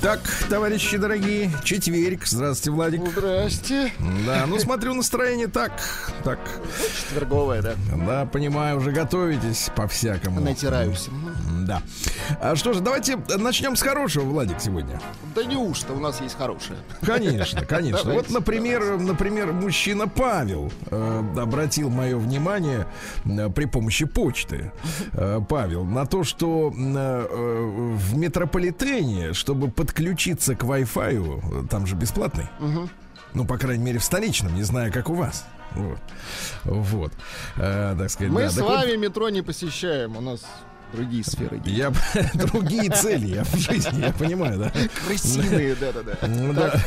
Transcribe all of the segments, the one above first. Так, товарищи дорогие, четверг. Здравствуйте, Владик. Здрасте. Да, ну смотрю, настроение так. Четверговое, да. Да, понимаю, уже готовитесь по-всякому. Натираюсь. Да. А что же, давайте начнем с хорошего, Владик, сегодня. Да неужто у нас есть хорошее? Конечно. Давайте, вот, например, мужчина Павел обратил мое внимание при помощи почты, Павел, на то, что в метрополитене, чтобы подключиться к Wi-Fi, там же бесплатный, ну, по крайней мере, в столичном, не знаю, как у вас. Вот. Так сказать, мы с вами метро не посещаем, у нас другие сферы. Другие цели в жизни, я понимаю, да. Крысиные, да.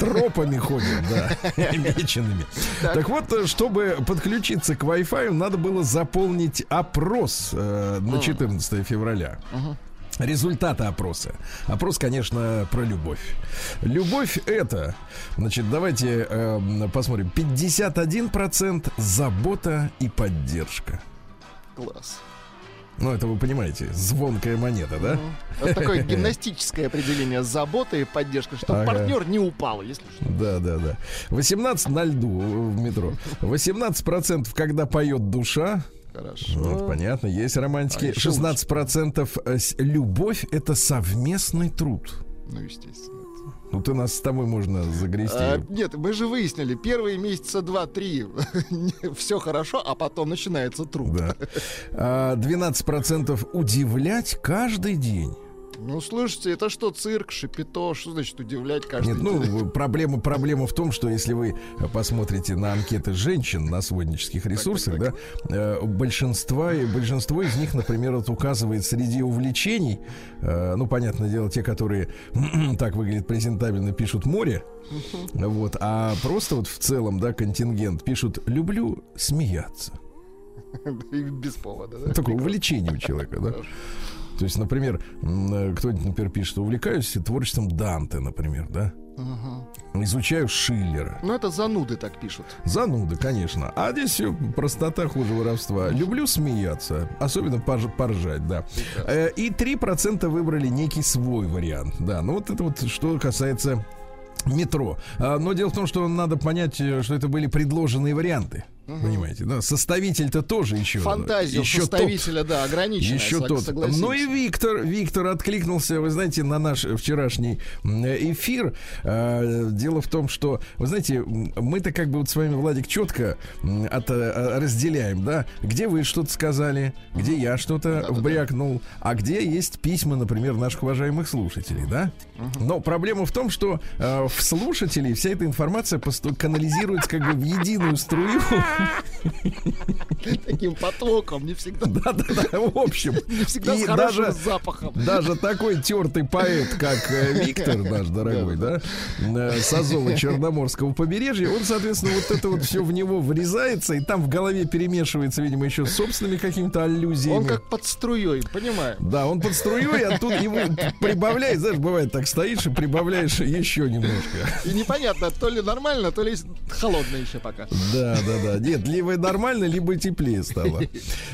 Тропами ходят, да, меченными. Так вот, чтобы подключиться к Wi-Fi, надо было заполнить опрос на 14 февраля. Результаты опроса. Опрос, конечно, про любовь. Любовь это, значит, давайте посмотрим. 51% забота и поддержка. Класс. Ну, это вы понимаете, звонкая монета, да? Это такое гимнастическое определение заботы и поддержки, чтобы партнер не упал, если что. Да. 18 на льду в метро. 18% когда поет душа. Хорошо. Вот, понятно, есть романтики. 16% любовь — это совместный труд. Ну, естественно. Вот у нас с тобой можно загрести. Нет, мы же выяснили, первые месяца 2-3 все хорошо, а потом начинается труд. Да. 12% удивлять каждый день. Ну, слушайте, это что, цирк, шапито? Что значит удивлять каждый день? Ну, проблема в том, что если вы посмотрите на анкеты женщин на сегодняшних ресурсах, да, большинство из них, например, вот указывает среди увлечений, ну, понятное дело, те, которые так выглядят презентабельно, пишут «море», вот, а просто вот в целом, да, контингент пишут «люблю смеяться». Без повода, да? Такое увлечение у человека, да? То есть, например, кто-нибудь, например, пишет, что увлекаюсь творчеством Данте, например, да? Изучаю Шиллера. Ну, это зануды так пишут. Зануды, конечно. А здесь все простота хуже воровства. Люблю смеяться, особенно поржать, да. И 3% выбрали некий свой вариант. Да, ну вот это вот, что касается метро. Но дело в том, что надо понять, что это были предложенные варианты. Понимаете, да? Составитель-то тоже еще. Фантазия составителя, тот, да, ограниченная. Еще тот. Ну и Виктор откликнулся, вы знаете, на наш вчерашний эфир. Дело в том, что, вы знаете, мы-то как бы вот с вами, Владик, четко разделяем, да, где вы что-то сказали, где я что-то брякнул, а где есть письма, например, наших уважаемых слушателей, да? Но проблема в том, что в слушателей вся эта информация канализируется как бы в единую струю. Таким потоком, не всегда. Да, в общем. Не всегда с хорошим запахом. Даже такой тертый поэт, как Виктор, наш дорогой, да, с Азова Черноморского побережья, он, соответственно, вот это вот все в него врезается, и там в голове перемешивается, видимо, еще с собственными какими-то аллюзиями. Он как под струей, понимаю. Да, он под струей, а тут его прибавляешь, знаешь, бывает так, стоишь и прибавляешь еще немножко. И непонятно, то ли нормально, то ли холодно еще пока. Да. Нет, либо нормально, либо теплее стало.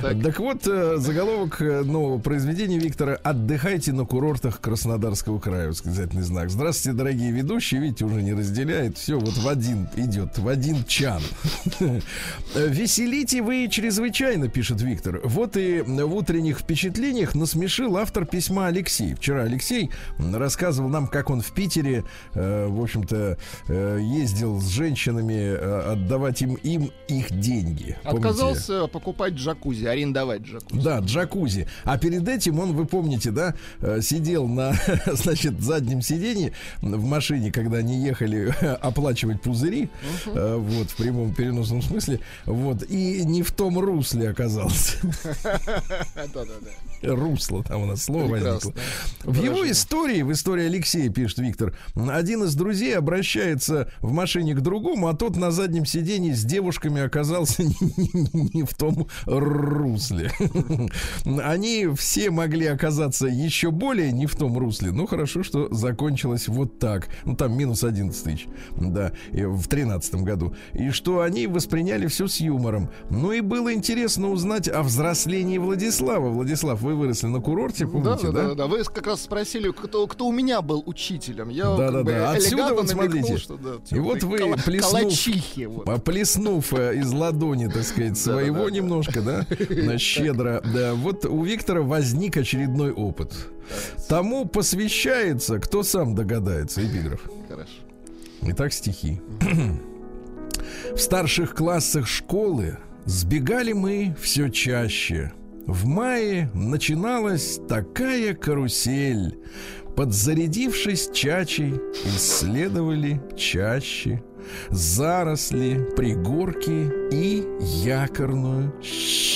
Так вот, заголовок нового произведения Виктора: «Отдыхайте на курортах Краснодарского края», восклицательный знак. Здравствуйте, дорогие ведущие. Видите, уже не разделяет. Все вот в один идет, в один чан. «Веселите вы чрезвычайно», пишет Виктор. Вот и в утренних впечатлениях насмешил автор письма Алексей. Вчера Алексей рассказывал нам, как он в Питере, в общем-то, ездил с женщинами отдавать им их деньги. Отказался, помните? Покупать джакузи, арендовать джакузи. Да, джакузи. А перед этим он, вы помните, да, сидел на, значит, заднем сиденье в машине, когда они ехали оплачивать пузыри, вот, в прямом переносном смысле, вот, и не в том русле оказался. Русло, там у нас слово возникло. В его истории, в истории Алексея, пишет Виктор, один из друзей обращается в машине к другому, а тот на заднем сиденье с девушками оказался не в том русле. Они все могли оказаться еще более не в том русле. Ну, хорошо, что закончилось вот так. Ну, там минус 11 тысяч, да, в 13-м году. И что они восприняли все с юмором. Ну, и было интересно узнать о взрослении Владислава. Владислав, вы выросли на курорте, помните, да? Да, да, вы как раз спросили, кто у меня был учителем. Я отсюда вот смотрите. Что, да, и вот вы, поплеснув из ладони, так сказать, своего немножко, да, щедро, да, вот у Виктора возник очередной опыт. Тому посвящается, кто сам догадается, эпиграф. Хорошо. Итак, стихи. В старших классах школы сбегали мы все чаще. В мае начиналась такая карусель. Подзарядившись чачей, исследовали чаще, заросли, пригорки и якорную щель.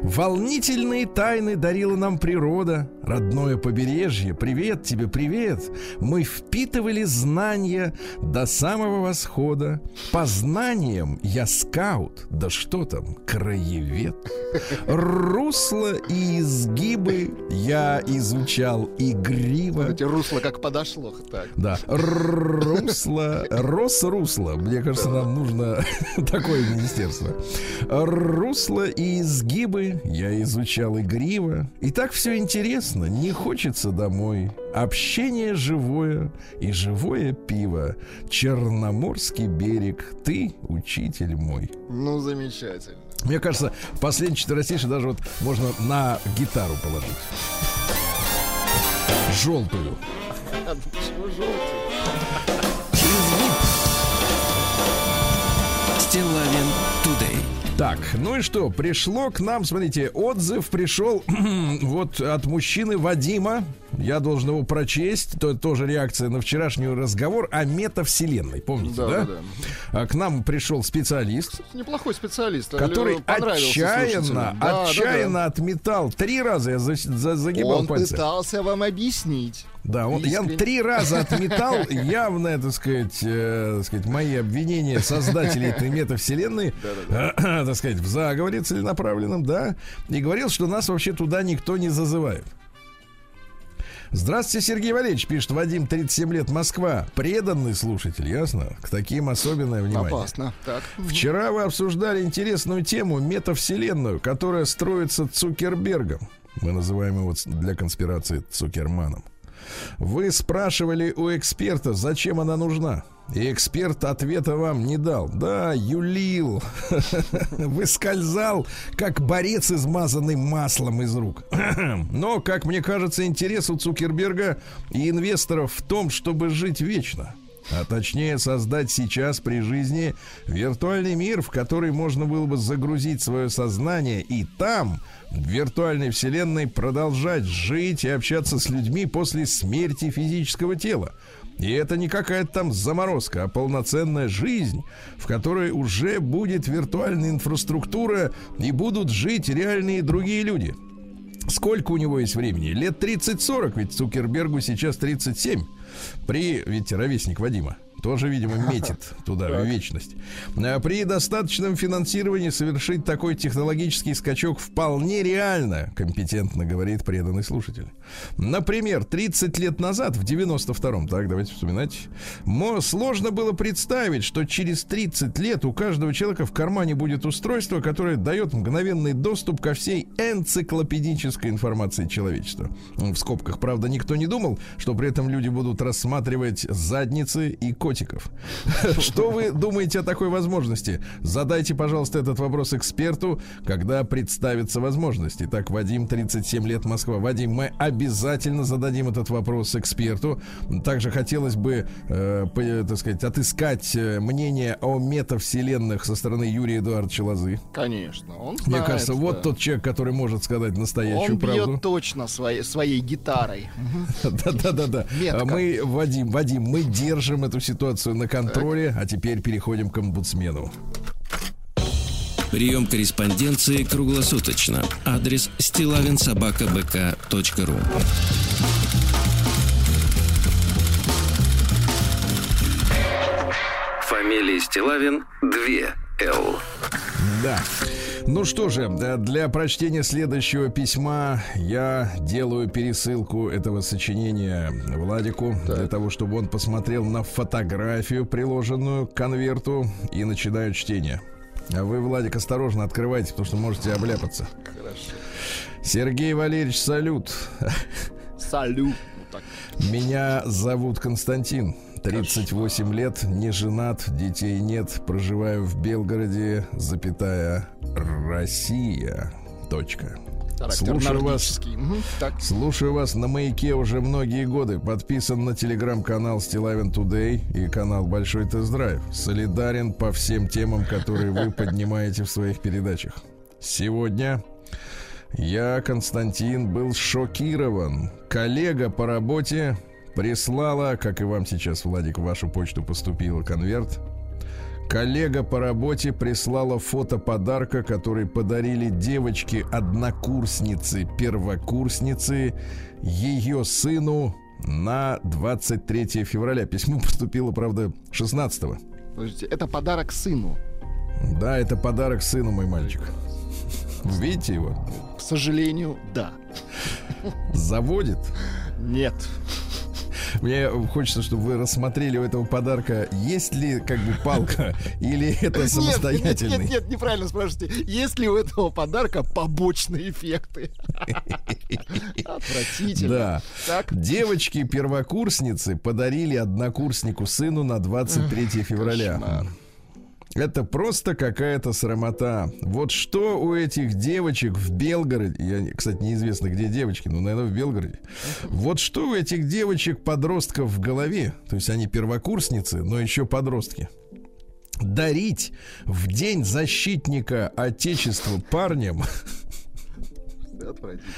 Волнительные тайны дарила нам природа. Родное побережье, привет тебе, привет. Мы впитывали знания до самого восхода. По знаниям я скаут, да что там, краевед. Русло и изгибы я изучал игриво. Русло как подошло. Да, Росрусло. Мне кажется, нам нужно такое министерство. Русло и изгибы я изучал игриво. И так все интересно. Не хочется домой. Общение живое и живое пиво. Черноморский берег. Ты, учитель мой. Ну, замечательно. Мне кажется, последний четверостиший даже вот можно на гитару положить. Желтую. Почему желтую? Так, ну и что, пришло к нам, смотрите, отзыв пришел вот от мужчины Вадима. Я должен его прочесть. Это тоже реакция на вчерашний разговор о метавселенной, помните, да? Да. К нам пришел специалист. Кстати, неплохой специалист. Который отчаянно отметал. 3 раза я загибал он пальцы. Он пытался вам объяснить. Да, он, я 3 раза отметал явно, так сказать, мои обвинения создателей этой метавселенной, так сказать, в заговоре целенаправленном, да, и говорил, что нас вообще туда никто не зазывает. Здравствуйте, Сергей Валерьевич, пишет Вадим, 37 лет, Москва. Преданный слушатель, ясно? К таким особенное внимание. Опасно. Так. Вчера вы обсуждали интересную тему, метавселенную, которая строится Цукербергом. Мы называем его для конспирации Цукерманом. Вы спрашивали у эксперта, зачем она нужна. И эксперт ответа вам не дал. Да, юлил. Выскользал, как борец, измазанный маслом из рук. Но, как мне кажется, интерес у Цукерберга и инвесторов в том, чтобы жить вечно. А точнее создать сейчас при жизни виртуальный мир, в который можно было бы загрузить свое сознание и там... в виртуальной вселенной продолжать жить и общаться с людьми после смерти физического тела. И это не какая-то там заморозка, а полноценная жизнь, в которой уже будет виртуальная инфраструктура и будут жить реальные другие люди. Сколько у него есть времени? Лет 30-40, ведь Цукербергу сейчас 37. Ведь ровесник Вадима. Тоже, видимо, метит туда, в вечность. При достаточном финансировании совершить такой технологический скачок вполне реально, компетентно говорит преданный слушатель. Например, 30 лет назад, в 92-м, так, давайте вспоминать, сложно было представить, что через 30 лет у каждого человека в кармане будет устройство, которое дает мгновенный доступ ко всей энциклопедической информации человечества. В скобках, правда, никто не думал, что при этом люди будут рассматривать задницы и котиков. Что вы думаете о такой возможности? Задайте, пожалуйста, этот вопрос эксперту, когда представится возможность. Итак, Вадим, 37 лет, Москва. Вадим, мы обязательно зададим этот вопрос эксперту. Также хотелось бы, так сказать, отыскать мнение о метавселенных со стороны Юрия Эдуардовича Лозы. Конечно, он знает. Мне кажется, вот тот человек, который может сказать настоящую правду. Он бьет точно своей гитарой. Да-да-да. Мы, Вадим, мы держим эту ситуацию на контроле, а теперь переходим к омбудсмену. Прием корреспонденции круглосуточно. Адрес stilavinsobakabk.ru. Фамилия Стилавин 2. Л. Да. Ну что же, для прочтения следующего письма я делаю пересылку этого сочинения Владику, так, для того, чтобы он посмотрел на фотографию, приложенную к конверту, и начинаю чтение. А вы, Владик, осторожно открывайте, потому что можете обляпаться. Хорошо. Сергей Валерьевич, салют. Салют. Меня зовут Константин. 38 лет, не женат, детей нет, проживаю в Белгороде, Россия. Слушаю вас на Маяке уже многие годы. Подписан на телеграм-канал Стилавин Тудей и канал Большой Тест-Драйв. Солидарен по всем темам, которые вы поднимаете в своих передачах. Сегодня я, Константин, был шокирован. Коллега по работе прислала, как и вам сейчас, Владик, в вашу почту поступил конверт. Коллега по работе прислала фото подарка, который подарили девочке-однокурснице-первокурснице ее сыну на 23 февраля. Письмо поступило, правда, 16-го. Подождите, это подарок сыну? Да, это подарок сыну, мой мальчик. Видите его? К сожалению, да. Заводит? Нет. Мне хочется, чтобы вы рассмотрели у этого подарка, есть ли как бы палка или это самостоятельный. Нет, неправильно спрашиваете. Есть ли у этого подарка побочные эффекты? Отвратительно. Да. Так? Девочки-первокурсницы подарили однокурснику сыну на 23 февраля. Кошмар. Это просто какая-то срамота. Вот что у этих девочек в Белгороде... Я, кстати, неизвестно, где девочки, но, наверное, в Белгороде. Вот что у этих девочек-подростков в голове, то есть они первокурсницы, но еще подростки, дарить в День защитника Отечества парням... Отвратительно.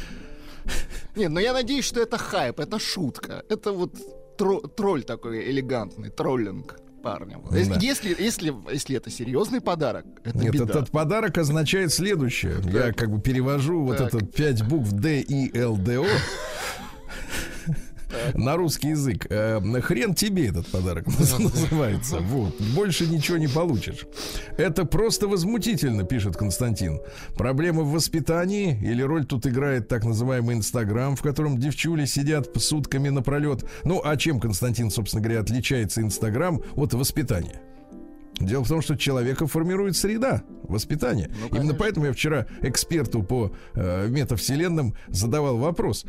Не, ну я надеюсь, что это хайп, это шутка. Это вот тролль такой элегантный, троллинг. Парнем. Да. Если это серьезный подарок, это нет, беда. Этот подарок означает следующее. Так. Я как бы перевожу так. Вот этот 5 букв Д и Л Д О на русский язык. Хрен тебе этот подарок называется. Вот. Больше ничего не получишь. Это просто возмутительно, пишет Константин. Проблема в воспитании или роль тут играет так называемый Инстаграм, в котором девчули сидят сутками напролет. Ну, а чем, Константин, собственно говоря, отличается Инстаграм от воспитания? Дело в том, что человека формирует среда, воспитание. Ну, именно поэтому я вчера эксперту по метавселенным задавал вопрос,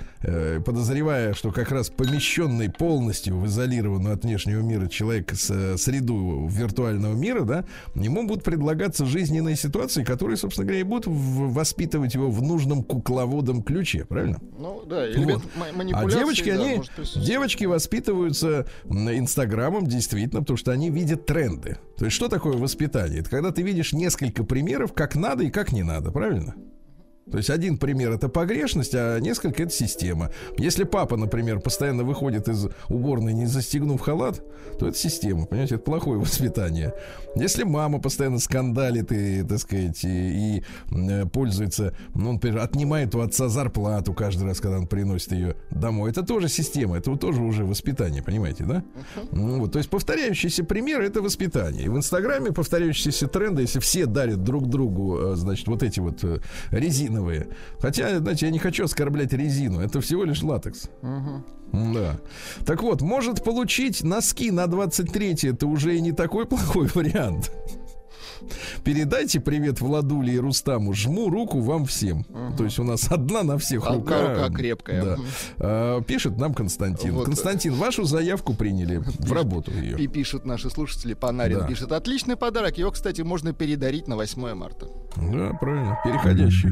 подозревая, что как раз помещенный полностью в изолированную от внешнего мира человек с среду виртуального мира, да, ему будут предлагаться жизненные ситуации, которые, собственно говоря, и будут воспитывать его в нужном кукловодом ключе, правильно? Ну да, элемент вот. Манипуляции. А девочки, да, девочки воспитываются Инстаграмом, действительно, потому что они видят тренды. То есть что такое воспитание? Это когда ты видишь несколько примеров, как надо и как не надо, правильно? То есть один пример — это погрешность, а несколько — это система. Если папа, например, постоянно выходит из уборной, не застегнув халат, то это система, понимаете, это плохое воспитание. Если мама постоянно скандалит и, так сказать, и пользуется, ну, например, отнимает у отца зарплату каждый раз, когда он приносит ее домой, это тоже система, это тоже уже воспитание, понимаете, да? Ну, вот, то есть повторяющиеся примеры — это воспитание. И в Инстаграме повторяющиеся тренды, если все дарят друг другу, значит, вот эти вот резины. Хотя, знаете, я не хочу оскорблять резину. Это всего лишь латекс. Угу. Да. Так вот, может получить носки на 23-е. Это уже и не такой плохой вариант. Передайте привет Владуле и Рустаму. Жму руку вам всем. Угу. То есть у нас одна на всех рука крепкая. Да. Пишет нам Константин. Вот. Константин, вашу заявку приняли в работу ее. И пишут наши слушатели. Панарин пишет. Отличный подарок. Его, кстати, можно передарить на 8 марта. Да, правильно. Переходящий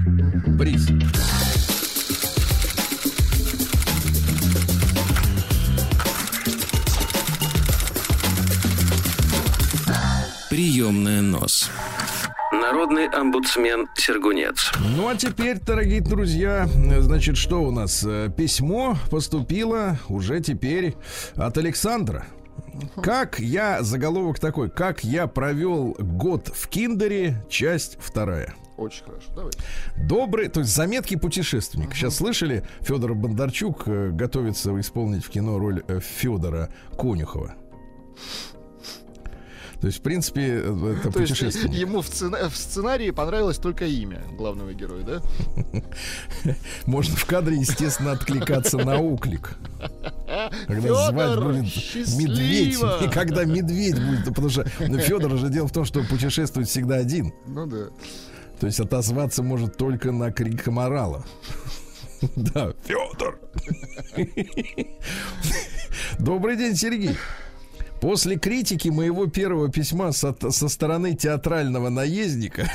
приз. Приемная НОС. Народный омбудсмен Сергунец. Ну а теперь, дорогие друзья, значит, что у нас? Письмо поступило уже теперь от Александра. Как я, заголовок такой, как я провел год в Киндере, часть 2. Очень хорошо, давай. Добрый, то есть заметки путешественника. Сейчас слышали, Федор Бондарчук готовится исполнить в кино роль Федора Конюхова. То есть, в принципе, это путешествие. Ему в сценарии понравилось только имя главного героя, да? Можно в кадре, естественно, откликаться на уклик. Когда звать будет Медведь. И когда Медведь будет, потому что Федор же дело в том, что путешествует всегда один. Ну да. То есть отозваться может только на крик комарала. Да, Федор. Добрый день, Сергей. После критики моего первого письма со стороны театрального наездника.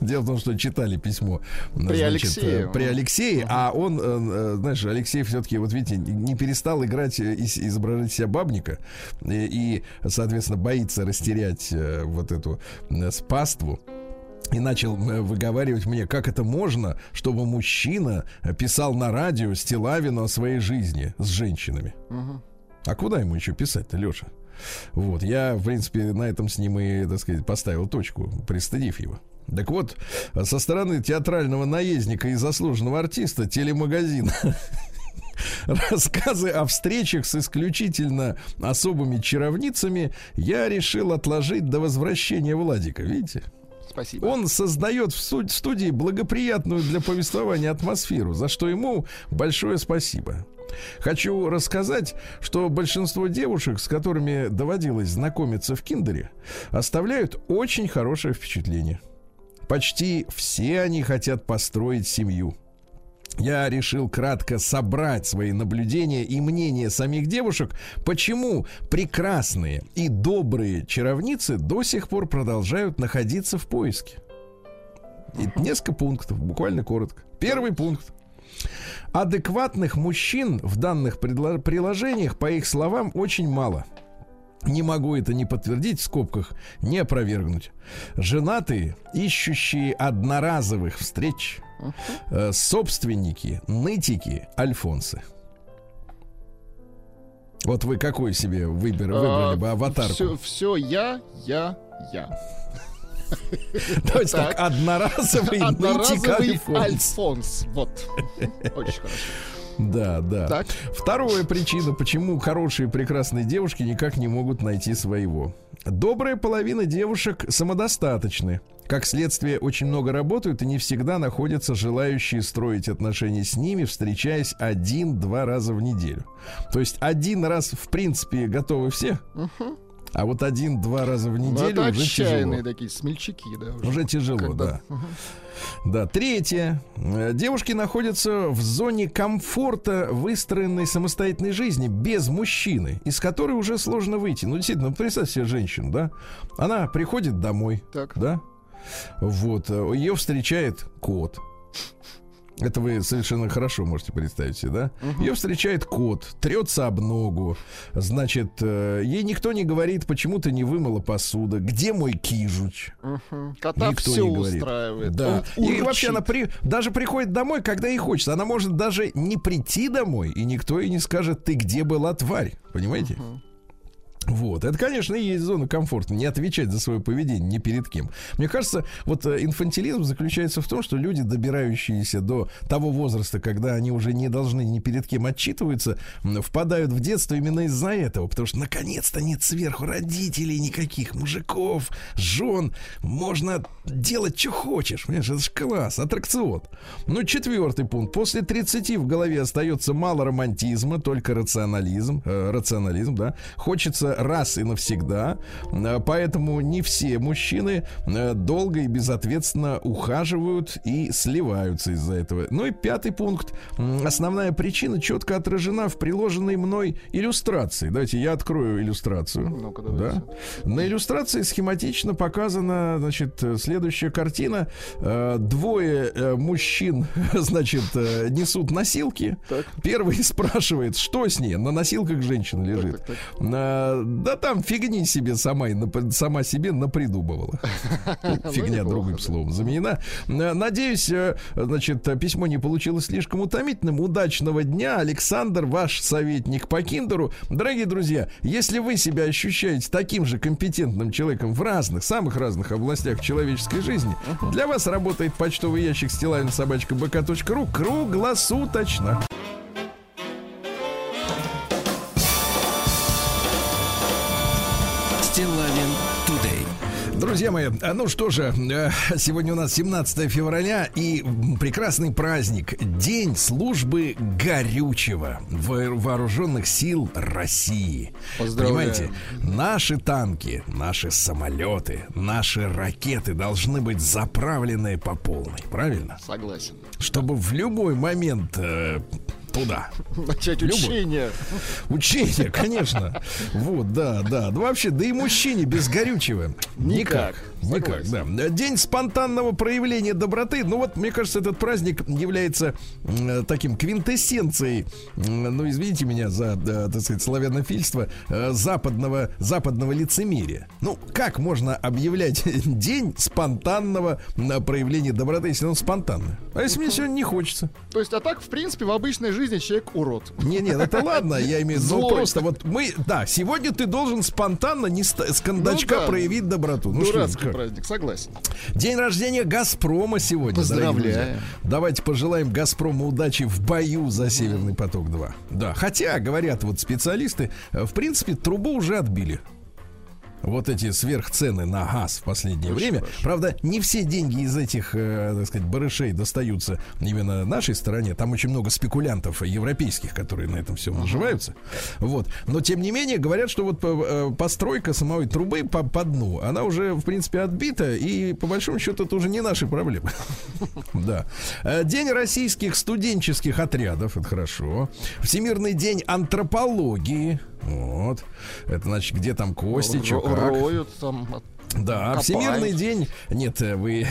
Дело в том, что читали письмо при Алексее, а он, знаешь, Алексей все-таки, вот видите, не перестал играть, изображать себя бабника и соответственно, боится растерять вот эту паству. И начал выговаривать мне, как это можно, чтобы мужчина писал на радио стилавину о своей жизни с женщинами. Угу. А куда ему еще писать-то, Леша? Вот, я, в принципе, на этом с ним и, так сказать, поставил точку, пристыдив его. Так вот, со стороны театрального наездника и заслуженного артиста телемагазина рассказы о встречах с исключительно особыми чаровницами я решил отложить до возвращения Владика, видите? Спасибо. Он создает в студии благоприятную для повествования атмосферу, за что ему большое спасибо. Хочу рассказать, что большинство девушек, с которыми доводилось знакомиться в Киндере, оставляют очень хорошее впечатление. Почти все они хотят построить семью. Я решил кратко собрать свои наблюдения и мнения самих девушек, почему прекрасные и добрые чаровницы до сих пор продолжают находиться в поиске. И несколько пунктов, буквально коротко. Первый пункт. Адекватных мужчин в данных приложениях, по их словам, очень мало. Не могу это ни подтвердить, в скобках, ни опровергнуть. Женатые, ищущие одноразовых встреч, собственники, нытики, альфонсы. Вот вы какой себе выбрали бы аватарку? Все я. То есть так, одноразовый нытик альфонс. Вот, очень хорошо. Да. Так. Вторая причина, почему хорошие прекрасные девушки никак не могут найти своего. Добрая половина девушек самодостаточны. Как следствие, очень много работают и не всегда находятся желающие строить отношения с ними, встречаясь 1-2 раза в неделю. То есть один раз, в принципе, готовы все. Угу. А вот 1-2 раза в неделю вот уже тяжело. Такие смельчаки, да, уже тяжело, когда... да. Угу. Да. Третье. Девушки находятся в зоне комфорта выстроенной самостоятельной жизни без мужчины, из которой уже сложно выйти. Ну, действительно, представь себе женщину, да? Она приходит домой, так. Да? Вот. Ее встречает кот. Это вы совершенно хорошо можете представить себе, да? Угу. Ее встречает кот, трется об ногу. Значит, ей никто не говорит, почему ты не вымыла посуду. Где мой кижуч? Угу. Кота никто все не говорит. Устраивает. Да. И вообще она даже приходит домой, когда ей хочется. Она может даже не прийти домой, и никто ей не скажет, ты где была, тварь? Понимаете? Угу. Вот, это, конечно, и есть зона комфорта. Не отвечать за свое поведение ни перед кем. Мне кажется, вот инфантилизм заключается в том, что люди, добирающиеся до того возраста, когда они уже не должны ни перед кем отчитываться, впадают в детство именно из-за этого. Потому что, наконец-то, нет сверху родителей никаких, мужиков, жен. Можно делать, что хочешь. Понимаешь, это же класс, аттракцион. Ну, четвертый пункт. После 30 в голове остается мало романтизма, только рационализм. Рационализм, да. Хочется раз и навсегда, поэтому не все мужчины долго и безответственно ухаживают и сливаются из-за этого. Ну и пятый пункт. Основная причина четко отражена в приложенной мной иллюстрации. Давайте я открою иллюстрацию. Ну-ка, да. На иллюстрации схематично показана, значит, следующая картина. Двое мужчин, значит, несут носилки. Так. Первый спрашивает, что с ней? На носилках женщина лежит. Да там фигни себе сама себе напридумывала. Фигня другим словом заменена. Надеюсь, значит, письмо не получилось слишком утомительным. Удачного дня, Александр, ваш советник по Киндеру. Дорогие друзья, если вы себя ощущаете таким же компетентным человеком в разных, самых разных областях человеческой жизни, для вас работает почтовый ящик стилавин@bk.ru круглосуточно. Стилавин Друзья мои, ну что же, сегодня у нас 17 февраля и прекрасный праздник. День службы горючего вооруженных сил России. Поздравляю. Понимаете, наши танки, наши самолеты, наши ракеты должны быть заправлены по полной, правильно? Согласен. Чтобы в любой момент... туда. Начать учение. Учение, конечно. Вот, да. Ну, вообще, да и мужчине без горючего. Никак, да. День спонтанного проявления доброты. Ну, вот, мне кажется, этот праздник является таким квинтэссенцией, ну, извините меня за, так сказать, славянофильство, западного лицемерия. Ну, как можно объявлять день спонтанного проявления доброты, если он спонтанный? А если мне сегодня не хочется? То есть, а так, в принципе, в обычной жизни человек урод. Не, это ладно, я имею в виду просто вот мы, да, сегодня ты должен спонтанно не с кондачка проявить доброту. Ну, дурацкий праздник, согласен. День рождения Газпрома сегодня. Поздравляю. Давайте пожелаем Газпрому удачи в бою за Северный поток-2. Да, хотя, говорят вот специалисты, в принципе, трубу уже отбили. Вот эти сверхцены на газ в последнее время. Хорошо. Правда, не все деньги из этих, так сказать, барышей достаются именно нашей стороне. Там очень много спекулянтов европейских, которые на этом все наживаются. Вот. Но, тем не менее, говорят, что вот постройка самой трубы по дну, она уже, в принципе, отбита. И, по большому счету, это уже не наши проблемы. Да. День российских студенческих отрядов. Это хорошо. Всемирный день антропологии. Вот. Это значит, где там кости, что как. Роют там. Да, копают. Всемирный день. Нет, вы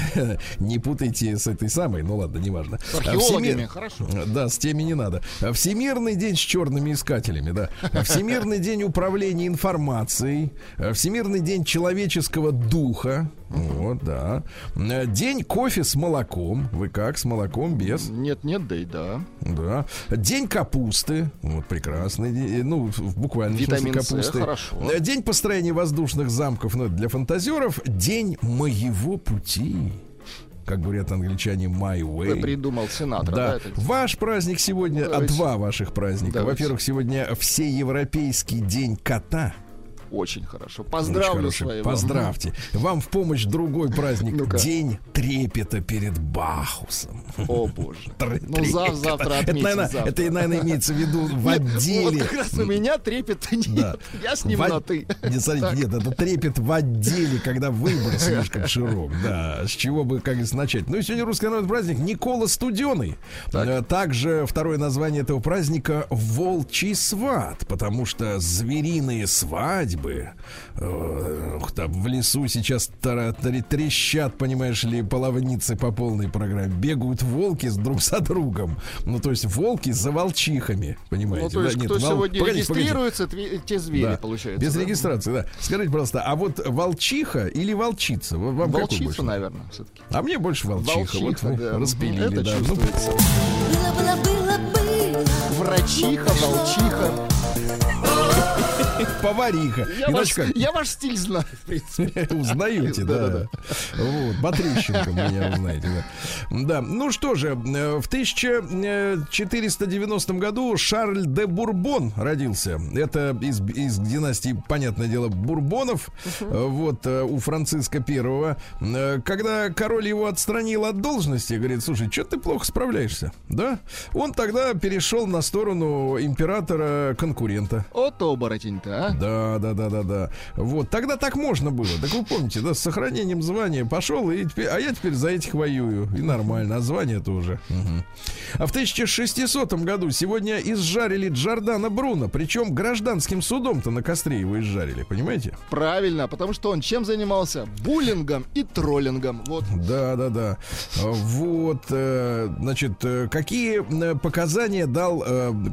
не путайте с этой самой. Ну ладно, неважно. С археологами, хорошо. Да, с теми не надо. Всемирный день с черными искателями, да. Всемирный день управления информацией. Всемирный день человеческого духа. Вот, да. День кофе с молоком. Вы как, с молоком, без? Нет, да и да. Да. День капусты. Вот, прекрасный день. Ну, буквально. Витамин С, хорошо. День построения воздушных замков. Ну, это для фантазеров. День моего пути. Как говорят англичане, my way. Вы придумал сенатор. Да. Да, ваш праздник сегодня, давайте. Два ваших праздника. Давайте. Во-первых, сегодня всеевропейский день кота. Очень хорошо. Поздравлю своего. Поздравьте. Вам в помощь другой праздник. Ну-ка. День трепета перед Бахусом. О, боже. Ну, завтра отметим. Это, наверное, имеется в виду в отделе. Вот как раз у меня трепета нет. Я с ним на ты. Нет, это трепет в отделе, когда выбор слишком широк. Да, с чего бы, как говорится, начать. Ну, и сегодня русский народный праздник Никола Студеный. Также второе название этого праздника Волчий сват, потому что звериные свадьбы в лесу сейчас трещат, понимаешь ли, половницы по полной программе. Бегают волки друг за другом. Ну, то есть волки за волчихами, понимаете? Ну, то есть, да? Кто сегодня регистрируется, те звери, да, получаются. Без регистрации, да. Скажите, пожалуйста, а вот волчиха или волчица? Вам волчица, наверное, все-таки. А мне больше волчиха. Вот да. Распилили. Это да. Чувствуется. Было. Врачиха, волчиха. Повариха. Я ваш стиль знаю, в принципе. Узнаете, да. Вот, Батрищенко меня узнаете, да. Да, ну что же, в 1490 году Шарль де Бурбон родился. Это из династии, понятное дело, Бурбонов. Вот, у Франциска I. Когда король его отстранил от должности, говорит, слушай, что ты плохо справляешься, да? Он тогда перешел на сторону императора-конкурента. От оборотень-то. А? Да. Вот, тогда так можно было. Так вы помните, да, с сохранением звания пошел, а я теперь за этих воюю. И нормально, а звание-то уже. А в 1600 году сегодня изжарили Джордано Бруно. Причем гражданским судом-то на костре его изжарили, понимаете? Правильно, потому что он чем занимался? Буллингом и троллингом. Вот. Да. Вот, значит, какие показания дал,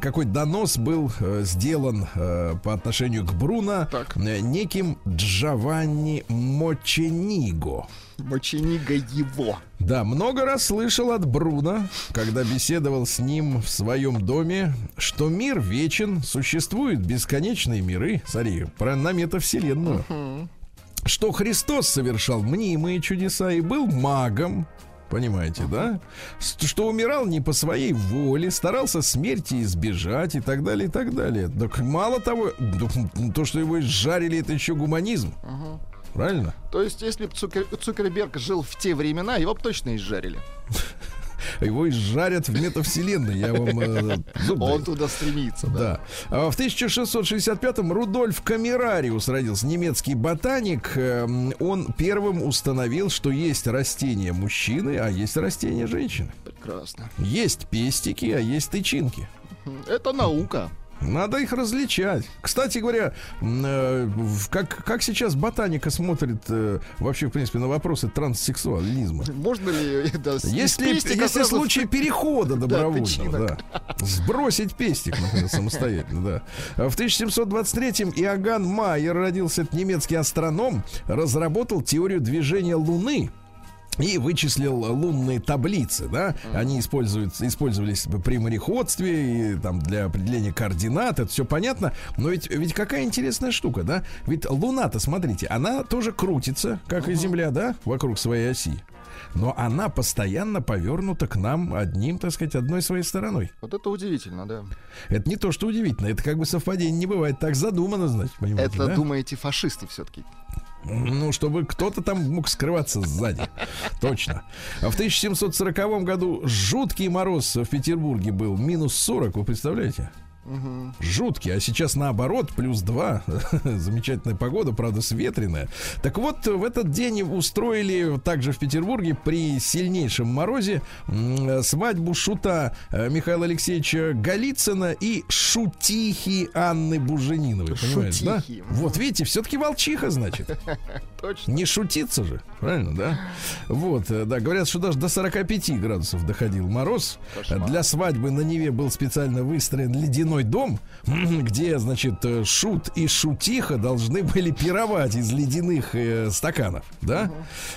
какой донос был сделан по отношению к Бруно неким Джованни Мочениго. Мочениго его. Да, много раз слышал от Бруно, когда беседовал с ним в своем доме, что мир вечен, существуют бесконечные миры. Смотри, про метавселенную. Что Христос совершал мнимые чудеса и был магом. Понимаете, да? Что умирал не по своей воле, старался смерти избежать и так далее, и так далее. Так мало того, то, что его изжарили, это еще гуманизм. правильно? То есть, если бы Цукерберг жил в те времена, его бы точно изжарили. Его изжарят в метавселенной, я вам зуб даю. Он туда стремится, да. Да. В 1665-м Рудольф Камерариус родился, немецкий ботаник. Он первым установил, что есть растения мужчины, а есть растения женщины. Прекрасно. Есть пестики, а есть тычинки. Это наука. Надо их различать. Кстати говоря, как сейчас ботаника смотрит вообще, в принципе, на вопросы транссексуализма? Можно ли... Да, если случай перехода добровольного, да, да, сбросить пестик, например, самостоятельно, да. В 1723-м Иоганн Майер родился, этот немецкий астроном, разработал теорию движения Луны и вычислил лунные таблицы, да, они использовались при мореходстве и там для определения координат, это все понятно, но ведь какая интересная штука, да, ведь Луна-то, смотрите, она тоже крутится, как и Земля, да, вокруг своей оси, но она постоянно повернута к нам одним, так сказать, одной своей стороной. Вот это удивительно, да. Это не то, что удивительно, это как бы совпадение не бывает, так задумано, значит, понимаете, это, да? Думаете, фашисты все-таки? Ну, чтобы кто-то там мог скрываться сзади. Точно. А в 1740 году жуткий мороз в Петербурге был. Минус 40, вы представляете? Угу. Жуткий, а сейчас наоборот, плюс 2. Замечательная погода, правда, светреная. Так вот, в этот день устроили также в Петербурге при сильнейшем морозе свадьбу шута Михаила Алексеевича Голицына и шутихи Анны Бужениновой. Понимаешь, да? Вот видите, все-таки волчиха, значит. Точно. Не шутиться же, правильно, да? Вот, да, говорят, что даже до 45 градусов доходил мороз. Кошмар. Для свадьбы на Неве был специально выстроен ледяной дом, где, значит, шут и шутиха должны были пировать из ледяных стаканов, да?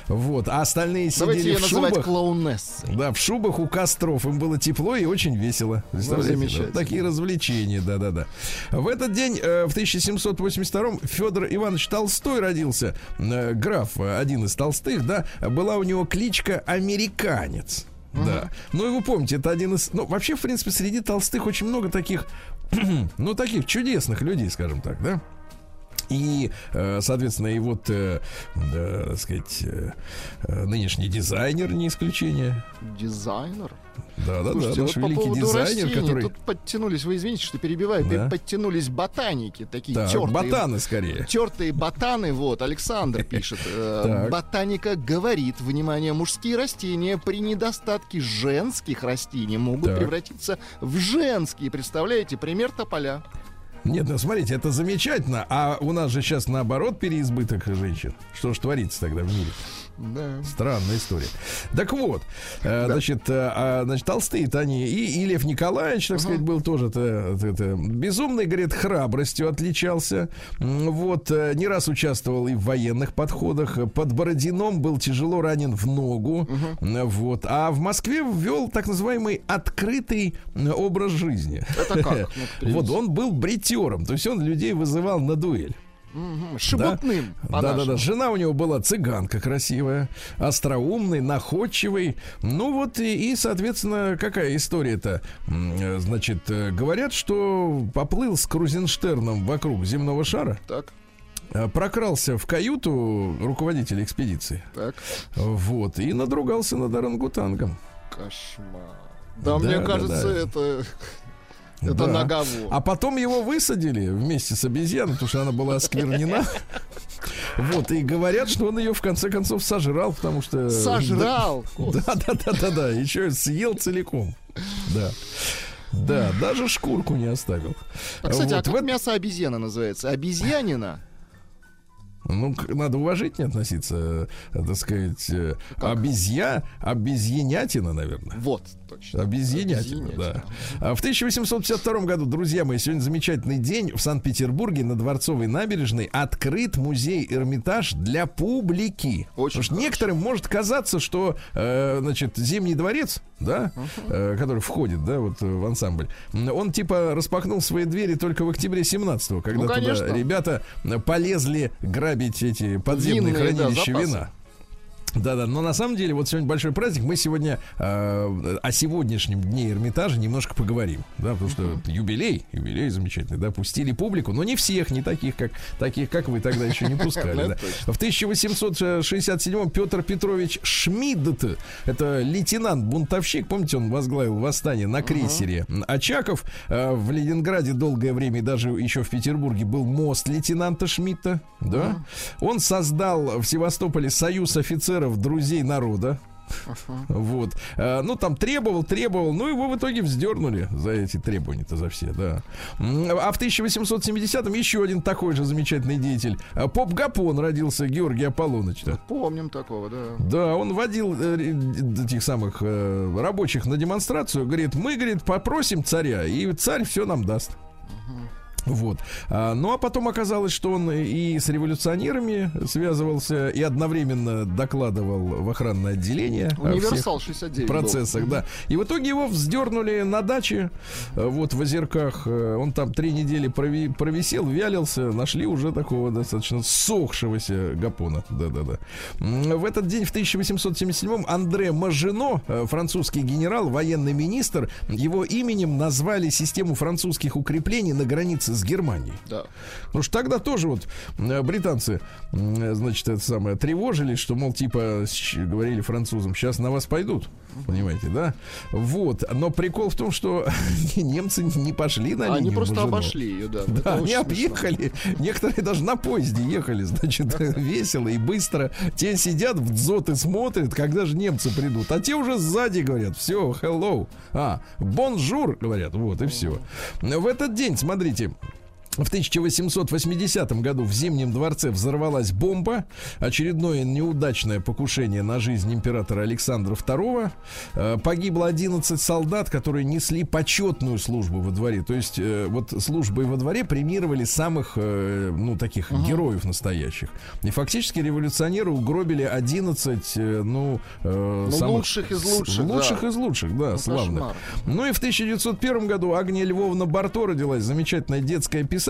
Вот, а остальные сидели в шубах. Да, в шубах у костров, им было тепло и очень весело. Представляете, да? Такие развлечения, да-да-да. В этот день, в 1782-м, Федор Иванович Толстой родился, граф, один из Толстых, да, была у него кличка «Американец». Да. Ну и вы помните, это один из... Ну, вообще, в принципе, среди Толстых очень много таких, ну, таких чудесных людей, скажем так, да? И, соответственно, и вот, так сказать, нынешний дизайнер не исключение. Дизайнер? Да-да-да, наш вот великий дизайнер, растений, который... Тут подтянулись, вы извините, что перебиваю, да? Подтянулись ботаники, такие, так, тертые... ботаны скорее. Тертые ботаны, вот, Александр пишет. Ботаника говорит, внимание, мужские растения при недостатке женских растений могут превратиться в женские, представляете, пример тополя. Нет, ну смотрите, это замечательно. А у нас же сейчас наоборот переизбыток женщин. Что ж творится тогда в мире? Да. Странная история. Так вот, да. Значит, толстые-то они. И Лев Николаевич, так сказать, был тоже безумный, говорит, храбростью отличался. Вот, не раз участвовал и в военных подходах. Под Бородином был тяжело ранен в ногу. Вот. А в Москве ввел так называемый открытый образ жизни. Это как? Вот, он был бритером. То есть он людей вызывал на дуэль. Шебутным. Да-да-да. Жена у него была цыганка красивая, остроумный, находчивый. Ну вот и, соответственно, какая история-то? Значит, говорят, что поплыл с Крузенштерном вокруг земного шара. Так. Прокрался в каюту руководителя экспедиции. Так. Вот. И надругался над орангутангом. Кошмар. Да, мне кажется, это... Это да. Наговор. А потом его высадили вместе с обезьяной, потому что она была осквернена. Вот, и говорят, что он ее в конце концов сожрал, потому что... Сожрал! Да, еще съел целиком. Да. Да, даже шкурку не оставил. Кстати, а как мясо обезьяны называется? Обезьянина? Ну, надо уважительно относиться, так сказать, обезьянятина, наверное. Вот, точно. Обезьянятина, да. В 1852 году, друзья мои, сегодня замечательный день. В Санкт-Петербурге на Дворцовой набережной открыт музей Эрмитаж для публики. Очень. Потому что некоторым может казаться, что, значит, Зимний дворец, да, который входит, да, вот в ансамбль, он типа распахнул свои двери только в октябре 17-го, когда туда ребята полезли грабить эти подземные винные хранилища вина. Да-да, но на самом деле вот сегодня большой праздник. Мы сегодня о сегодняшнем дне Эрмитажа немножко поговорим, да, потому что юбилей замечательный, да, пустили публику, но не всех, не таких как вы тогда еще не пускали. В 1867 Петр Петрович Шмидт, это лейтенант-бунтовщик, помните, он возглавил восстание на крейсере Очаков. В Ленинграде долгое время, даже еще в Петербурге, был мост лейтенанта Шмидта, да. Он создал в Севастополе союз офицеров друзей народа. Вот. Ну, там требовал. Ну, его в итоге вздернули за эти требования-то, за все, да. А в 1870-м еще один такой же замечательный деятель. Поп Гапон родился, Георгий Аполлоныч. Да. Помним такого, да. Да, он водил этих самых рабочих на демонстрацию. Говорит, мы, говорит, попросим царя, и царь все нам даст. Вот. Ну, а потом оказалось, что он и с революционерами связывался, и одновременно докладывал в охранное отделение Универсал 69 процессах, был. Да. И в итоге его вздернули на даче, вот в Озерках. Он там 3 недели провисел, вялился, нашли уже такого достаточно ссохшегося Гапона. Да-да-да. В этот день, в 1877-м, Андре Мажино, французский генерал, военный министр, его именем назвали систему французских укреплений на границе с Германией. Да. Потому что тогда тоже вот британцы, значит, это самое, тревожились, что, мол, типа, говорили французам, сейчас на вас пойдут, понимаете, да? Вот. Но прикол в том, что немцы не пошли на линию. Они просто обошли ее, да. Да, они объехали. Некоторые даже на поезде ехали, значит, весело и быстро. Те сидят в дзот и смотрят, когда же немцы придут. А те уже сзади говорят, все, hello. А, бонжур, говорят, вот, и все. В этот день, смотрите, в 1880 году в Зимнем дворце взорвалась бомба. Очередное неудачное покушение на жизнь императора Александра II. Погибло 11 солдат, которые несли почетную службу во дворе. То есть вот службой во дворе премировали самых, ну, таких героев настоящих. И фактически революционеры угробили 11, ну, самых... лучших из лучших. Лучших, да, из лучших, да, ну, славных. Кошмар. Ну и в 1901 году Агния Львовна Барто родилась, замечательная детская писательница.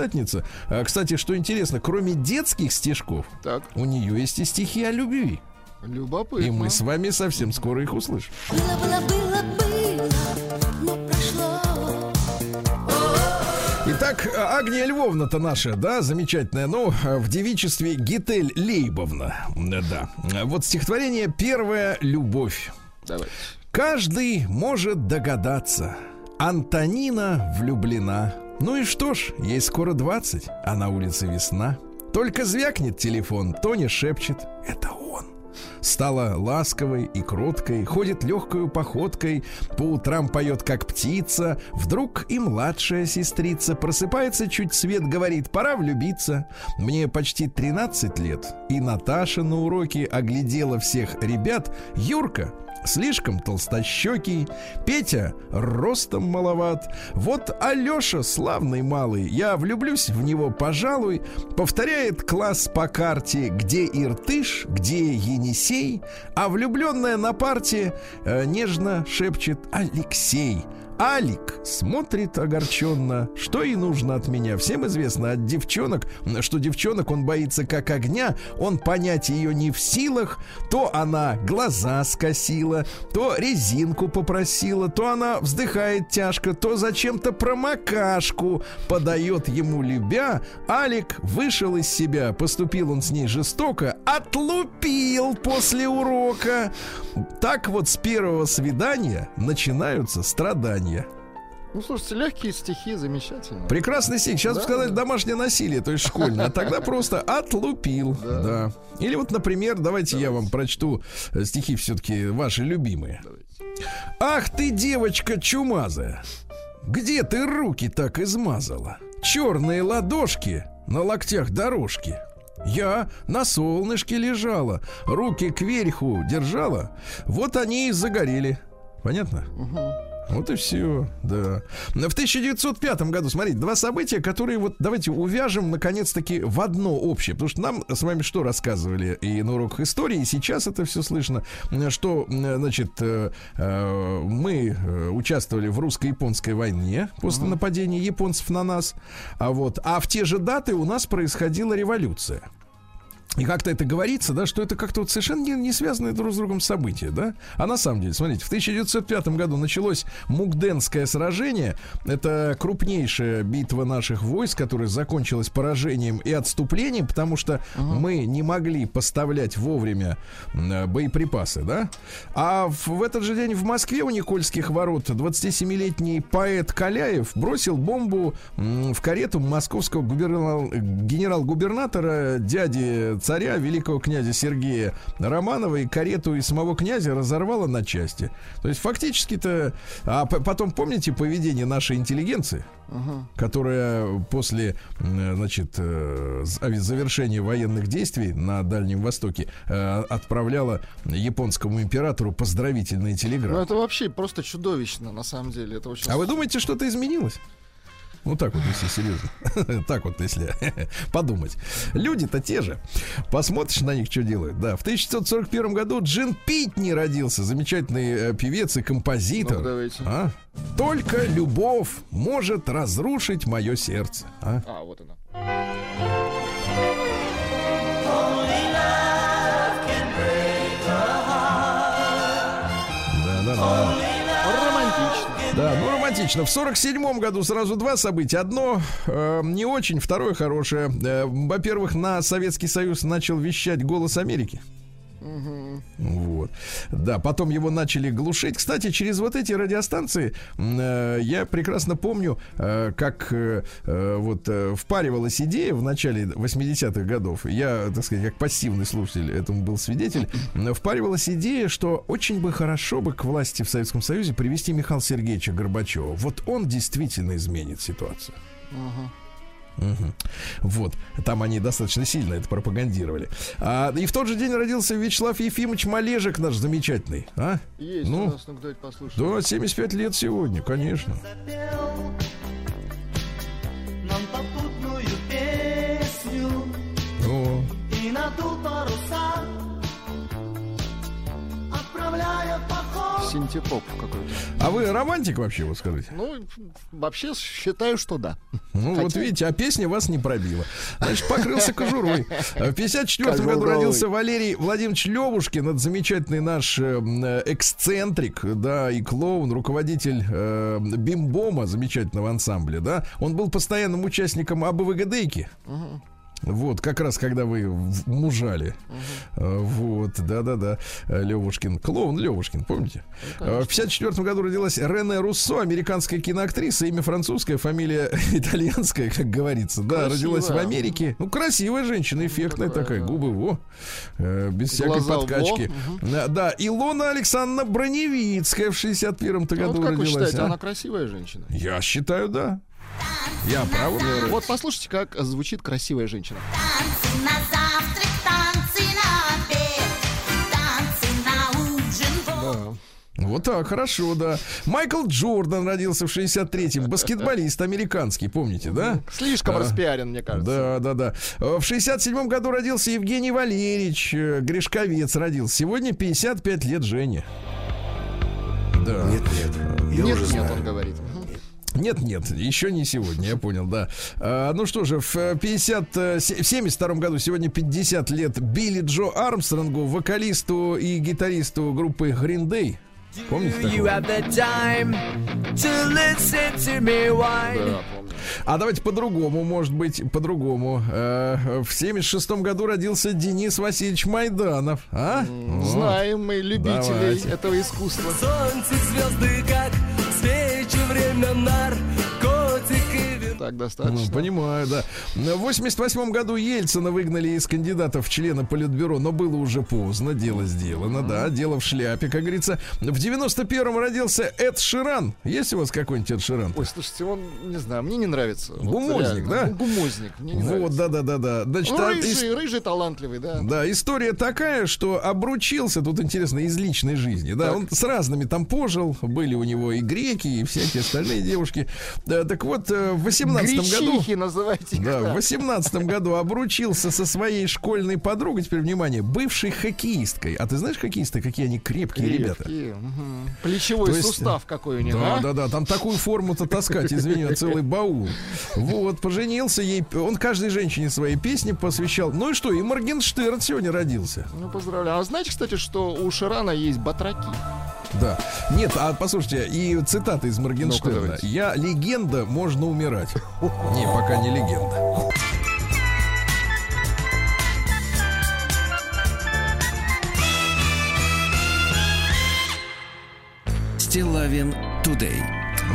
Кстати, что интересно, кроме детских стишков, так, у нее есть и стихи о любви. Любопытно. И мы с вами совсем скоро их услышим. Итак, Агния Львовна-то наша, да, замечательная, но в девичестве Гитель Лейбовна. Да. Вот стихотворение «Первая любовь». Давайте. Каждый может догадаться, Антонина влюблена. Ну и что ж, ей скоро 20, а на улице весна. Только звякнет телефон, Тоня шепчет: это он. Стала ласковой и кроткой, ходит легкою походкой, по утрам поет, как птица. Вдруг и младшая сестрица просыпается чуть свет, говорит: пора влюбиться. Мне почти 13 лет, и Наташа на уроке оглядела всех ребят. Юрка слишком толстощекий, Петя ростом маловат, вот Алёша славный малый, я влюблюсь в него, пожалуй. Повторяет класс по карте, где Иртыш, где Енисей, а влюбленная на парте нежно шепчет: Алексей. Алик смотрит огорченно. Что и нужно от меня. Всем известно от девчонок, что девчонок он боится как огня. Он понять ее не в силах. То она глаза скосила, то резинку попросила, то она вздыхает тяжко, то зачем-то промокашку подает ему любя. Алик вышел из себя. Поступил он с ней жестоко. Отлупил после урока. Так вот с первого свидания начинаются страдания. Ну, слушайте, легкие стихи, замечательно. Прекрасный стих. Сейчас, да, бы сказали, домашнее насилие, то есть школьное. А тогда просто отлупил. Да. Да. Или вот, например, давайте я вам прочту стихи все-таки ваши любимые. Ах ты, девочка чумазая, где ты руки так измазала? Черные ладошки, на локтях дорожки. Я на солнышке лежала, руки кверху держала. Вот они и загорели. Понятно? Угу. Вот и все, да. В 1905 году, смотрите, два события, которые вот давайте увяжем, наконец-таки, в одно общее. Потому что нам с вами что рассказывали и на уроках истории, и сейчас это все слышно, что, значит, мы участвовали в русско-японской войне после нападения японцев на нас, а в те же даты у нас происходила революция. И как-то это говорится, да, что это как-то вот совершенно не связанные друг с другом события, да? А на самом деле, смотрите, в 1905 году началось Мукденское сражение. Это крупнейшая битва наших войск, которая закончилась поражением и отступлением, потому что мы не могли поставлять вовремя боеприпасы, да? А в этот же день в Москве у Никольских ворот 27-летний поэт Каляев бросил бомбу в карету московского генерал-губернатора, дяди царя, великого князя Сергея Романова, и карету и самого князя разорвало на части. То есть фактически-то... А потом помните поведение нашей интеллигенции, которая после, значит, завершения военных действий на Дальнем Востоке отправляла японскому императору поздравительные телеграммы. Ну это вообще просто чудовищно, на самом деле. Это очень... А вы думаете, что-то изменилось? Ну так вот, если серьезно. Так вот, если подумать. Люди-то те же. Посмотришь на них, что делают. Да, в 1941 году Джин Питни родился. Замечательный певец и композитор. Ну, а? Только любовь может разрушить мое сердце. А вот она. Да-да-да. Да, ну романтично. В 47-м году сразу два события. Одно не очень, второе хорошее. Во-первых, на Советский Союз начал вещать «Голос Америки». Вот. Да, потом его начали глушить. Кстати, через вот эти радиостанции я прекрасно помню, как вот впаривалась идея в начале 80-х годов. Я, так сказать, как пассивный слушатель этому был свидетель. Впаривалась идея, что очень бы хорошо бы к власти в Советском Союзе привести Михаила Сергеевича Горбачева. Вот он действительно изменит ситуацию. Вот, там они достаточно сильно это пропагандировали. И в тот же день родился Вячеслав Ефимович Малежик, наш замечательный. А? Есть, ну, давайте послушаем. Да, 75 лет сегодня, конечно. Запел нам попутную песню и надул паруса, отправляя поход. Синтепоп какой-то. А вы романтик вообще, вот скажите? Ну, вообще считаю, что да. Ну, хотя... вот видите, а песня вас не пробила. Значит, покрылся кожурой. В 1954 году родился Валерий Владимирович Левушкин. Это замечательный наш эксцентрик, да, и клоун, руководитель бимбома, замечательного ансамбля, да. Он был постоянным участником АБВГДейки. Вот, как раз, когда вы мужали. Вот, да-да-да. Левушкин, клоун Левушкин, помните? Ну, в 54 году родилась Рене Руссо, американская киноактриса. Имя французское, фамилия итальянская, как говорится. Красивая. Да, родилась в Америке. Ну, красивая женщина, эффектная такая, губы, во. Без всякой подкачки. Да, Илона Александровна Броневицкая в 61-м-то году родилась. Как вы считаете, она красивая женщина? Я считаю, да. Я прав. Вот послушайте, как звучит красивая женщина. Танцы на завтрак, танцы на обед, танцы на ужин. Вот так, хорошо, да. Майкл Джордан родился в 63-м. Баскетболист американский, помните, да? Слишком распиарен, мне кажется. Да, да, да. В 67-м году родился Евгений Валерьевич Гришковец. Родился сегодня 55 лет Жене. Да. Нет, он говорит. Нет, еще не сегодня, я понял, да. Ну что же, в 72 году, сегодня 50 лет Билли Джо Армстронгу, вокалисту и гитаристу группы Green Day. Помните такого? А давайте по-другому, может быть, по-другому. В 76-м году родился Денис Васильевич Майданов. А? Знаем мы любителей этого искусства. Солнце, звезды, как свечи, время, наркотики. Так, достаточно. Ну, понимаю, да. В 88-м году Ельцина выгнали из кандидатов в члены Политбюро, но было уже поздно, дело сделано, да, дело в шляпе, как говорится. В 91-м родился Эд Ширан. Есть у вас какой-нибудь Эд Ширан? Ой, слушайте, он, не знаю, мне не нравится. Гумозник, вот, да? Гумозник, мне не нравится. Вот, да-да-да. Рыжий, талантливый, да. Да, история такая, что обручился, тут интересно, из личной жизни, да, так. Он с разными там пожил, были у него и греки, и всякие остальные девушки. Так вот, в 18 в 18 году обручился со своей школьной подругой, теперь, внимание, бывшей хоккеисткой. А ты знаешь, хоккеисты, какие они крепкие ребята. Угу. Плечевой сустав какой у них. Да, там такую форму-то таскать, извини, целый баул. Вот, поженился ей, он каждой женщине свои песни посвящал. Ну и что, и Моргенштерн сегодня родился. Ну, поздравляю. А знаете, кстати, что у Ширана есть батраки? Да. Нет, а послушайте, и цитата из Моргенштерна. Ну, я легенда, можно умирать. Не, пока не легенда. Стилавин Тудей.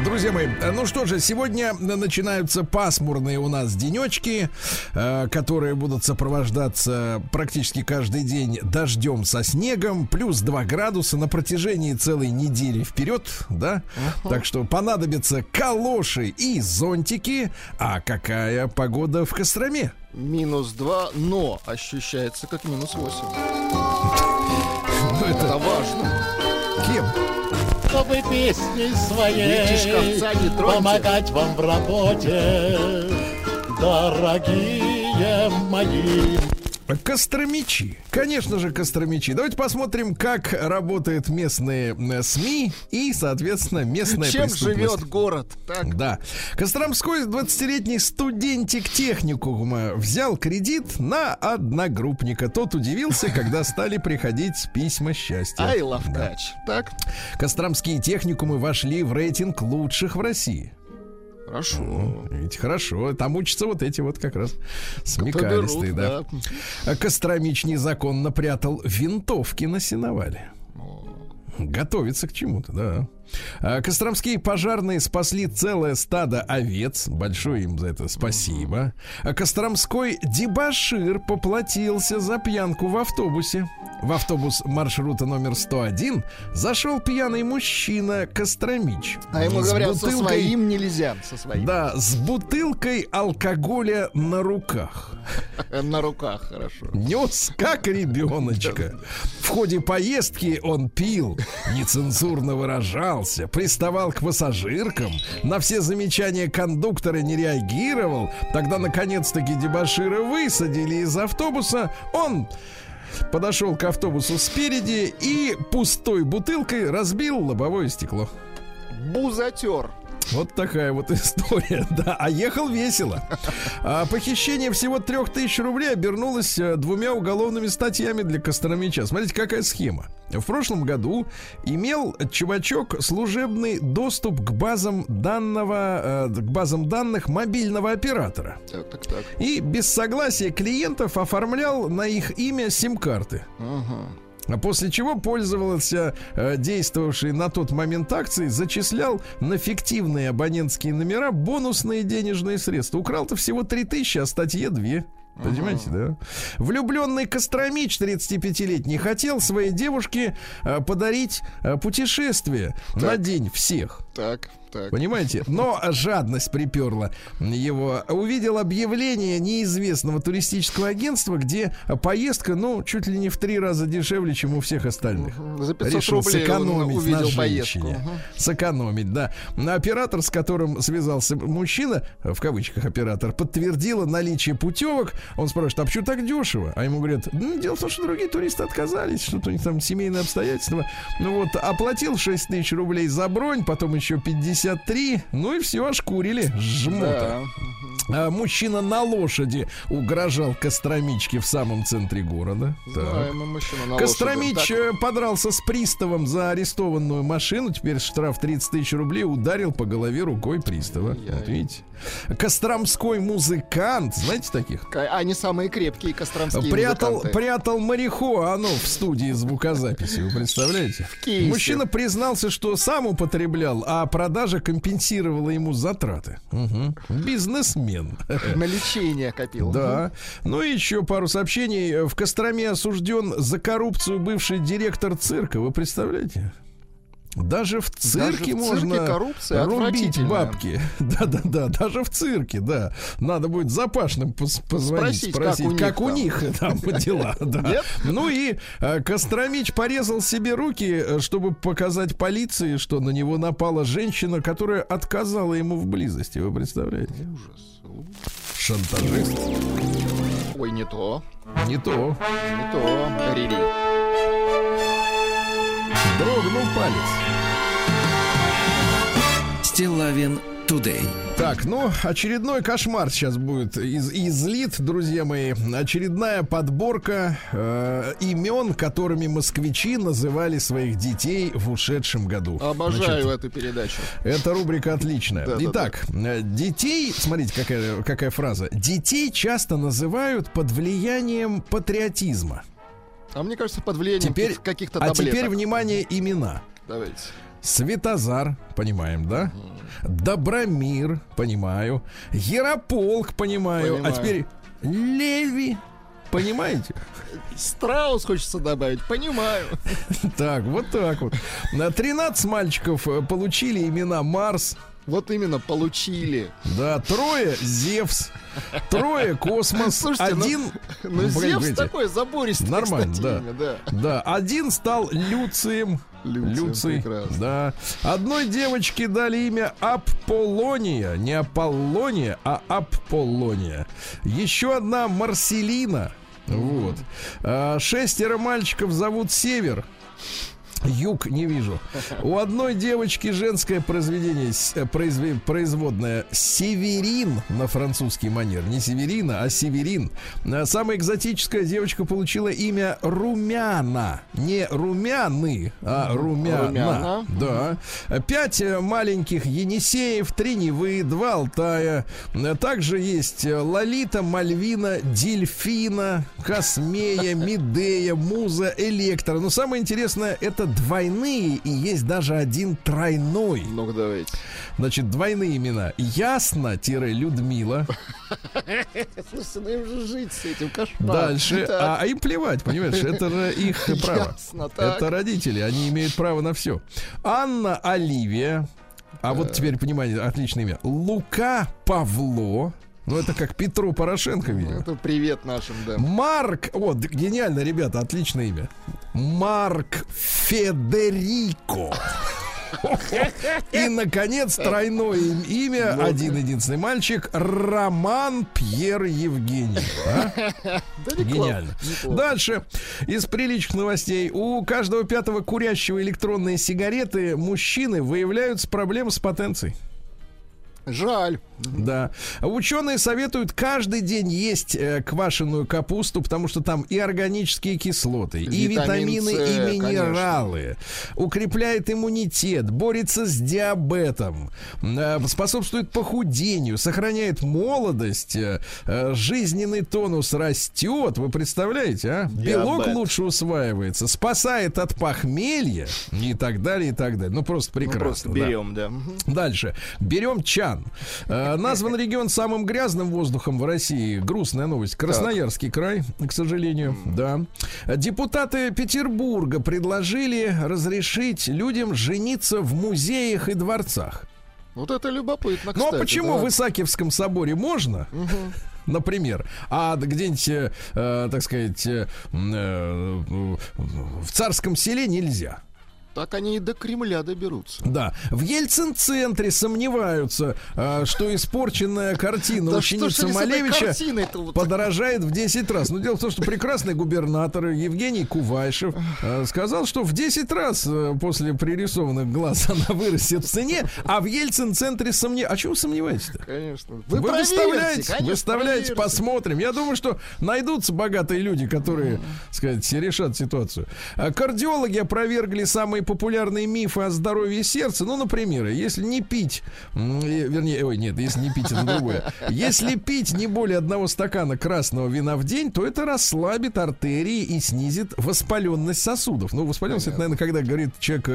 Друзья мои, ну что же, сегодня начинаются пасмурные у нас денечки, которые будут сопровождаться практически каждый день дождем со снегом, плюс 2 градуса на протяжении целой недели вперед, да? Так что понадобятся калоши и зонтики. А какая погода в Костроме? -2, но ощущается как -8. Это важно. Кем? Чтобы песней своей помогать вам в работе, дорогие мои. Костромичи. Конечно же, костромичи. Давайте посмотрим, как работают местные СМИ и, соответственно, местная преступность. Чем живет город. Так. Да. Костромской 20-летний студентик техникума взял кредит на одногруппника. Тот удивился, когда стали приходить письма счастья. Ай, ловкач. Да. Так. Костромские техникумы вошли в рейтинг лучших в России. Хорошо. Ведь хорошо. Там учатся вот эти вот как раз смекалистые, да. Костромич незаконно прятал винтовки на сеновале. Готовится к чему-то, да. Костромские пожарные спасли целое стадо овец. Большое им за это спасибо. Костромской дебошир поплатился за пьянку в автобусе. В автобус маршрута номер 101 зашел пьяный мужчина Костромич. А ему говорят, бутылкой, со своим нельзя. Со своим. Да, с бутылкой алкоголя на руках. На руках, хорошо. Нес как ребеночка. В ходе поездки он пил, нецензурно выражал, приставал к пассажиркам, на все замечания кондуктора не реагировал. Тогда наконец-таки дебошира высадили из автобуса. Он подошел к автобусу спереди и пустой бутылкой разбил лобовое стекло. Бузатер. Вот такая вот история, да. А ехал весело. Похищение всего 3000 рублей обернулось 2 уголовными статьями для костромича. Смотрите, какая схема. В прошлом году имел чувачок служебный доступ к базам данных мобильного оператора. Так. И без согласия клиентов оформлял на их имя сим-карты. Угу. После чего пользовался действовавшей на тот момент акцией, зачислял на фиктивные абонентские номера бонусные денежные средства. Украл-то всего 3000, а статье 2. Понимаете, да? Влюбленный Костромич 35-летний хотел своей девушке подарить путешествие на День всех. Так. Понимаете? Но жадность приперла его. Увидел объявление неизвестного туристического агентства, где поездка, чуть ли не в 3 раза дешевле, чем у всех остальных. За 500 решил рублей сэкономить на женщине. Сэкономить, да. Оператор, с которым связался мужчина, в кавычках оператор, подтвердила наличие путевок. Он спрашивает, а почему так дешево? А ему говорят, дело в том, что другие туристы отказались, что-то у них там семейные обстоятельства. Оплатил 6000 рублей за бронь, потом еще 50 53, и все, ошкурили жмота. Да. Мужчина на лошади угрожал Костромичке в самом центре города. Костромич подрался с приставом за арестованную машину. Теперь штраф 30 000 рублей, ударил по голове рукой пристава. Вот видите? Костромской музыкант, знаете таких? Они самые крепкие костромские музыканты. Прятал марихуану в студии звукозаписи, вы представляете? Мужчина признался, что сам употреблял, а продажа компенсировала ему затраты. Бизнесмен. На лечение копил. Да. И еще пару сообщений. В Костроме осужден за коррупцию бывший директор цирка, вы представляете? Даже в цирке можно рубить бабки. Да-да-да, даже в цирке, да. Надо будет Запашным позвонить, спросить, как у них там дела. Ну и Костромич порезал себе руки, чтобы показать полиции, что на него напала женщина, которая отказала ему в близости. Вы представляете? Ужас. Шантажист. Ой, не то. Не то. Не то. Рири. Дрогнул палец. Стиллавин Today. Так, ну, очередной кошмар сейчас будет из лит, друзья мои. Очередная подборка имен, которыми москвичи называли своих детей в ушедшем году. Обожаю эту передачу. Эта рубрика отличная. Итак, детей, смотрите, какая фраза. Детей часто называют под влиянием патриотизма. А мне кажется, под влиянием каких-то таблеток. А теперь, внимание, имена. Давайте. Светозар, понимаем, да? Добромир, понимаю. Ярополк, понимаю. А теперь Леви, понимаете? Страус хочется добавить, понимаю. Так, вот так вот. 13 мальчиков получили имена Марс. Вот именно, получили. Да, трое Зевс, трое Космос. Слушайте, один... Ну, Зевс такой забористый. Нормально, кстати, да. Имя, да. Да, один стал Люцием. Люций, да. Одной девочке дали имя Апполония. Не Аполлония, а Апполония. Еще одна Марселина. Вот. 6 мальчиков зовут Север. Юг не вижу. У одной девочки женское производное Северин на французский манер. Не Северина, а Северин. Самая экзотическая девочка получила имя Румяна. Не Румяны, а Румяна. Румяна. Да. 5 маленьких Енисеев, 3 Невы, 2 Алтая. Также есть Лолита, Мальвина, Дельфина, Космея, Медея, Муза, Электра. Но самое интересное, это двойные, и есть даже один тройной. Ну-ка, давайте. Значит, двойные имена. Ясна-Людмила. Слушайте, ну им же жить с этим кошмаром. Дальше. А им плевать, понимаешь? Это же их право. Это родители, они имеют право на все. Анна Оливия. А вот теперь, понимаете, отличное имя. Лука Павло. Ну, это как Петру Порошенко, видимо. Это привет нашим, да. Марк. О, гениально, ребята, отличное имя. Марк Федерико. И, наконец, тройное имя, один-единственный мальчик, Роман Пьер Евгений. А? Гениально. Дальше. Из приличных новостей. У каждого 5-го курящего электронные сигареты мужчины выявляют проблемы с потенцией. Жаль. Да. Ученые советуют каждый день есть квашеную капусту, потому что там и органические кислоты, и витамины, и минералы. Конечно. Укрепляет иммунитет, борется с диабетом, способствует похудению, сохраняет молодость, жизненный тонус растет. Вы представляете, а? Белок лучше усваивается, спасает от похмелья и так далее, и так далее. Ну, просто прекрасно. Ну, просто берем, да. Да. Дальше. Берем чан. Назван регион самым грязным воздухом в России. Грустная новость. Красноярский край, к сожалению. Да. Депутаты Петербурга предложили разрешить людям жениться в музеях и дворцах. Вот это любопытно, кстати. Ну а почему в Исаакиевском соборе можно... Например, а где-нибудь, так сказать, в Царском селе нельзя. Так они и до Кремля доберутся. Да. В Ельцин-центре сомневаются, что испорченная картина ученицы Малевича подорожает в 10 раз. Но дело в том, что прекрасный губернатор Евгений Кувайшев сказал, что в 10 раз после пририсованных глаз она вырастет в цене, а в Ельцин-центре сомневаются. А чего вы сомневаетесь-то? Конечно. Вы выставляете, выставляете, посмотрим. Я думаю, что найдутся богатые люди, которые, сказать, решат ситуацию. Кардиологи опровергли самые популярные мифы о здоровье сердца. Ну, например, если не пить, вернее, ой, нет, если не пить, это другое. Если пить не более 1 стакана красного вина в день, то это расслабит артерии и снизит воспаленность сосудов. Ну, воспаленность, это, наверное, когда, говорит человек,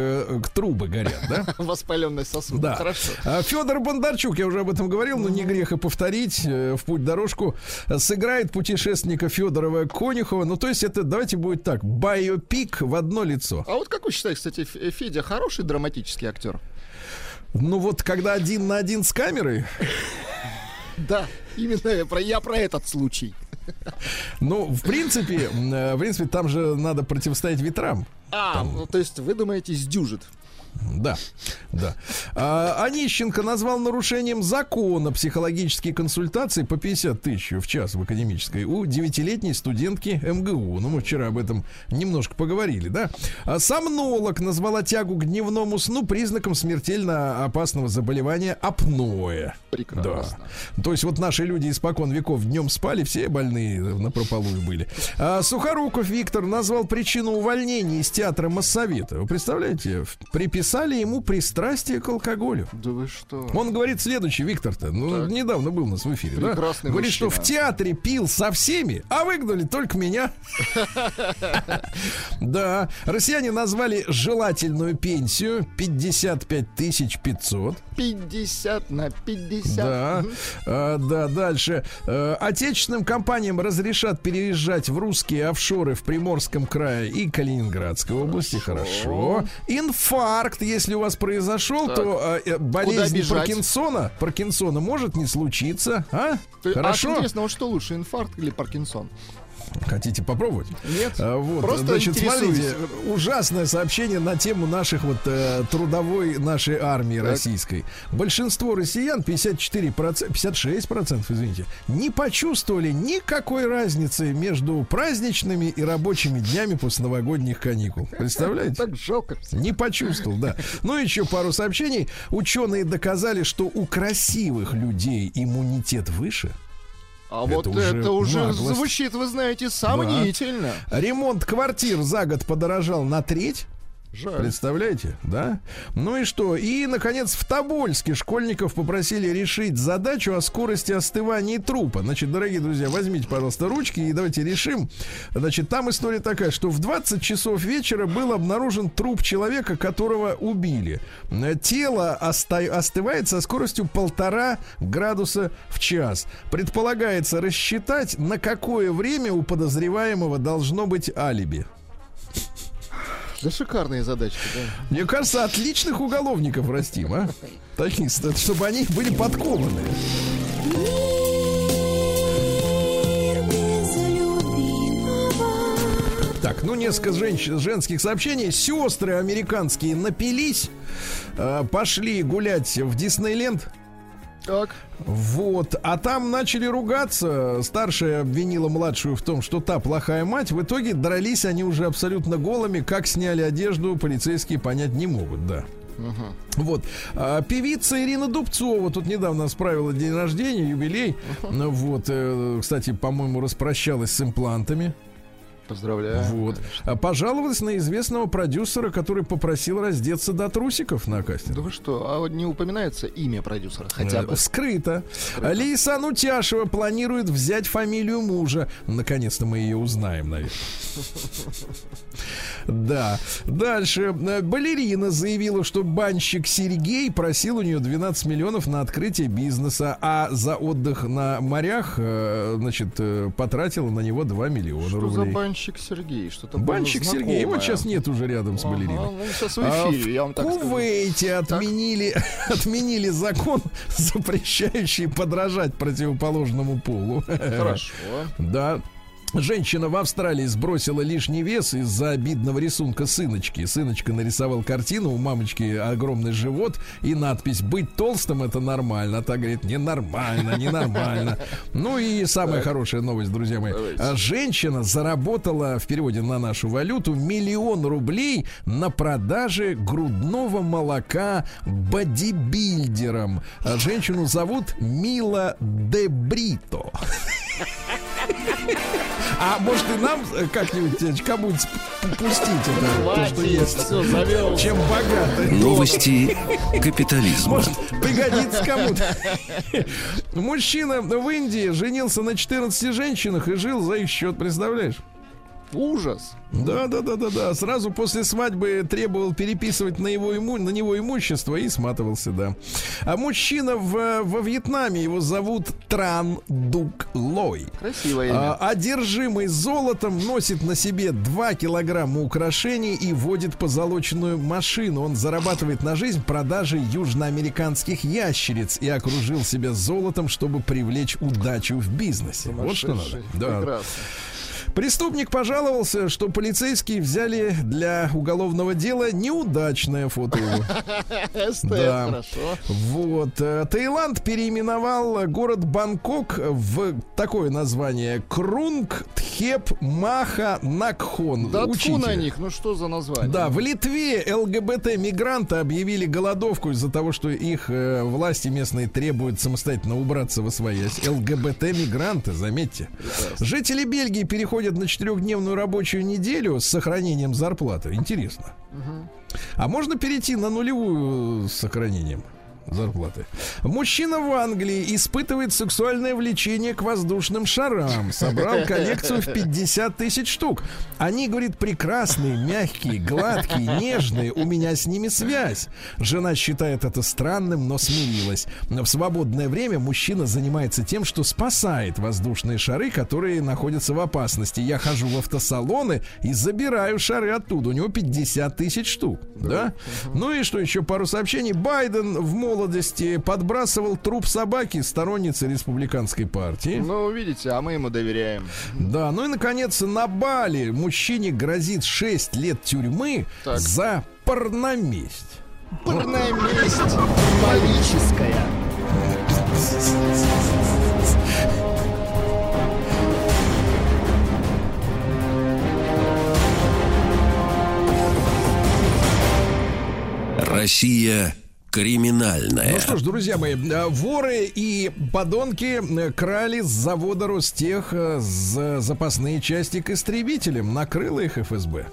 трубы горят, да? Воспаленность сосудов, да. Хорошо. Федор Бондарчук, я уже об этом говорил, но не грех и повторить, в путь дорожку, сыграет путешественника Федора Конюхова. Ну, то есть это, давайте будет так, байопик в одно лицо. А вот как вы считаете, кстати, думаете, Федя хороший драматический актер? Ну вот, когда один на один с камерой... Да, именно я про этот случай. Ну, в принципе, там же надо противостоять ветрам. Ну, то есть вы думаете, сдюжит? Да, да. Онищенко назвал нарушением закона психологические консультации по 50 тысяч в час в академической у 9-летней студентки МГУ. Ну, мы вчера об этом немножко поговорили, да? Сомнолог назвала тягу к дневному сну признаком смертельно опасного заболевания апноэ. Прекрасно. Да. То есть вот наши люди испокон веков днем спали, все больные напропалую были. Сухоруков Виктор назвал причину увольнения из театра Моссовета. Вы представляете, приписали ему пристрастие к алкоголю. Да вы что? Он говорит следующий, Виктор-то, ну, так. Недавно был у нас в эфире, да? Прекрасный говорит, мужчина. Что в театре пил со всеми, а выгнали только меня. Да. Россияне назвали желательную пенсию 55 500. 50 на 50. Да. Да, дальше. Отечественным компаниям разрешат переезжать в русские офшоры в Приморском крае и Калининградской области. Хорошо. Инфаркт, если у вас произошел, так. То болезнь Паркинсона может не случиться, а? Хорошо. А интересно, вот что лучше, инфаркт или Паркинсон? Хотите попробовать? Нет. Вот, просто значит, смотрите, ужасное сообщение на тему наших вот трудовой нашей армии так. российской. Большинство россиян, 56%, извините, не почувствовали никакой разницы между праздничными и рабочими днями после новогодних каникул. Представляете? Так жалко. Не почувствовал, да. Ну, еще пару сообщений. Ученые доказали, что у красивых людей иммунитет выше. А это вот уже это уже наглость. Звучит, вы знаете, сомнительно. Да. Ремонт квартир за год подорожал на 1/3. Жаль. Представляете, да? Ну и что? И, наконец, в Тобольске школьников попросили решить задачу о скорости остывания трупа. Значит, дорогие друзья, возьмите, пожалуйста, ручки и давайте решим. Значит, там история такая, что в 20 часов вечера был обнаружен труп человека, которого убили. Тело остывает со скоростью 1,5 градуса в час. Предполагается рассчитать, на какое время у подозреваемого должно быть алиби. Да шикарные задачки, да. Мне кажется, отличных уголовников растим, а? Такие, чтобы они были подкованы. Так, ну несколько женских сообщений. Сестры американские напились, пошли гулять в Диснейленд. Так. Вот, а там начали ругаться. Старшая обвинила младшую в том, что та плохая мать. В итоге дрались они уже абсолютно голыми. Как сняли одежду, полицейские понять не могут, да. Угу. Вот. Певица Ирина Дубцова тут недавно справила день рождения, юбилей. Угу. Вот, кстати, по-моему, распрощалась с имплантами. Поздравляю. Вот. Пожаловалась на известного продюсера, который попросил раздеться до трусиков на кастинге. Да вы что, а вот не упоминается имя продюсера хотя бы? Скрыто. Лейсан Утяшева планирует взять фамилию мужа. Наконец-то мы ее узнаем, наверное. Да. Дальше. Балерина заявила, что банщик Сергей просил у нее 12 миллионов на открытие бизнеса, а за отдых на морях, значит, потратила на него 2 миллиона рублей. Что за банщик? Сергей, что-то банщик Сергей, его сейчас нет уже рядом с балериной. Ну, сейчас в эфире, я вам так скажу. В Кувейте отменили закон, запрещающий подражать противоположному полу. Хорошо. Да. Женщина в Австралии сбросила лишний вес из-за обидного рисунка сыночки. Сыночка нарисовал картину, у мамочки огромный живот и надпись «Быть толстым — это нормально». А та говорит «Ненормально, ненормально». Ну и самая хорошая новость, друзья мои. Женщина заработала, в переводе на нашу валюту, 1 000 000 рублей на продаже грудного молока бодибилдерам. Женщину зовут Мила Де Брито. А может и нам как-нибудь кому-нибудь пустить это, хватит, то, что есть, все, чем богаты. Новости капитализма. Может пригодится кому-то. Мужчина в Индии женился на 14 женщинах и жил за их счет, представляешь? Ужас. Да. Сразу после свадьбы требовал переписывать на него имущество и сматывался, да. А мужчина во Вьетнаме, его зовут Тран Дук Лой. Красивое имя. Одержимый золотом, носит на себе 2 килограмма украшений и водит позолоченную машину. Он зарабатывает на жизнь продажей южноамериканских ящериц и окружил себя золотом, чтобы привлечь удачу в бизнесе. Вот что надо. Да. Прекрасно. Преступник пожаловался, что полицейские взяли для уголовного дела неудачное фото его. Да. Хорошо. Вот. Таиланд переименовал город Бангкок в такое название: Крунг Тхеп Маха Накхон. Да тьфу на них, ну что за название? Да, в Литве ЛГБТ-мигранты объявили голодовку из-за того, что их власти местные требуют самостоятельно убраться восвоясь. ЛГБТ-мигранты, заметьте. Прекрасно. Жители Бельгии переходят на 4-дневную рабочую неделю с сохранением зарплаты. Интересно. Угу. А можно перейти на нулевую с сохранением зарплаты? Мужчина в Англии испытывает сексуальное влечение к воздушным шарам. Собрал коллекцию в 50 тысяч штук. Они, говорит, прекрасные, мягкие, гладкие, нежные. У меня с ними связь. Жена считает это странным, но смирилась. В свободное время мужчина занимается тем, что спасает воздушные шары, которые находятся в опасности. Я хожу в автосалоны и забираю шары оттуда. У него 50 тысяч штук. Да? Ну и что еще? Пару сообщений. Байден в молодости подбрасывал труп собаки сторонницы республиканской партии. Ну, видите, а мы ему доверяем. Да, ну и, наконец, на Бали мужчине грозит 6 лет тюрьмы за порноместь. Порноместь магическая. Россия криминальная. Ну что ж, друзья мои, воры и подонки крали с завода Ростех запасные части к истребителям. Накрыло их ФСБ.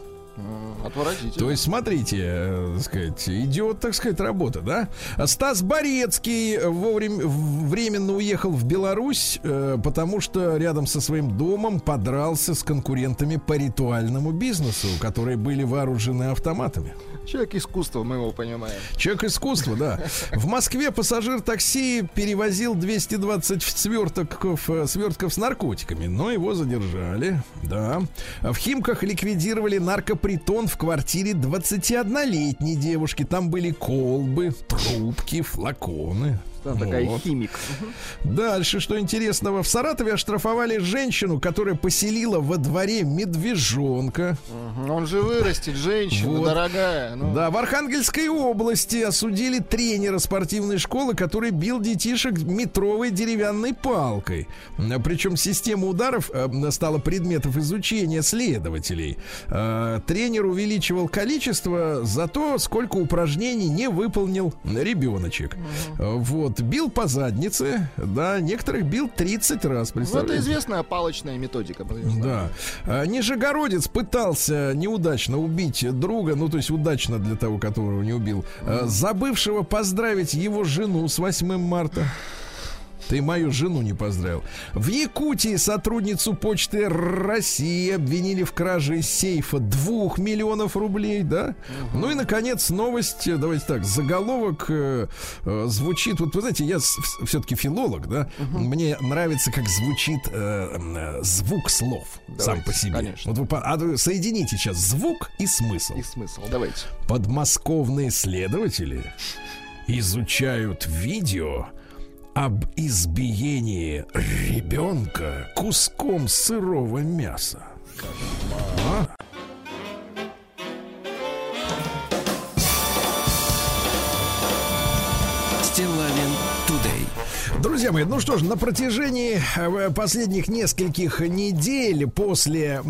Отвратительно. То есть, смотрите, так сказать, идет, так сказать, работа, да? Стас Борецкий временно уехал в Беларусь, потому что рядом со своим домом подрался с конкурентами по ритуальному бизнесу, которые были вооружены автоматами. Человек искусства, мы его понимаем. Человек искусства, да. В Москве пассажир такси перевозил 220 свертков с наркотиками, но его задержали, да. В Химках ликвидировали наркопритон в квартире 21-летней девушки. Там были колбы, трубки, флаконы. Там такая химик. Дальше, что интересного. В Саратове оштрафовали женщину, которая поселила во дворе медвежонка. Он же вырастет, женщина, вот. Дорогая. Ну. Да, в Архангельской области осудили тренера спортивной школы, который бил детишек метровой деревянной палкой. Причем система ударов стала предметом изучения следователей. Тренер увеличивал количество за то, сколько упражнений не выполнил ребеночек. Вот. Бил по заднице, да, некоторых бил 30 раз, представляете? Ну, это известная палочная методика. Да. Нижегородец пытался неудачно убить друга, ну, то есть удачно для того, которого не убил, забывшего поздравить его жену с 8 марта. Ты мою жену не поздравил. В Якутии сотрудницу Почты России обвинили в краже из сейфа 2 миллионов рублей, да? Угу. Ну и, наконец, новость. Давайте так, заголовок звучит. Вот, вы знаете, я все-таки филолог, да? Угу. Мне нравится, как звучит звук слов. Давайте, сам по себе. Конечно. Вот вы, соедините сейчас звук и смысл. И смысл, давайте. Подмосковные следователи изучают видео об избиении ребенка куском сырого мяса. Друзья мои, ну что ж, на протяжении последних нескольких недель после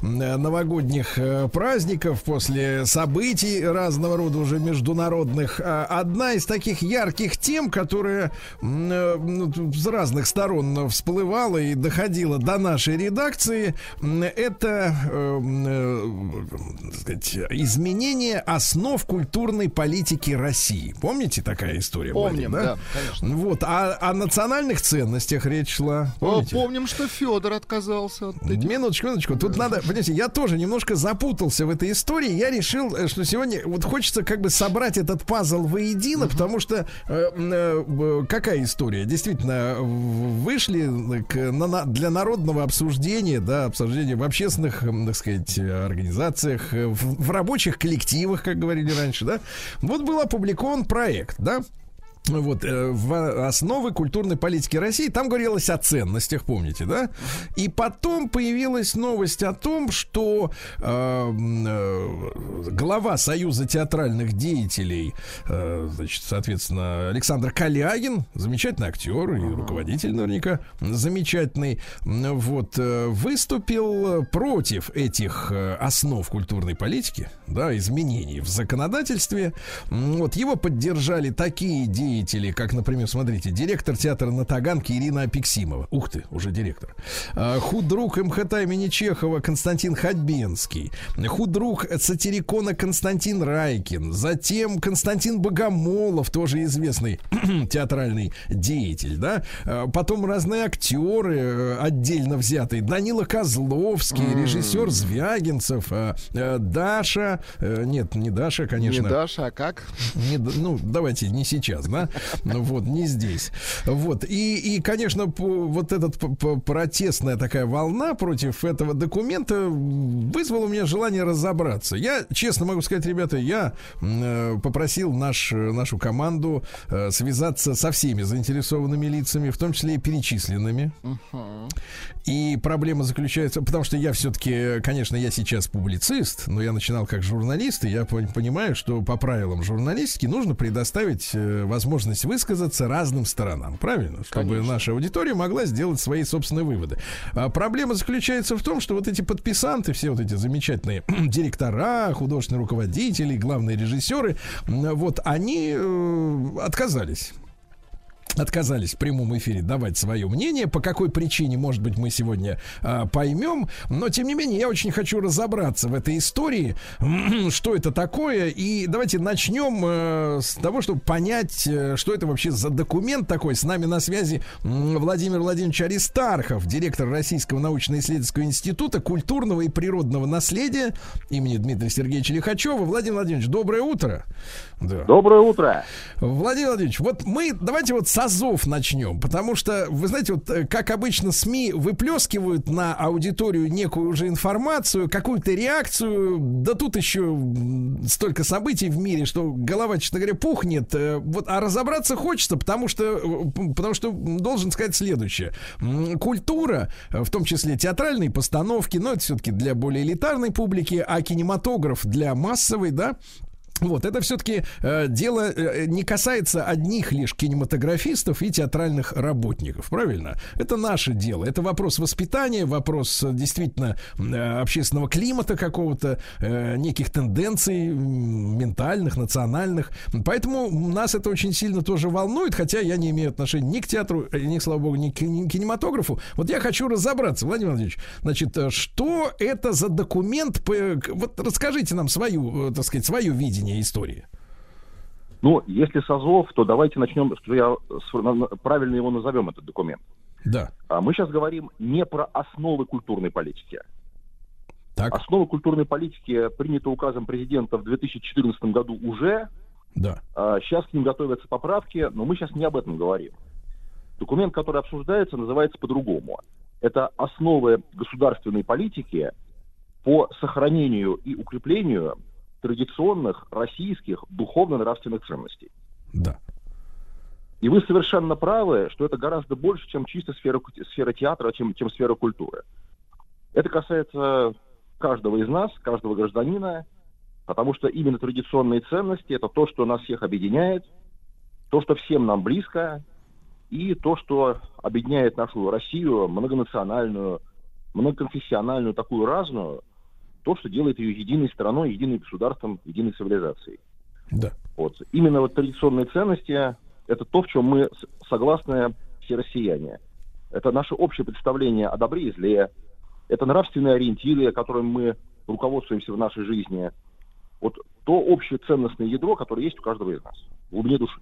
новогодних праздников, после событий разного рода уже международных, одна из таких ярких тем, которая с разных сторон всплывала и доходила до нашей редакции, это, так сказать, изменение основ культурной политики России. Помните, такая история? Помним, Владик, да? Конечно. Вот. О национальных ценностях речь шла. Помним, что Федор отказался от этих... Минуточку. Тут надо, понимаете, я тоже немножко запутался в этой истории. Я решил, что сегодня вот хочется как бы собрать этот пазл воедино, потому что какая история? Действительно, вышли для народного обсуждения, да, обсуждения в общественных, так сказать, организациях, в рабочих коллективах, как говорили раньше, да. Вот был опубликован проект, да. Вот, в основы культурной политики России. Там говорилось о ценностях, помните, да? И потом появилась новость о том, что глава Союза театральных деятелей, значит, соответственно, Александр Калягин, замечательный актер и руководитель наверняка замечательный, вот, выступил против этих основ культурной политики, да, изменений в законодательстве. Вот, его поддержали такие деятели, как, например, смотрите, директор театра на Таганке Ирина Апексимова. Ух ты, уже директор. Худрук МХТ имени Чехова Константин Хабенский. Худрук сатирикона Константин Райкин. Затем Константин Богомолов, тоже известный театральный деятель, да. Потом разные актеры отдельно взятые. Данила Козловский, режиссер Звягинцев. Даша. Нет, не Даша, конечно. Не Даша, а как? Не, ну, давайте не сейчас, да. Вот, не здесь. Вот. И конечно, вот эта протестная такая волна против этого документа вызвала у меня желание разобраться. Я, честно могу сказать, ребята, я попросил нашу команду связаться со всеми заинтересованными лицами, в том числе и перечисленными. И проблема заключается, потому что я все-таки, конечно, я сейчас публицист, но я начинал как журналист, и я понимаю, что по правилам журналистики нужно предоставить возможность высказаться разным сторонам, правильно? Чтобы Конечно. Наша аудитория могла сделать свои собственные выводы. А проблема заключается в том, что вот эти подписанты, все вот эти замечательные директора, художественные руководители, главные режиссеры, вот они отказались в прямом эфире давать свое мнение. По какой причине, может быть, мы сегодня поймем. Но, тем не менее, я очень хочу разобраться в этой истории, что это такое. И давайте начнем с того, чтобы понять, что это вообще за документ такой. С нами на связи Владимир Владимирович Аристархов, директор Российского научно-исследовательского института культурного и природного наследия имени Дмитрия Сергеевича Лихачева. Владимир Владимирович, доброе утро. Да. Доброе утро. Владимир Владимирович, вот мы давайте вот азов начнем, потому что, вы знаете, вот как обычно СМИ выплескивают на аудиторию некую уже информацию, какую-то реакцию, да тут еще столько событий в мире, что голова, честно говоря, пухнет. Вот, а разобраться хочется, потому что должен сказать следующее. Культура, в том числе театральные постановки, но это все-таки для более элитарной публики, а кинематограф для массовой, да. Вот, это все-таки дело не касается одних лишь кинематографистов и театральных работников, правильно? Это наше дело, это вопрос воспитания, вопрос действительно общественного климата какого-то, неких тенденций ментальных, национальных. Поэтому нас это очень сильно тоже волнует, хотя я не имею отношения ни к театру, ни, слава богу, ни к кинематографу. Вот я хочу разобраться, Владимир Владимирович, значит, что это за документ? Вот расскажите нам свою, так сказать, свое видение истории. Ну, если с АЗОВ, то давайте начнем, что я правильно его назовем, этот документ. Да. Мы сейчас говорим не про основы культурной политики. Так. Основы культурной политики приняты указом президента в 2014 году уже. Да. Сейчас к ним готовятся поправки, но мы сейчас не об этом говорим. Документ, который обсуждается, называется по-другому. Это основы государственной политики по сохранению и укреплению традиционных российских духовно-нравственных ценностей. Да. И вы совершенно правы, что это гораздо больше, чем чисто сфера театра, чем сфера культуры. Это касается каждого из нас, каждого гражданина, потому что именно традиционные ценности — это то, что нас всех объединяет, то, что всем нам близко, и то, что объединяет нашу Россию многонациональную, многоконфессиональную, такую разную, то, что делает ее единой страной, единым государством, единой цивилизацией. Да. Вот. Именно вот традиционные ценности — это то, в чем мы согласны все россияне. Это наше общее представление о добре и зле, это нравственные ориентиры, которыми мы руководствуемся в нашей жизни. Вот то общее ценностное ядро, которое есть у каждого из нас в глубине души.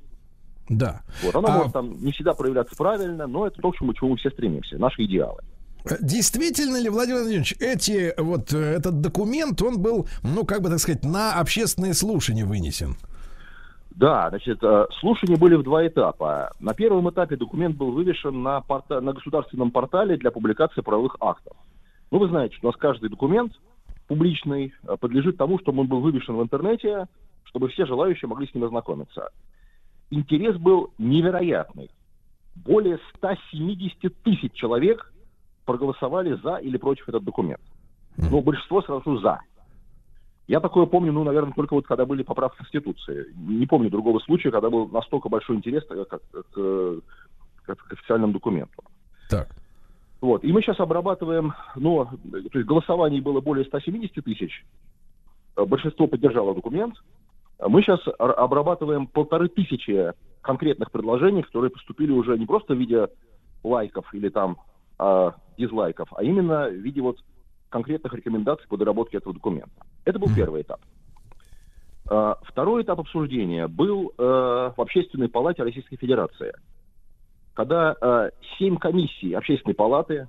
Да. Вот, она может там не всегда проявляться правильно, но это то, к чему мы все стремимся, наши идеалы. Действительно ли, Владимир Владимирович, этот документ, он был, на общественные слушания вынесен? Да, слушания были в два этапа. На первом этапе документ был вывешен на государственном портале для публикации правовых актов. Ну, вы знаете, что у нас каждый документ публичный подлежит тому, чтобы он был вывешен в интернете, чтобы все желающие могли с ним ознакомиться. Интерес был невероятный. Более 170 тысяч человек проголосовали за или против этот документ. Но большинство сразу за. Я такое помню, только когда были поправки к Конституции. Не помню другого случая, когда был настолько большой интерес к официальному документу. Так. Вот. И мы сейчас обрабатываем... голосований было более 170 тысяч. Большинство поддержало документ. Мы сейчас обрабатываем 1500 конкретных предложений, которые поступили уже не просто в виде лайков или дизлайков, а именно в виде конкретных рекомендаций по доработке этого документа. Это был первый этап. Второй этап обсуждения был в Общественной палате Российской Федерации, когда 7 комиссий Общественной палаты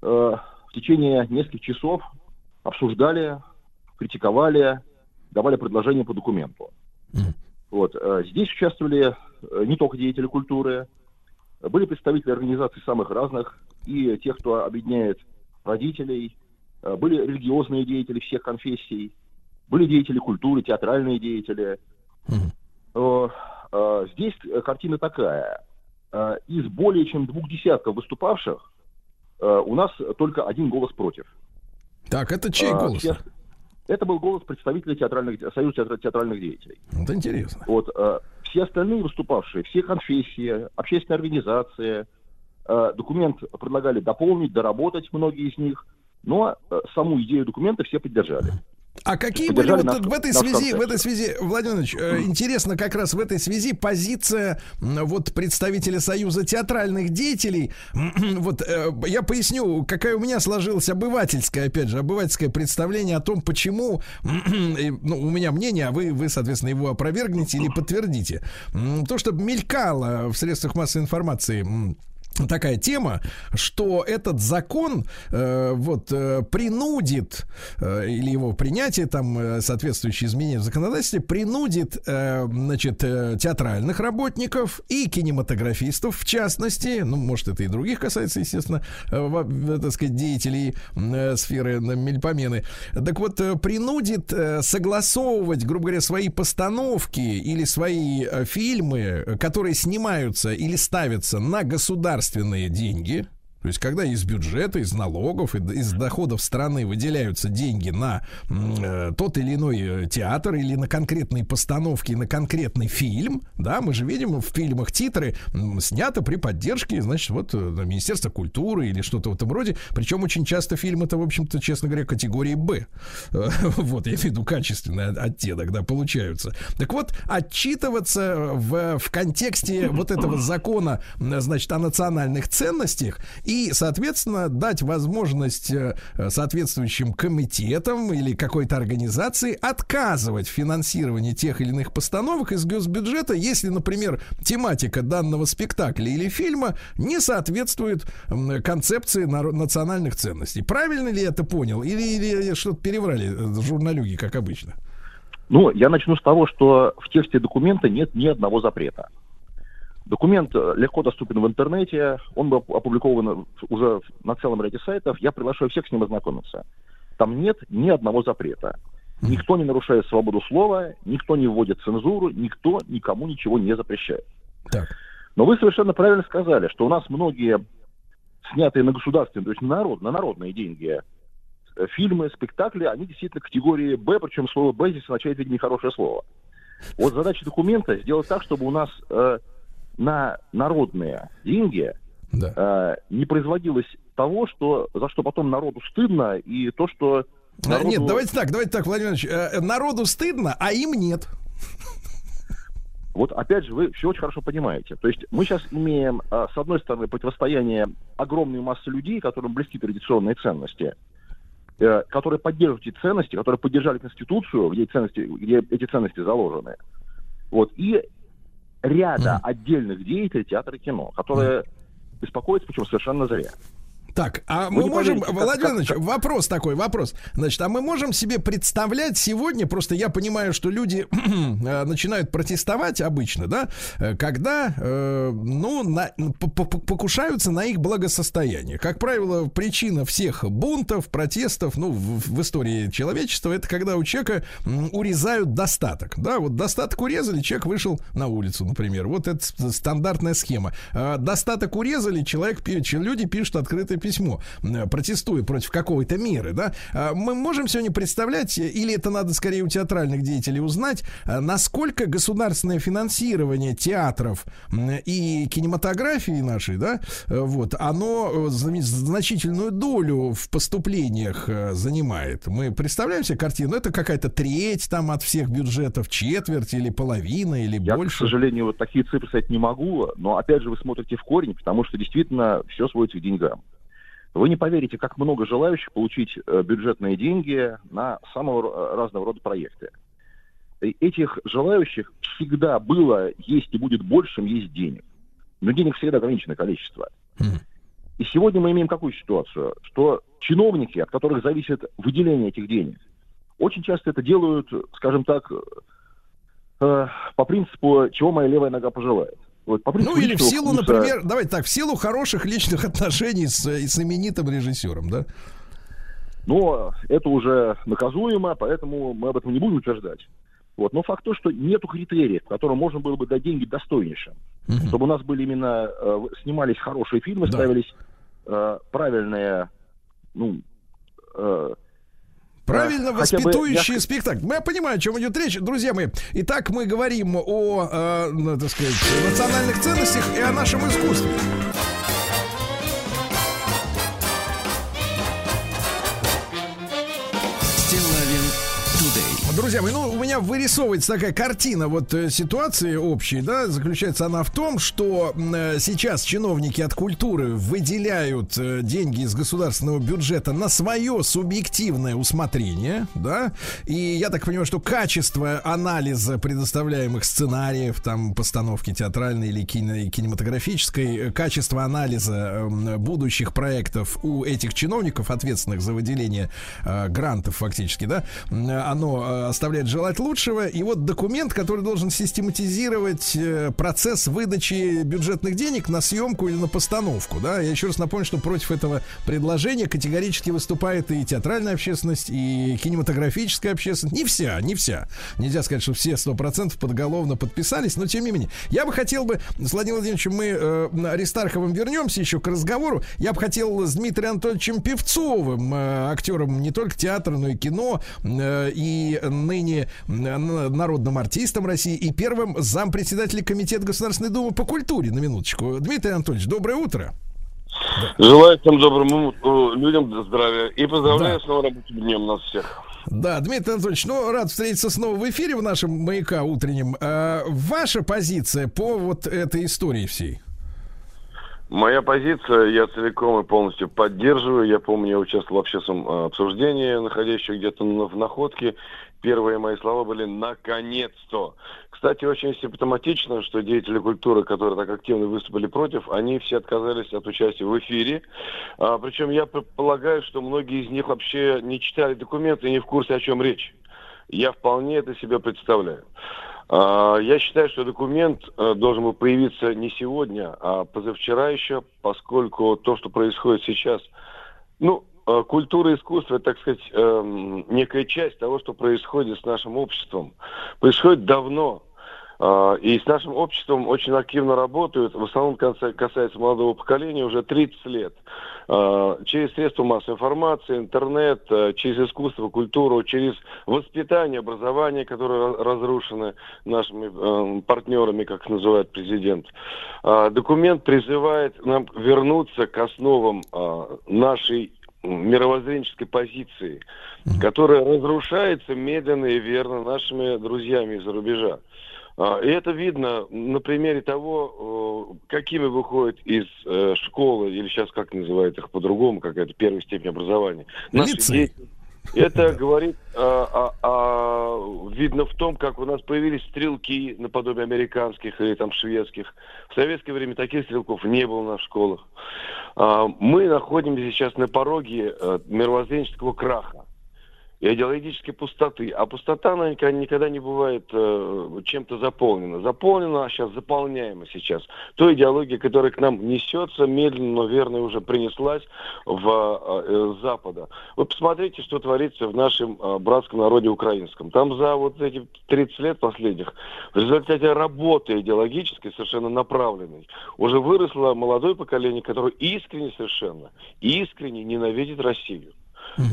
в течение нескольких часов обсуждали, критиковали, давали предложения по документу. Вот. Здесь участвовали не только деятели культуры, были представители организаций самых разных, и тех, кто объединяет родителей, были религиозные деятели всех конфессий, были деятели культуры, театральные деятели. Здесь картина такая. Из более чем 2 десятков выступавших у нас только один голос против. Так, это чей голос? Это был голос представителей Союза театральных деятелей. Это интересно. Все остальные выступавшие, все конфессии, общественные организации, документ предлагали дополнить, доработать многие из них, но саму идею документа все поддержали. А какие были в этой связи, Владимир Ильич, интересно как раз в этой связи позиция представителя Союза театральных деятелей. Я поясню, какая у меня сложилась обывательское представление о том, почему у меня мнение, а вы, соответственно, его опровергнете или подтвердите. То, что мелькало в средствах массовой информации такая тема, что этот закон принудит или его принятие соответствующие изменения в законодательстве принудит театральных работников и кинематографистов в частности, может это и других касается, естественно, деятелей сферы мельпомены. Так вот, принудит согласовывать, грубо говоря, свои постановки или свои фильмы, которые снимаются или ставятся на государственные деньги, то есть когда из бюджета, из налогов, из доходов страны выделяются деньги на тот или иной театр или на конкретные постановки, на конкретный фильм, да, мы же видим в фильмах титры снято при поддержке, Министерства культуры или что-то в этом роде, причем очень часто фильм это, в общем-то, честно говоря, категории «Б», я имею в виду качественный оттенок, да, получаются. Так вот, отчитываться в контексте этого закона, о национальных ценностях и, соответственно, дать возможность соответствующим комитетам или какой-то организации отказывать в финансировании тех или иных постановок из госбюджета, если, например, тематика данного спектакля или фильма не соответствует концепции национальных ценностей. Правильно ли я это понял? Или что-то переврали журналюги, как обычно? Я начну с того, что в тексте документа нет ни одного запрета. Документ легко доступен в интернете, он был опубликован уже на целом ряде сайтов, я приглашаю всех с ним ознакомиться. Там нет ни одного запрета. Никто не нарушает свободу слова, никто не вводит цензуру, никто никому ничего не запрещает. Так. Но вы совершенно правильно сказали, что у нас многие снятые на государственные, то есть на народные деньги фильмы, спектакли, они действительно категории «Б», причем слово «Б» здесь означает, видимо, нехорошее слово. Задача документа сделать так, чтобы у нас... на народные деньги не производилось того, за что потом народу стыдно, и то, что... Народу... Нет, давайте так, Владимир Ильич, народу стыдно, а им нет. Вот опять же, вы все очень хорошо понимаете. То есть мы сейчас имеем, с одной стороны, противостояние огромной массы людей, которым близки традиционные ценности, которые поддерживают эти ценности, которые поддержали Конституцию, где эти ценности заложены. Вот, и ряда отдельных деятелей театра и кино, которые беспокоятся, причем совершенно зря. Так, а мы можем, Владимир Ильич, вопрос такой, вопрос. Значит, а мы можем себе представлять сегодня, просто я понимаю, что люди начинают протестовать обычно, да, когда, покушаются на их благосостояние. Как правило, причина всех бунтов, протестов, ну, в истории человечества, это когда у человека урезают достаток, да, вот достаток урезали, человек вышел на улицу, например, вот это стандартная схема. Достаток урезали, люди пишут открытое письмо, протестуя против какой-то меры, да, мы можем сегодня представлять, или это надо скорее у театральных деятелей узнать, насколько государственное финансирование театров и кинематографии нашей, да, вот, оно значительную долю в поступлениях занимает. Мы представляем себе картину, это какая-то треть там от всех бюджетов, четверть или половина, или больше. Я, к сожалению, вот такие цифры сказать не могу, но, опять же, вы смотрите в корень, потому что действительно все сводится к деньгам. Вы не поверите, как много желающих получить бюджетные деньги на самого разного рода проекты. И этих желающих всегда было, есть и будет больше, чем есть денег. Но денег всегда ограниченное количество. И сегодня мы имеем какую ситуацию? Что чиновники, от которых зависит выделение этих денег, очень часто это делают, скажем так, по принципу «чего моя левая нога пожелает». Вот, ну или в силу, вкуса... например, давайте так, в силу хороших личных отношений с именитым режиссером, да? Но это уже наказуемо, поэтому мы об этом не будем утверждать. Вот. Но факт то, что нету критериев, которым можно было бы дать деньги достойнейшим. Угу. Чтобы у нас были именно, снимались хорошие фильмы, да. Ставились правильные, ну... правильно воспитующие спектакль. Я понимаю, о чем идет речь, друзья мои. Итак, мы говорим о, так сказать, национальных ценностях и о нашем искусстве. Друзья мои, ну, у меня вырисовывается такая картина вот ситуации общей, да, заключается она в том, что сейчас чиновники от культуры выделяют деньги из государственного бюджета на свое субъективное усмотрение, да, и я так понимаю, что качество анализа предоставляемых сценариев, там, постановки театральной или кинематографической, качество анализа будущих проектов у этих чиновников, ответственных за выделение грантов фактически, да, оно оставляет желать лучшего. И вот документ, который должен систематизировать процесс выдачи бюджетных денег на съемку или на постановку. Да? Я еще раз напомню, что против этого предложения категорически выступает и театральная общественность, и кинематографическая общественность. Не вся. Нельзя сказать, что все 100% подголовно подписались, но тем не менее. Я бы хотел бы, с Владимиром Владимировичем мы Аристарховым вернемся еще к разговору. Я бы хотел с Дмитрием Анатольевичем Певцовым, актером не только театра, но и кино, и ныне народным артистом России и первым зампредседателем Комитета Государственной Думы по культуре, на минуточку. Дмитрий Анатольевич, доброе утро. Желаю всем добрым людям здравия и поздравляю с новым рабочим днем нас всех. Да, Дмитрий Анатольевич, ну, рад встретиться снова в эфире в нашем «Маяке» утреннем. Ваша позиция по вот этой истории всей? Моя позиция, я целиком и полностью поддерживаю. Я помню, я участвовал в общественном обсуждении, находящемся где-то в находке. Первые мои слова были «наконец-то». Кстати, очень симптоматично, что деятели культуры, которые так активно выступили против, они все отказались от участия в эфире. Причем я предполагаю, что многие из них вообще не читали документы и не в курсе, о чем речь. Я вполне это себе представляю. Я считаю, что документ должен был появиться не сегодня, а позавчера еще, поскольку то, что происходит сейчас, ну, культура и искусство, так сказать, некая часть того, что происходит с нашим обществом. Происходит давно. И с нашим обществом очень активно работают, в основном касается молодого поколения, уже 30 лет. Через средства массовой информации, интернет, через искусство, культуру, через воспитание, образование, которое разрушено нашими партнерами, как называет президент. Документ призывает нам вернуться к основам нашей мировоззренческой позиции, которая разрушается медленно и верно нашими друзьями из-за рубежа. И это видно на примере того, какими выходят из школы, или сейчас как называют их по-другому, какая-то первая степень образования. Наши дети. Это говорит о видно в том, как у нас появились стрелки наподобие американских или там шведских. В советское время таких стрелков не было на школах. Мы находимся сейчас на пороге мировоззренческого краха и идеологической пустоты. А пустота, она никогда не бывает чем-то заполнена. Заполнена, сейчас заполняема сейчас. Той идеологией, которая к нам несется, медленно, но верно уже принеслась с Запада. Вы посмотрите, что творится в нашем братском народе украинском. Там за вот эти 30 лет последних, в результате работы идеологической, совершенно направленной, уже выросло молодое поколение, которое искренне, совершенно, искренне ненавидит Россию.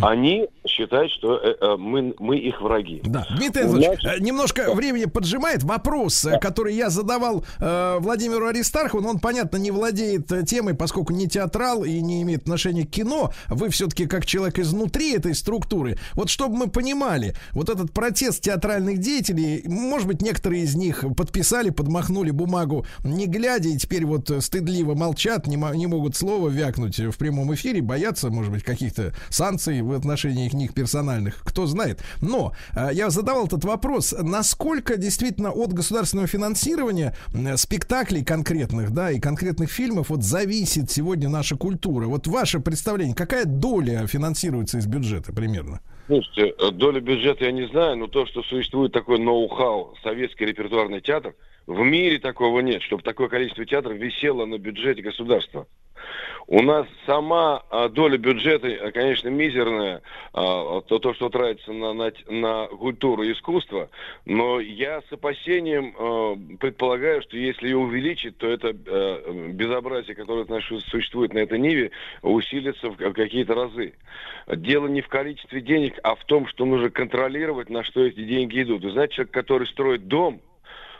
Они считают, что мы их враги. Да. Дмитрий Анатольевич, немножко времени поджимает. Вопрос, который я задавал Владимиру Аристархову, он, понятно, не владеет темой, поскольку не театрал и не имеет отношения к кино. Вы все-таки как человек изнутри этой структуры. Вот чтобы мы понимали, вот этот протест театральных деятелей, может быть, некоторые из них подписали, подмахнули бумагу, не глядя, и теперь вот стыдливо молчат, не могут слова вякнуть в прямом эфире, боятся, может быть, каких-то санкций в отношении них персональных, кто знает. Но я задавал этот вопрос, насколько действительно от государственного финансирования спектаклей конкретных, да, и конкретных фильмов вот зависит сегодня наша культура. Вот ваше представление, какая доля финансируется из бюджета примерно? Слушайте, долю бюджета я не знаю, но то, что существует такой ноу-хау, советский репертуарный театр, в мире такого нет, чтобы такое количество театров висело на бюджете государства. У нас сама доля бюджета, конечно, мизерная, то, что тратится на культуру и искусство, но я с опасением предполагаю, что если ее увеличить, то это безобразие, которое существует на этой ниве, усилится в какие-то разы. Дело не в количестве денег, а в том, что нужно контролировать, на что эти деньги идут. Вы знаете, человек, который строит дом,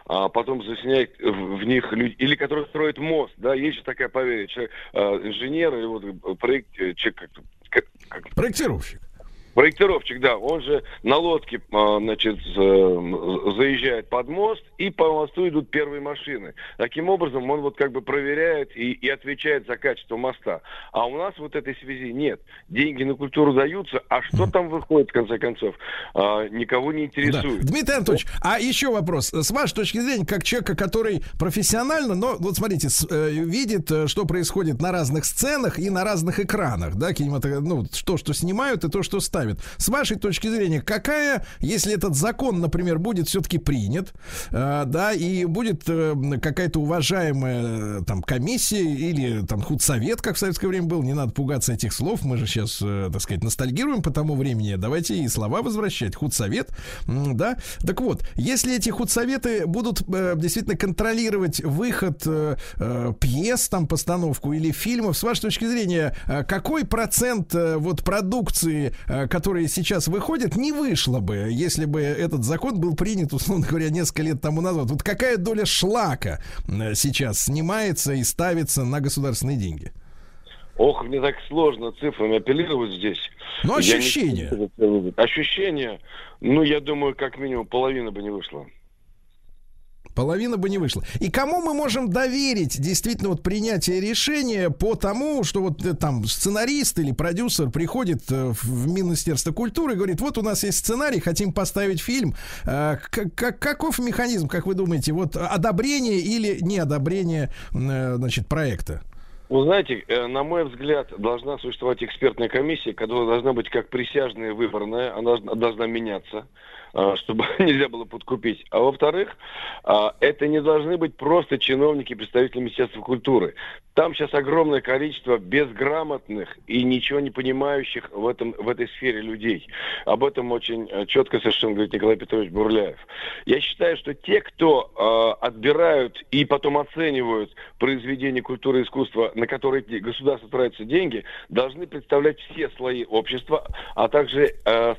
а потом засняет в них людей, или которые строят мост, да, есть же такая поверье, человек, инженер, или вот проектировщик. Проектировщик, да, он же на лодке, значит, заезжает под мост, и по мосту идут первые машины. Таким образом, он вот как бы проверяет и отвечает за качество моста. А у нас вот этой связи нет. Деньги на культуру даются, а что там выходит, в конце концов, никого не интересует. Да. Дмитрий Анатольевич, а еще вопрос. С вашей точки зрения, как человека, который профессионально, но вот смотрите, видит, что происходит на разных сценах и на разных экранах, да, ну, то, что снимают, и то, что ставят. С вашей точки зрения, какая, если этот закон, например, будет все-таки принят, да, и будет какая-то уважаемая там комиссия или там худсовет, как в советское время был, не надо пугаться этих слов, мы же сейчас, так сказать, ностальгируем по тому времени, давайте и слова возвращать, худсовет, да, так вот, если эти худсоветы будут действительно контролировать выход пьес, там, постановку или фильмов, с вашей точки зрения, какой процент вот продукции, которые сейчас выходят, не вышло бы, если бы этот закон был принят, условно говоря, несколько лет тому назад. Вот какая доля шлака сейчас снимается и ставится на государственные деньги? Ох, мне так сложно цифрами апеллировать здесь. Ну, ощущение. Ощущение, ну, я думаю, как минимум половина бы не вышла. Половина бы не вышла. И кому мы можем доверить действительно вот принятие решения по тому, что вот там сценарист или продюсер приходит в Министерство культуры и говорит, вот у нас есть сценарий, хотим поставить фильм. Каков механизм, как вы думаете, вот одобрение или неодобрение, значит, проекта? Вы знаете, на мой взгляд, должна существовать экспертная комиссия, которая должна быть как присяжная выборная, она должна меняться, чтобы нельзя было подкупить. А во-вторых, это не должны быть просто чиновники, представители Министерства культуры. Там сейчас огромное количество безграмотных и ничего не понимающих в этой сфере людей. Об этом очень четко совершенно говорит Николай Петрович Бурляев. Я считаю, что те, кто отбирают и потом оценивают произведения культуры и искусства, на которые государство тратится деньги, должны представлять все слои общества, а также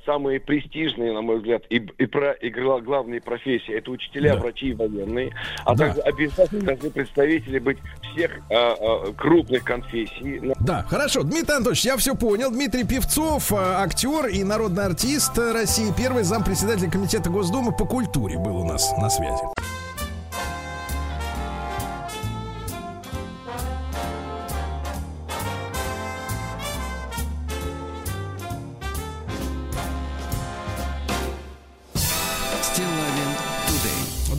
самые престижные, на мой взгляд, и главные профессии. Это учителя, да, врачи и военные. А да, также обязательно должны представители быть всех крупных конфессий. Да, хорошо. Дмитрий Анатольевич, я все понял. Дмитрий Певцов, актер и народный артист России, первый зампредседателя Комитета Госдумы по культуре был у нас на связи.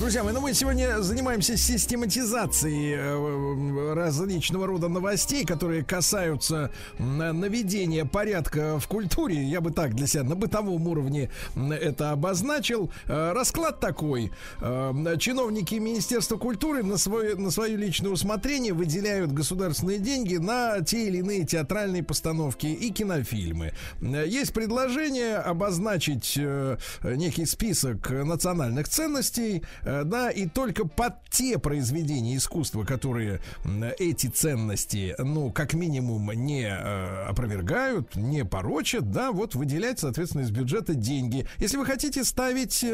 Друзья мои, ну мы сегодня занимаемся систематизацией различного рода новостей, которые касаются наведения порядка в культуре. Я бы так для себя на бытовом уровне это обозначил. Расклад такой. Чиновники Министерства культуры на свое личное усмотрение выделяют государственные деньги на те или иные театральные постановки и кинофильмы. Есть предложение обозначить некий список национальных ценностей, да, и только под те произведения искусства, которые эти ценности, ну, как минимум, не опровергают, не порочат, да, вот выделять, соответственно, из бюджета деньги. Если вы хотите ставить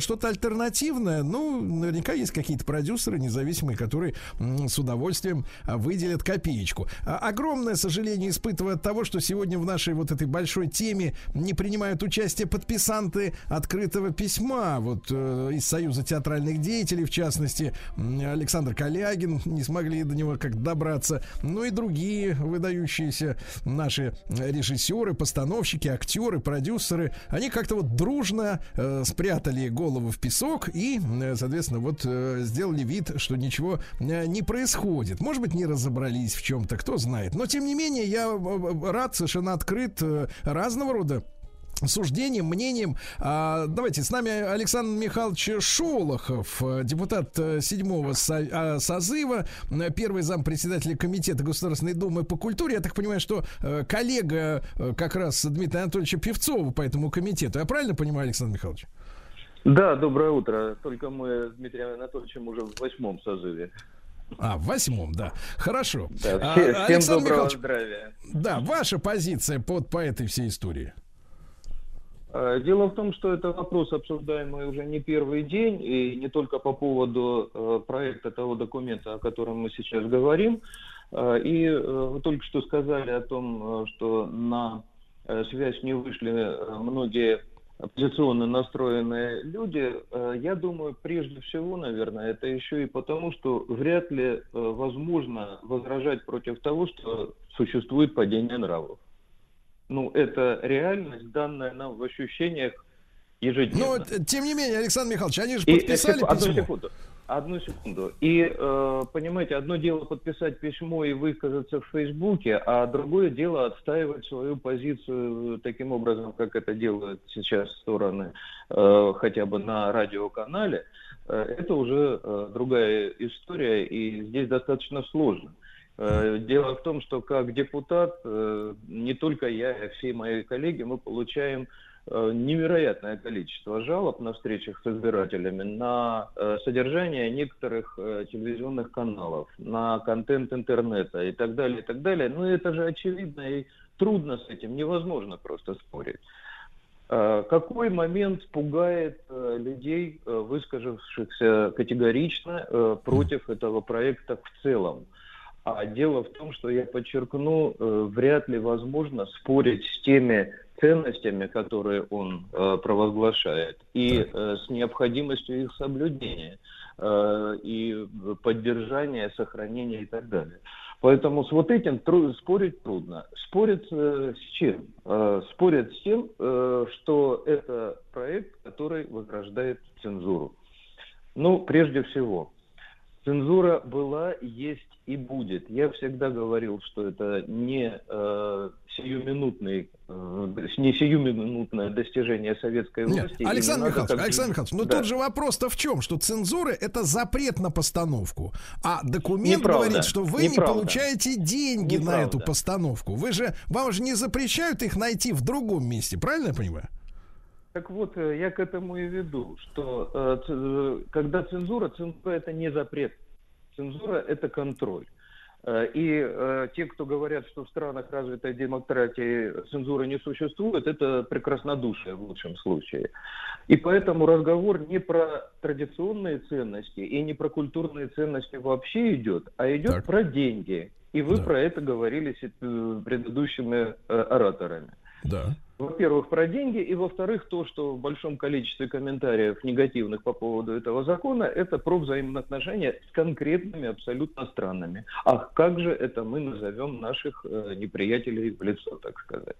что-то альтернативное, ну, наверняка есть какие-то продюсеры независимые, которые с удовольствием выделят копеечку. Огромное сожаление испытываю от того, что сегодня в нашей вот этой большой теме не принимают участие подписанты открытого письма, вот из Союза театральных деятелей, в частности, Александр Калягин, не смогли до него как-то добраться, ну и другие выдающиеся наши режиссеры, постановщики, актеры, продюсеры, они как-то вот дружно спрятали голову в песок и, соответственно, вот сделали вид, что ничего не происходит. Может быть, не разобрались в чем-то, кто знает. Но, тем не менее, я рад, совершенно открыт разного рода суждением, мнением. Давайте, с нами Александр Михайлович Шолохов, депутат 7-го созыва, первый зампредседателя Комитета Государственной Думы по культуре. Я так понимаю, что коллега как раз Дмитрия Анатольевича Певцова по этому комитету. Я правильно понимаю, Александр Михайлович? Да, доброе утро. Только мы с Дмитрием Анатольевичем уже в 8-м созыве. В 8-м, да. Хорошо. Да, всем доброго здравия. Да, ваша позиция по этой всей истории? Дело в том, что это вопрос, обсуждаемый уже не первый день, и не только по поводу проекта того документа, о котором мы сейчас говорим. И вы только что сказали о том, что на связь не вышли многие оппозиционно настроенные люди. Я думаю, прежде всего, наверное, это еще и потому, что вряд ли возможно возражать против того, что существует падение нравов. Ну, это реальность, данная нам в ощущениях ежедневно. Но, тем не менее, Александр Михайлович, они же подписали письмо. Одну секунду. И, понимаете, одно дело подписать письмо и высказаться в Фейсбуке, а другое дело отстаивать свою позицию таким образом, как это делают сейчас стороны, хотя бы на радиоканале. Это уже другая история, и здесь достаточно сложно. Дело в том, что как депутат, не только я, а все мои коллеги, мы получаем невероятное количество жалоб на встречах с избирателями на содержание некоторых телевизионных каналов, на контент интернета и так далее, и так далее. Но это же очевидно, и трудно с этим, невозможно просто спорить. Какой момент пугает людей, выскажившихся категорично против этого проекта в целом? А дело в том, что, я подчеркну, вряд ли возможно спорить с теми ценностями, которые он провозглашает, и с необходимостью их соблюдения, и поддержания, сохранения и так далее. Поэтому с вот этим спорить трудно. Спорить с чем? Спорить с тем, что это проект, который возрождает цензуру. Ну, прежде всего, цензура была, есть и будет. Я всегда говорил, что это не сиюминутное достижение советской власти. Александр Михайлович, но да. Тот же вопрос-то в чем? Что цензура – это запрет на постановку. А документ говорит, что вы не получаете деньги на эту постановку. Вам же не запрещают их найти в другом месте. Правильно я понимаю? Так вот, я к этому и веду, что когда цензура – это не запрет. Цензура – это контроль. И те, кто говорят, что в странах развитой демократии цензуры не существует, это прекраснодушие в лучшем случае. И поэтому разговор не про традиционные ценности и не про культурные ценности вообще идет, а идет про деньги. И вы про это говорили с предыдущими ораторами. Да. Во-первых, про деньги, и во-вторых, то, что в большом количестве комментариев негативных по поводу этого закона, это про взаимоотношения с конкретными абсолютно странами. Ах, как же это мы назовем наших неприятелей в лицо, так сказать.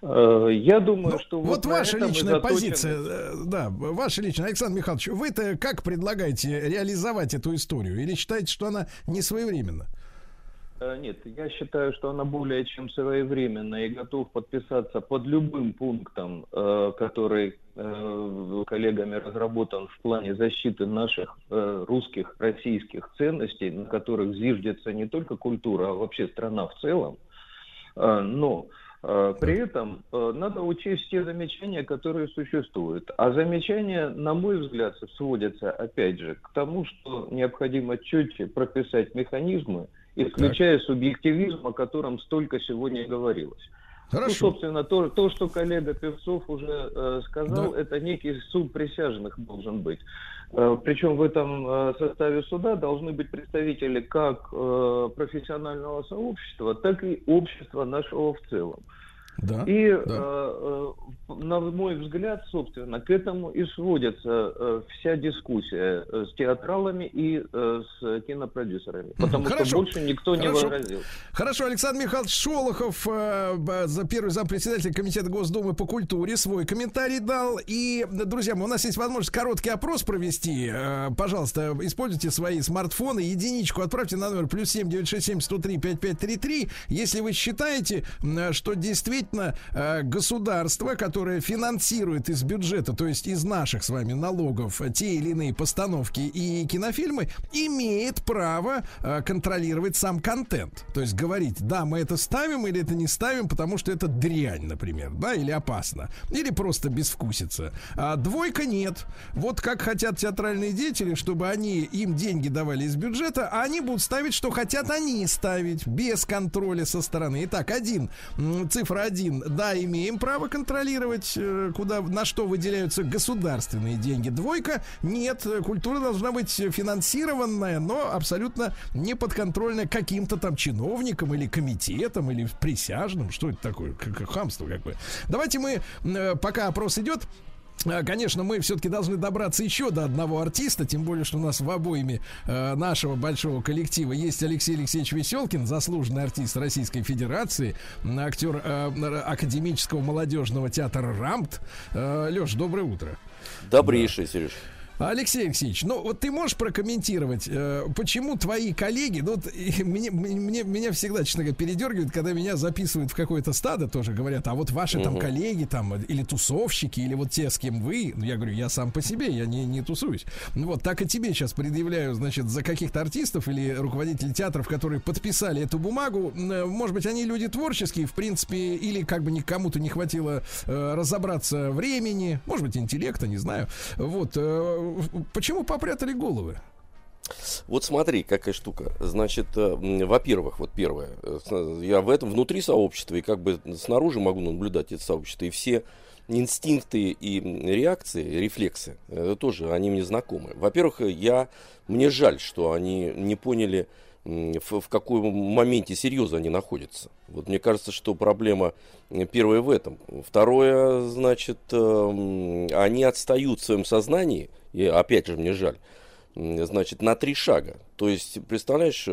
Я думаю, что... Вот ваша личная позиция, да, ваша личная. Александр Михайлович, вы-то как предлагаете реализовать эту историю? Или считаете, что она не своевременна? Нет, я считаю, что она более чем своевременна и готов подписаться под любым пунктом, который коллегами разработан в плане защиты наших русских, российских ценностей, на которых зиждется не только культура, а вообще страна в целом. Но при этом надо учесть те замечания, которые существуют. А замечания, на мой взгляд, сводятся опять же к тому, что необходимо четче прописать механизмы, исключая субъективизм, о котором столько сегодня говорилось. Хорошо. Ну, собственно, то, что коллега Певцов уже сказал, да, это некий суд присяжных должен быть. Причем в этом составе суда должны быть представители как профессионального сообщества, так и общества нашего в целом. Да, и, да. На мой взгляд, собственно, к этому и сводится вся дискуссия с театралами и с кинопродюсерами. Потому что больше никто не возразил. Хорошо, Александр Михайлович Шолохов, первый зампредседатель Комитета Госдумы по культуре, свой комментарий дал. И, друзья, у нас есть возможность короткий опрос провести. Пожалуйста, используйте свои смартфоны. Единичку отправьте на номер +7 967 103 5533. Если вы считаете, что действительно государство, которое финансирует из бюджета, то есть из наших с вами налогов, те или иные постановки и кинофильмы, имеет право контролировать сам контент. То есть говорить, да, мы это ставим или это не ставим, потому что это дрянь, например, да, или опасно, или просто безвкусица. А двойка нет. Вот как хотят театральные деятели, чтобы они им деньги давали из бюджета, а они будут ставить, что хотят они ставить, без контроля со стороны. Итак, цифра 1. Да, имеем право контролировать, куда, на что выделяются государственные деньги. Двойка. Нет, культура должна быть финансированная, но абсолютно не подконтрольная каким-то там чиновникам или комитетам, или присяжным. Что это такое? Хамство какое. Давайте мы, пока опрос идет, конечно, мы все-таки должны добраться еще до одного артиста, тем более, что у нас в обойме нашего большого коллектива есть Алексей Алексеевич Веселкин, заслуженный артист Российской Федерации, актер Академического молодежного театра «Рамт». Леш, доброе утро. Добрейший, да. Сереж. Алексей Алексеевич, ну вот ты можешь прокомментировать, почему твои коллеги, ну вот меня всегда, честно говоря, передергивают, когда меня записывают в какое-то стадо, тоже говорят, а вот ваши там коллеги там, или тусовщики, или вот те, с кем вы, ну я говорю, я сам по себе, я не тусуюсь. Ну вот так и тебе сейчас предъявляю, значит, за каких-то артистов или руководителей театров, которые подписали эту бумагу, может быть, они люди творческие, в принципе, или как бы никому-то не хватило разобраться времени, может быть, интеллекта, не знаю, вот. Почему попрятали головы? Вот смотри, какая штука. Значит, во-первых, вот первое, я в этом внутри сообщества и как бы снаружи могу наблюдать это сообщество, и все инстинкты и реакции, рефлексы, тоже они мне знакомы. Во-первых, мне жаль, что они не поняли, в каком моменте серьезно они находятся. Вот мне кажется, что проблема первая в этом. Второе, значит, они отстают в своем сознании, и опять же мне жаль, значит, на 3 шага. То есть, представляешь,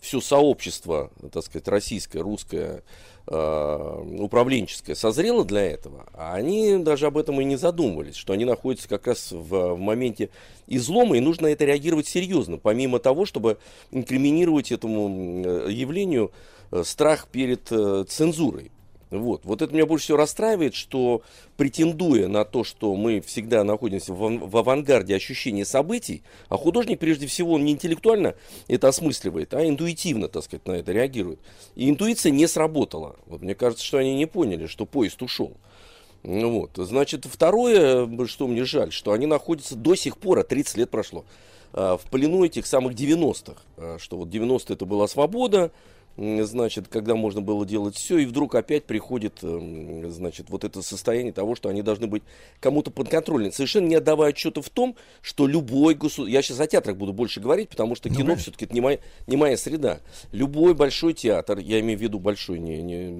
все сообщество, так сказать, российское, русское, управленческое созрело для этого, а они даже об этом и не задумывались, что они находятся как раз в моменте излома, и нужно на это реагировать серьезно, помимо того, чтобы инкриминировать этому явлению страх перед цензурой. Вот это меня больше всего расстраивает, что, претендуя на то, что мы всегда находимся в авангарде ощущения событий, а художник, прежде всего, он не интеллектуально это осмысливает, а интуитивно, так сказать, на это реагирует. И интуиция не сработала. Вот, мне кажется, что они не поняли, что поезд ушел. Вот. Значит, второе, что мне жаль, что они находятся до сих пор, а 30 лет прошло, в плену этих самых 90-х. Что вот 90-е это была свобода, значит, когда можно было делать все, и вдруг опять приходит, значит, вот это состояние того, что они должны быть кому-то подконтрольны, совершенно не отдавая отчета в том, что любой государственный... Я сейчас о театрах буду больше говорить, потому что кино все-таки это не моя среда. Любой большой театр, я имею в виду большой, не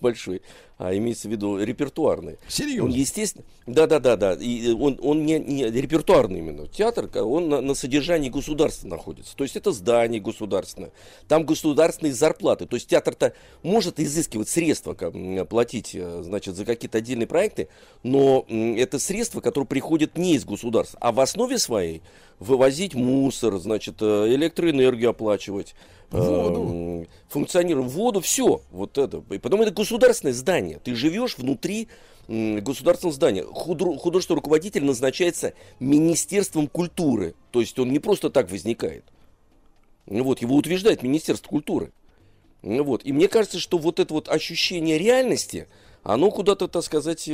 большой, а имеется в виду репертуарный. Серьезно? Естественно. Да. И он не репертуарный именно театр, он на содержании государства находится. То есть это здание государственное. Там государственное государственной зарплаты. То есть театр-то может изыскивать средства, платить, значит, за какие-то отдельные проекты, но это средства, которые приходят не из государства, а в основе своей вывозить мусор, значит, электроэнергию оплачивать, воду. Функционируем воду, все. Вот это. И потом это государственное здание. Ты живешь внутри государственного здания. Художественный руководитель назначается Министерством культуры. То есть он не просто так возникает. Вот, его утверждает Министерство культуры. Вот. И мне кажется, что вот это вот ощущение реальности, оно куда-то, так сказать,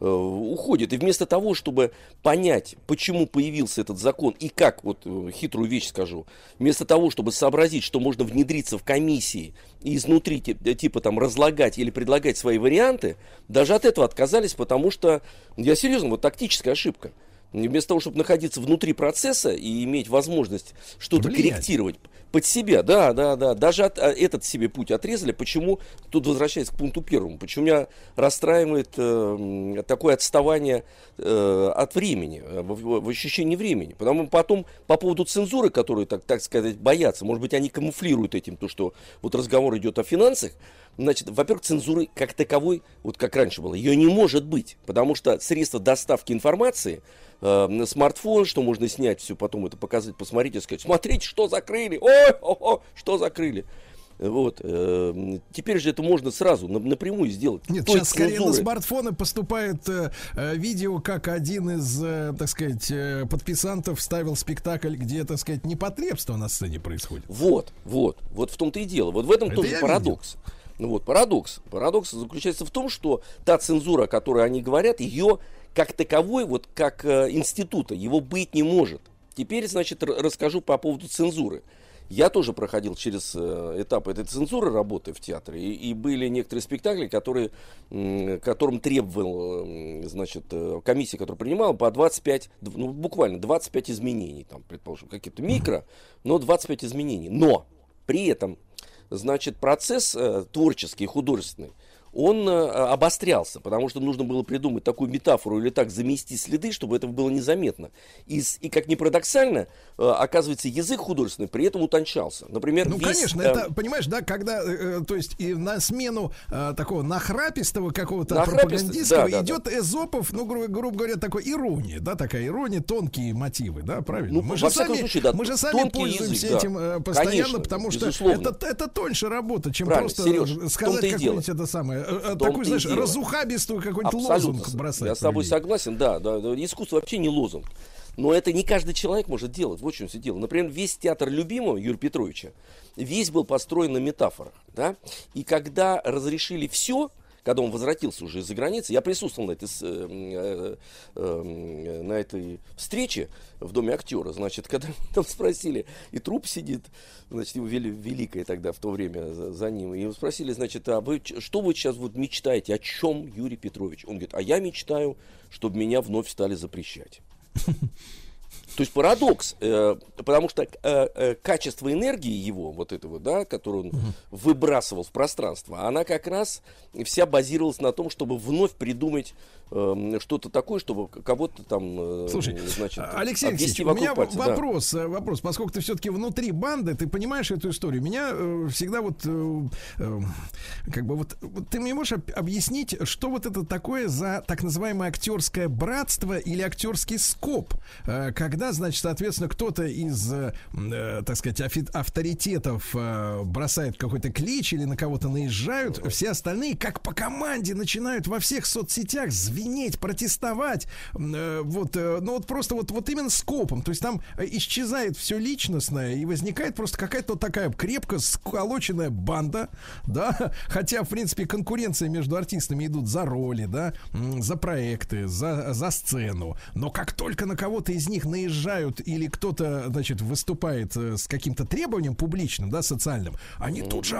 уходит. И вместо того, чтобы понять, почему появился этот закон и как, вот хитрую вещь скажу, вместо того, чтобы сообразить, что можно внедриться в комиссии и изнутри типа там разлагать или предлагать свои варианты, даже от этого отказались, потому что, я серьезно, вот тактическая ошибка. Вместо того, чтобы находиться внутри процесса и иметь возможность что-то корректировать под себя, да, даже этот себе путь отрезали. Почему, тут возвращаясь к пункту первому, почему меня расстраивает такое отставание от времени, в ощущении времени. Потому что потом по поводу цензуры, которую, так сказать, боятся, может быть, они камуфлируют этим то, что вот разговор идет о финансах. Значит, во-первых, цензуры как таковой, вот как раньше было, ее не может быть, потому что средства доставки информации, смартфон, что можно снять, все потом это показать, посмотреть и сказать, смотрите, что закрыли, что закрыли. Вот. Теперь же это можно сразу напрямую сделать. Нет, сейчас скорее на смартфоны поступает видео, как один из, так сказать, подписантов ставил спектакль, где, так сказать, непотребство на сцене происходит. Вот в том-то и дело. Вот в этом это тоже парадокс. Ну вот, парадокс. Парадокс заключается в том, что та цензура, о которой они говорят, ее как таковой, вот как института, его быть не может. Теперь, значит, расскажу по поводу цензуры. Я тоже проходил через этап этой цензуры работы в театре, и были некоторые спектакли, которым требовал, значит, комиссия, которая принимала, по 25, ну, буквально 25 изменений, там, предположим, какие-то микро, но 25 изменений. Но при этом, значит, процесс творческий, художественный, он обострялся, потому что нужно было придумать такую метафору или так замести следы, чтобы это было незаметно. И как ни парадоксально, оказывается, язык художественный при этом утончался. Например, ну, весь, конечно, это, понимаешь, да, когда, то есть, и на смену такого нахрапистого какого-то пропагандистского идет эзопов, ну, грубо говоря, такой ирония, да, такая ирония, тонкие мотивы, да, правильно? Ну, мы же сами пользуемся язык, этим постоянно, конечно, потому что это тоньше работа, чем правильно, просто Сереж, сказать какое-нибудь это самое. Такую, знаешь, разухабистую какой-нибудь лозунг бросать. Я с тобой согласен, да. Искусство вообще не лозунг. Но это не каждый человек может делать. Вот в чем все дело. Например, весь театр любимого Юрия Петровича, весь был построен на метафорах. Да? И когда разрешили все, когда он возвратился уже из-за границы, я присутствовал на этой встрече в доме актера, значит, когда там спросили, и труп сидит, значит, его великая тогда в то время за ним, и его спросили, значит, а вы, что вы сейчас вот мечтаете, о чем, Юрий Петрович? Он говорит, а я мечтаю, чтобы меня вновь стали запрещать. То есть парадокс, потому что качество энергии его, вот этого, да, которую он выбрасывал в пространство, она как раз вся базировалась на том, чтобы вновь придумать что-то такое, чтобы кого-то там... Слушай, значит, Алексей Алексеевич, у меня пальца, вопрос, поскольку ты все-таки внутри банды, ты понимаешь эту историю, меня всегда вот, как бы вот, ты мне можешь объяснить, что вот это такое за так называемое актерское братство или актерский скоп, когда значит, соответственно, кто-то из, так сказать, авторитетов бросает какой-то клич или на кого-то наезжают, все остальные, как по команде, начинают во всех соцсетях звенеть, протестовать, вот именно скопом, то есть там исчезает все личностное и возникает просто какая-то вот такая крепко сколоченная банда, да, хотя, в принципе, конкуренция между артистами идут за роли, да, за проекты, за сцену, но как только на кого-то из них наезжают, или кто-то, значит, выступает с каким-то требованием публичным, да, социальным, они тут же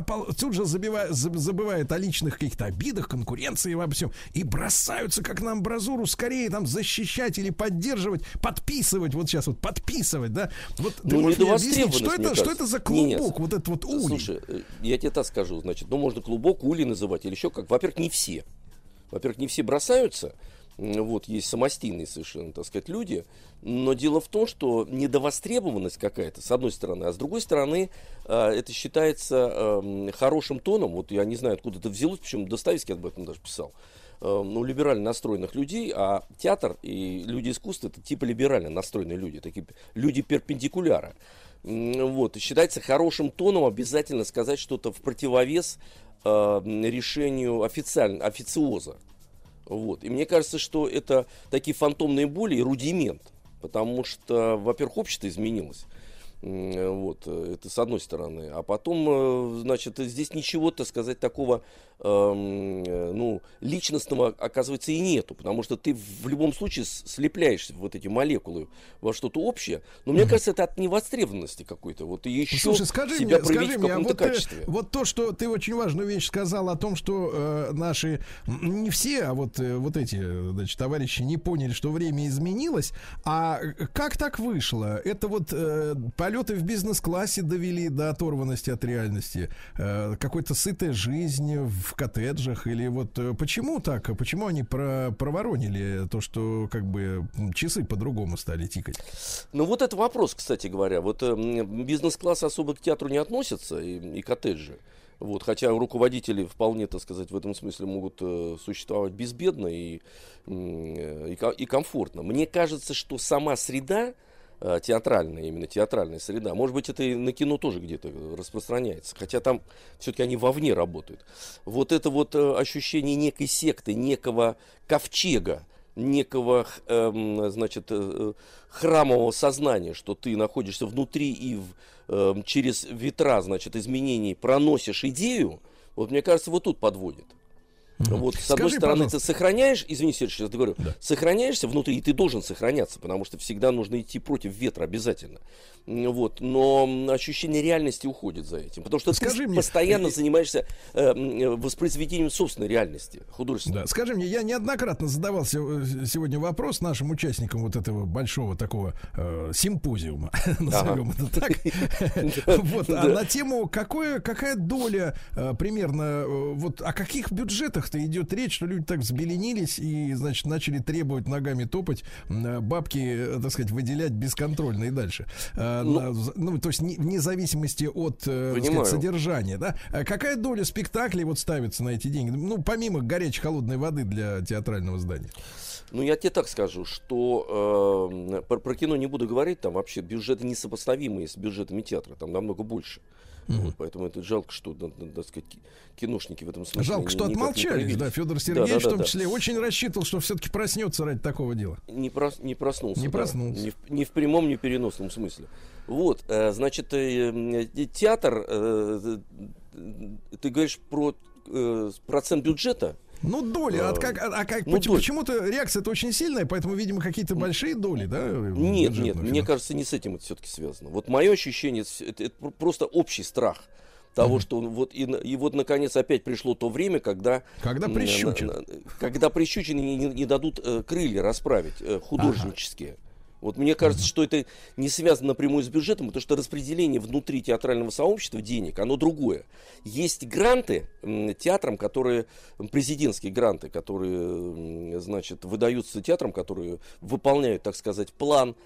забывают о личных каких-то обидах, конкуренции во всем и бросаются как на амбразуру скорее там защищать или поддерживать, подписывать, вот сейчас вот подписывать, да. Вот, ну, ты можешь объяснить, что это за клубок, вот этот вот улей? Слушай, я тебе так скажу, значит, можно клубок улей называть или еще как. Во-первых, не все бросаются. вот, есть самостийные совершенно, так сказать, люди. Но дело в том, что недовостребованность какая-то, с одной стороны, а с другой стороны, это считается хорошим тоном. Вот я не знаю, откуда это взялось, причем Достоевский об этом даже писал. Ну, либерально настроенных людей, а театр и люди искусства — это типа либерально настроенные люди, такие люди перпендикуляра. Вот, и считается хорошим тоном обязательно сказать что-то в противовес решению официоза. Вот. И мне кажется, что это такие фантомные боли и рудимент, потому что, во-первых, общество изменилось. Вот, это с одной стороны. А потом, значит, здесь ничего, так сказать, такого ну, личностного, оказывается, и нету. Потому что ты в любом случае слепляешься вот эти молекулы во что-то общее. Но мне кажется, это от невостребованности какой-то. Вот, и еще слушай, скажи мне, а вот, вот то, что ты очень важную вещь сказал о том, что наши, не все, а вот, вот эти, значит, товарищи не поняли, что время изменилось. А как так вышло? Это вот... полеты в бизнес-классе довели до оторванности от реальности. Какой-то сытая жизнь в коттеджах. Или вот почему так? Почему они проворонили то, что как бы часы по-другому стали тикать? Ну вот это вопрос, кстати говоря. Вот бизнес-класс особо к театру не относится и коттеджи. Вот, хотя руководители вполне, так сказать, в этом смысле могут существовать безбедно и комфортно. Мне кажется, что сама среда театральная, именно театральная среда. Может быть, это и на кино тоже где-то распространяется. Хотя там все-таки они вовне работают. Вот это вот ощущение некой секты, некого ковчега, некого, значит, храмового сознания, что ты находишься внутри и через ветра, значит, изменений проносишь идею, вот мне кажется, вот тут подводит. Вот, с одной стороны, ты сохраняешь, извини, Сергей, сейчас говорю, да. Сохраняешься внутри, и ты должен сохраняться, потому что всегда нужно идти против ветра обязательно. Вот, но ощущение реальности уходит за этим, потому что скажи ты мне, постоянно занимаешься воспроизведением собственной реальности художественной. Да. Скажи мне, я неоднократно задавал сегодня вопрос нашим участникам вот этого большого такого симпозиума, назовем это так, а на тему, какая доля примерно, вот о каких бюджетах идет речь, что люди так взбеленились и, значит, начали требовать ногами топать, бабки, так сказать, выделять бесконтрольно и дальше. Ну, то есть вне зависимости от, так сказать, содержания, да? Какая доля спектаклей вот ставится на эти деньги? Ну, помимо горячей холодной воды для театрального здания. Ну, я тебе так скажу, что про кино не буду говорить, там вообще бюджеты несопоставимые с бюджетами театра, там намного больше. Вот, поэтому это жалко, что, так сказать, киношники в этом смысле. Жалко, что отмолчались, да, Федор Сергеевич, в том числе, очень рассчитывал, что все-таки проснется ради такого дела. Не проснулся. Ни в прямом, ни в переносном смысле. Вот, значит, театр, ты говоришь про процент бюджета? Ну, доли. Почему-то реакция-то очень сильная, поэтому, видимо, какие-то большие доли, да? Нет, нет, мне кажется, не с этим это все-таки связано. Вот мое ощущение, это просто общий страх того, что вот и вот, наконец, опять пришло то время, когда прищучен и не дадут крылья расправить художнические. Вот мне кажется, что это не связано напрямую с бюджетом, потому что распределение внутри театрального сообщества денег, оно другое. Есть гранты театрам, которые, президентские гранты, которые, значит, выдаются театрам, которые выполняют, так сказать, план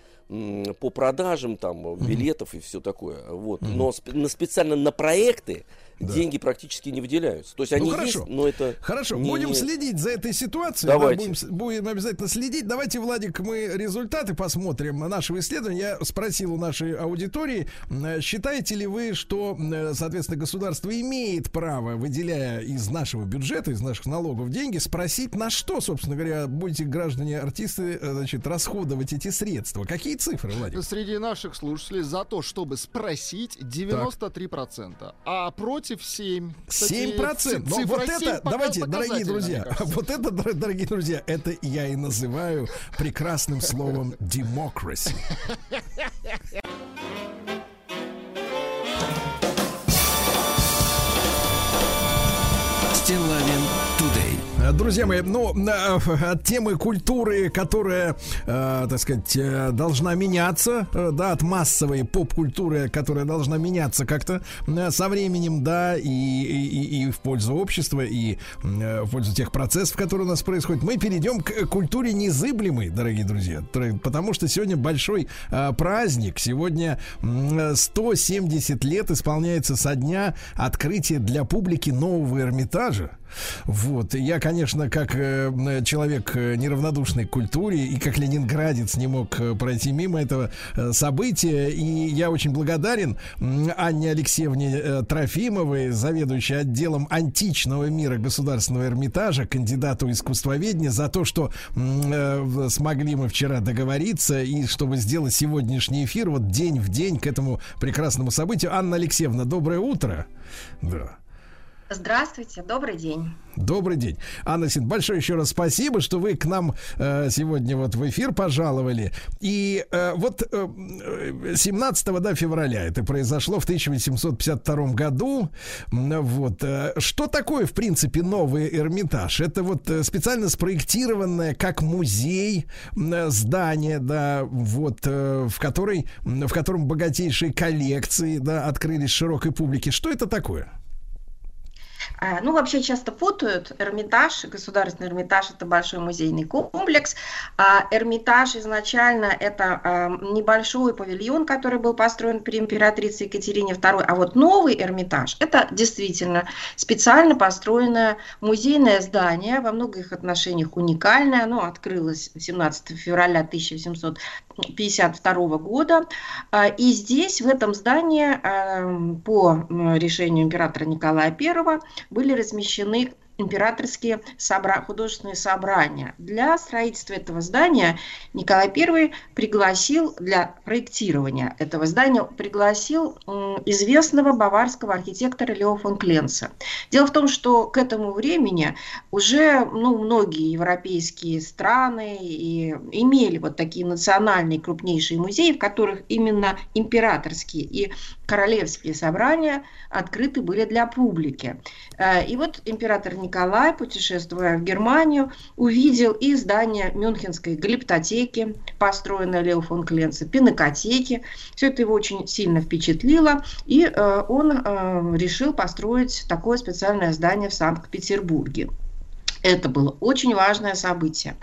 по продажам, там, билетов и все такое. Вот. Но специально на проекты деньги практически не выделяются. То есть они есть, но это... Хорошо, будем следить за этой ситуацией. Давайте. Будем обязательно следить. Давайте, Владик, мы результаты посмотрим нашего исследования. Я спросил у нашей аудитории, считаете ли вы, что, соответственно, государство имеет право, выделяя из нашего бюджета, из наших налогов деньги, спросить, на что, собственно говоря, будете, граждане-артисты, значит, расходовать эти средства. Какие цифры, Владик? Среди наших слушателей за то, чтобы спросить, 93%. Так. А против 7%. 7%. Но вот это, давайте, дорогие друзья, вот это, дорогие друзья, это я и называю прекрасным словом democracy. Друзья мои, ну, от темы культуры, которая, так сказать, должна меняться, да, от массовой поп-культуры, которая должна меняться как-то со временем, да, и в пользу общества, и в пользу тех процессов, которые у нас происходят, мы перейдем к культуре незыблемой, дорогие друзья, потому что сегодня большой праздник. Сегодня 170 лет исполняется со дня открытия для публики Нового Эрмитажа. Вот, я, конечно, как человек неравнодушный к культуре и как ленинградец не мог пройти мимо этого события, и я очень благодарен Анне Алексеевне Трофимовой, заведующей отделом античного мира Государственного Эрмитажа, кандидату искусствоведения, за то, что смогли мы вчера договориться и чтобы сделать сегодняшний эфир вот день в день к этому прекрасному событию. Анна Алексеевна, доброе утро. Да. Здравствуйте, добрый день. Добрый день. Анна Син, большое еще раз спасибо, что вы к нам сегодня вот в эфир пожаловали. И вот 17 февраля это произошло в 1852 году. Вот. Что такое, в принципе, Новый Эрмитаж? Это вот специально спроектированное как музей здание, да, вот, в котором богатейшие коллекции, да, открылись широкой публике. Что это такое? Ну, вообще часто путают Эрмитаж, Государственный Эрмитаж — это большой музейный комплекс. Эрмитаж изначально это небольшой павильон, который был построен при императрице Екатерине II. А вот Новый Эрмитаж — это действительно специально построенное музейное здание, во многих отношениях уникальное. Оно открылось 17 февраля 1852 года. И здесь, в этом здании, по решению императора Николая I, были размещены императорские художественные собрания. Для строительства этого здания Николай I пригласил известного баварского архитектора Лео фон Кленце. Дело в том, что к этому времени уже многие европейские страны имели вот такие национальные крупнейшие музеи, в которых именно императорские и королевские собрания открыты были для публики. И вот император Николай, путешествуя в Германию, увидел и здание Мюнхенской галлиптотеки, построенное Лео фон Кленце, пинакотеки. Все это его очень сильно впечатлило, и он решил построить такое специальное здание в Санкт-Петербурге. Это было очень важное событие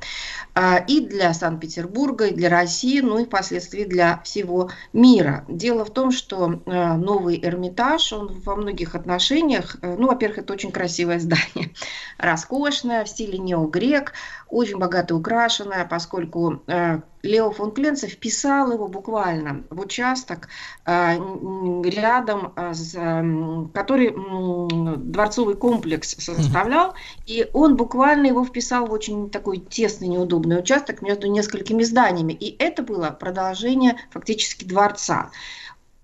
и для Санкт-Петербурга, и для России, ну и впоследствии для всего мира. Дело в том, что Новый Эрмитаж, он во многих отношениях, во-первых, это очень красивое здание, роскошное, в стиле неогрек, очень богато украшенное, поскольку Лео фон Кленце вписал его буквально в участок рядом, который дворцовый комплекс составлял, и он буквально его вписал в очень такой тесный, неудобный участок между несколькими зданиями, и это было продолжение фактически дворца.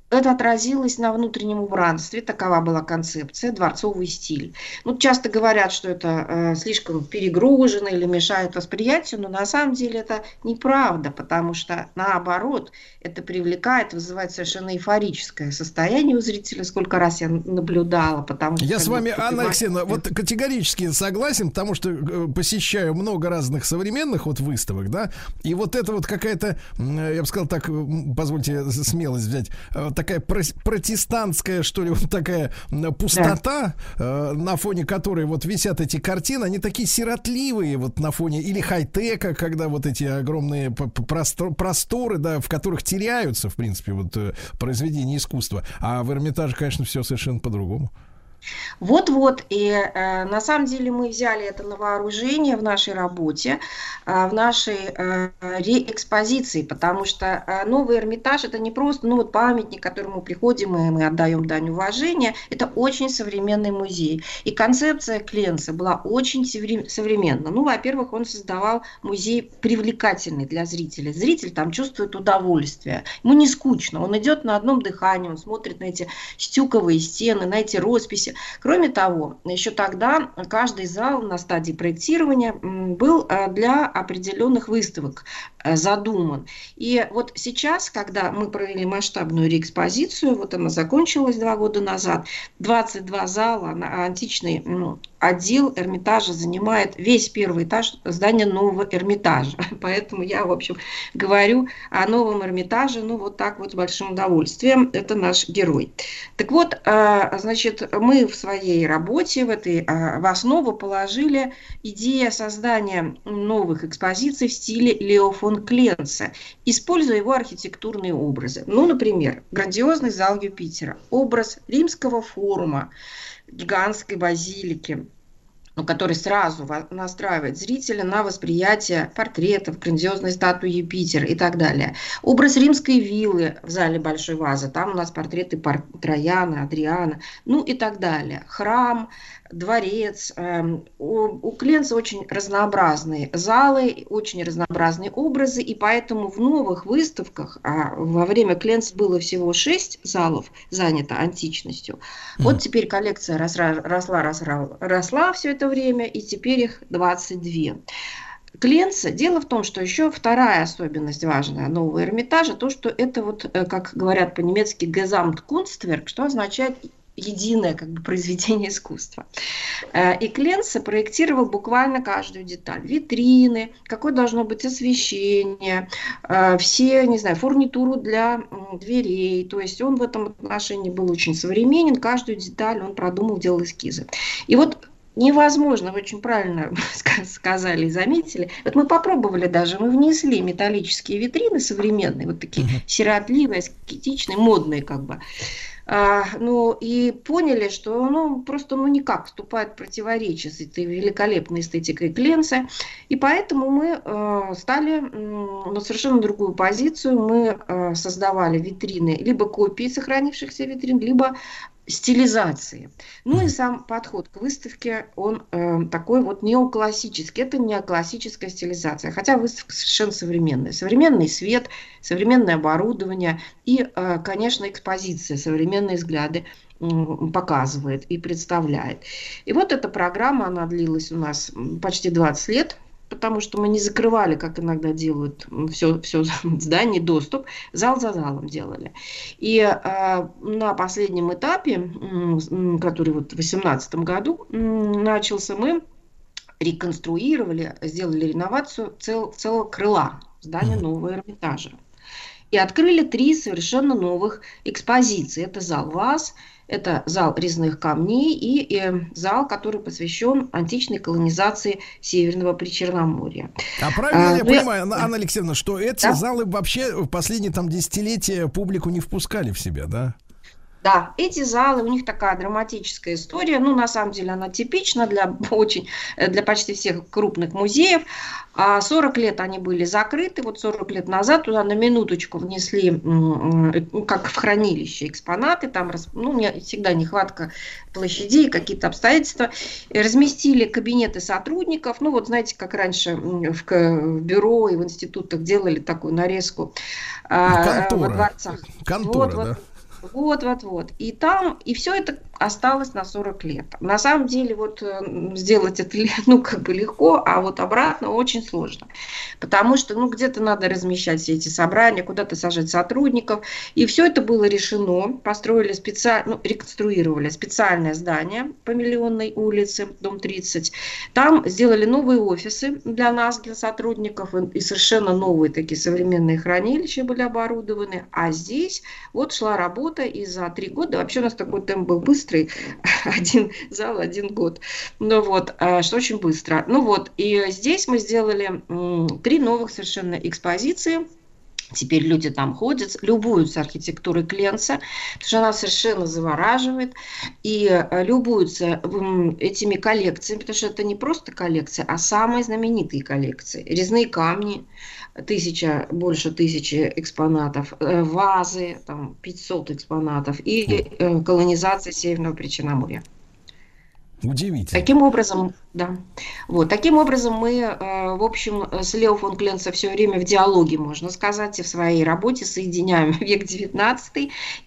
Это отразилось на внутреннем убранстве, такова была концепция, дворцовый стиль. Часто говорят, что это слишком перегружено или мешает восприятию, но на самом деле это неправда, потому что наоборот, это привлекает, вызывает совершенно эйфорическое состояние у зрителя, сколько раз я наблюдала. Я с вами, Анна Алексеевна, вот категорически согласен, потому что посещаю много разных современных выставок, да, и вот это вот какая-то, я бы сказал так, позвольте смелость взять, такая протестантская, что ли, вот такая пустота, да, на фоне которой вот висят эти картины, они такие сиротливые вот на фоне или хай-тека, когда вот эти огромные просторы, да, в которых теряются, в принципе, вот произведения искусства. А в Эрмитаже, конечно, все совершенно по-другому. Вот-вот, и на самом деле мы взяли это на вооружение в нашей работе, в нашей реэкспозиции, потому что Новый Эрмитаж — это не просто памятник, к которому приходим и мы отдаем дань уважения, это очень современный музей. И концепция Кленца была очень современна. Во-первых, он создавал музей привлекательный для зрителя. Зритель там чувствует удовольствие, ему не скучно, он идет на одном дыхании, он смотрит на эти стюковые стены, на эти росписи. Кроме того, еще тогда каждый зал на стадии проектирования был для определенных выставок. задуман. И вот сейчас, когда мы провели масштабную реэкспозицию, вот она закончилась 2 года назад, 22 зала, античный отдел Эрмитажа занимает весь первый этаж здания Нового Эрмитажа. Поэтому я, в общем, говорю о Новом Эрмитаже, ну, вот так вот с большим удовольствием. Это наш герой. Так вот, значит, мы в своей работе, в основу положили идею создания новых экспозиций в стиле Лео фон Кленце, используя его архитектурные образы. Ну, например, грандиозный зал Юпитера, образ Римского форума, гигантской базилики, который сразу настраивает зрителя на восприятие портретов, грандиозной статуи Юпитера и так далее. Образ римской виллы в зале Большой Вазы, там у нас портреты Трояна, Адриана, ну и так далее. Храм, дворец. У Кленца очень разнообразные залы, очень разнообразные образы, и поэтому в новых выставках, а во время Кленца было всего 6 залов занято античностью, вот теперь коллекция росла все это время, и теперь их 22. Кленце. Дело в том, что еще вторая особенность важная Нового Эрмитажа, то, что это вот, как говорят по-немецки, «Gesamtkunstwerk», что означает единое, как бы, произведение искусства. И Кленце проектировал буквально каждую деталь. Витрины, какое должно быть освещение, все, не знаю, фурнитуру для дверей. То есть он в этом отношении был очень современен. Каждую деталь он продумал, делал эскизы. И вот невозможно, вы очень правильно сказали и заметили. Вот мы попробовали даже, мы внесли металлические витрины современные, вот такие сиротливые, аскетичные, модные, как бы. Ну и поняли, что оно просто никак вступает в противоречие с этой великолепной эстетикой Кленца. И поэтому мы стали на совершенно другую позицию. Мы создавали витрины, либо копии сохранившихся витрин, либо стилизации. Ну и сам подход к выставке, он такой вот неоклассический. Это неоклассическая стилизация, хотя выставка совершенно современная. Современный свет, современное оборудование и, конечно, экспозиция, современные взгляды показывает и представляет. И вот эта программа, она длилась у нас почти 20 лет, потому что мы не закрывали, как иногда делают, все здание, доступ, зал за залом делали. И на последнем этапе, который вот в 2018 году начался, мы реконструировали, сделали реновацию целого крыла здания Нового Эрмитажа. И открыли 3 совершенно новых экспозиции. Это зал ВАЗ, это зал резных камней и зал, который посвящен античной колонизации Северного Причерноморья. А правильно я понимаю, Анна Алексеевна, что эти залы вообще в последние там десятилетия публику не впускали в себя, да? Да, эти залы, у них такая драматическая история, ну, на самом деле, она типична для почти всех крупных музеев. 40 лет они были закрыты, вот 40 лет назад туда на минуточку внесли, как в хранилище, экспонаты, там, ну, у меня всегда нехватка площадей, какие-то обстоятельства, разместили кабинеты сотрудников, ну, вот знаете, как раньше в бюро и в институтах делали такую нарезку во дворцах. Контора, вот, да. Вот. И там, и все это осталось на 40 лет. На самом деле, вот сделать это, ну, как бы легко, а вот обратно очень сложно. Потому что, ну, где-то надо размещать все эти собрания, куда-то сажать сотрудников. И все это было решено. Построили реконструировали специальное здание по Миллионной улице, дом 30. Там сделали новые офисы для нас, для сотрудников. И совершенно новые такие современные хранилища были оборудованы. А здесь вот шла работа. И за 3 года, вообще у нас такой темп был быстрый, 1 зал, 1 год, ну вот, что очень быстро. Ну вот, и здесь мы сделали 3 новых совершенно экспозиции. Теперь люди там ходят, любуются архитектурой Кленца, потому что она совершенно завораживает, и любуются этими коллекциями, потому что это не просто коллекция, а самые знаменитые коллекции. Резные камни, больше 1000 экспонатов, вазы, там, 500 экспонатов, и колонизация Северного Причерноморья. Удивительно. Таким образом, да. Вот, таким образом мы, в общем, с Лео фон Кленце все время в диалоге, можно сказать, и в своей работе соединяем век XIX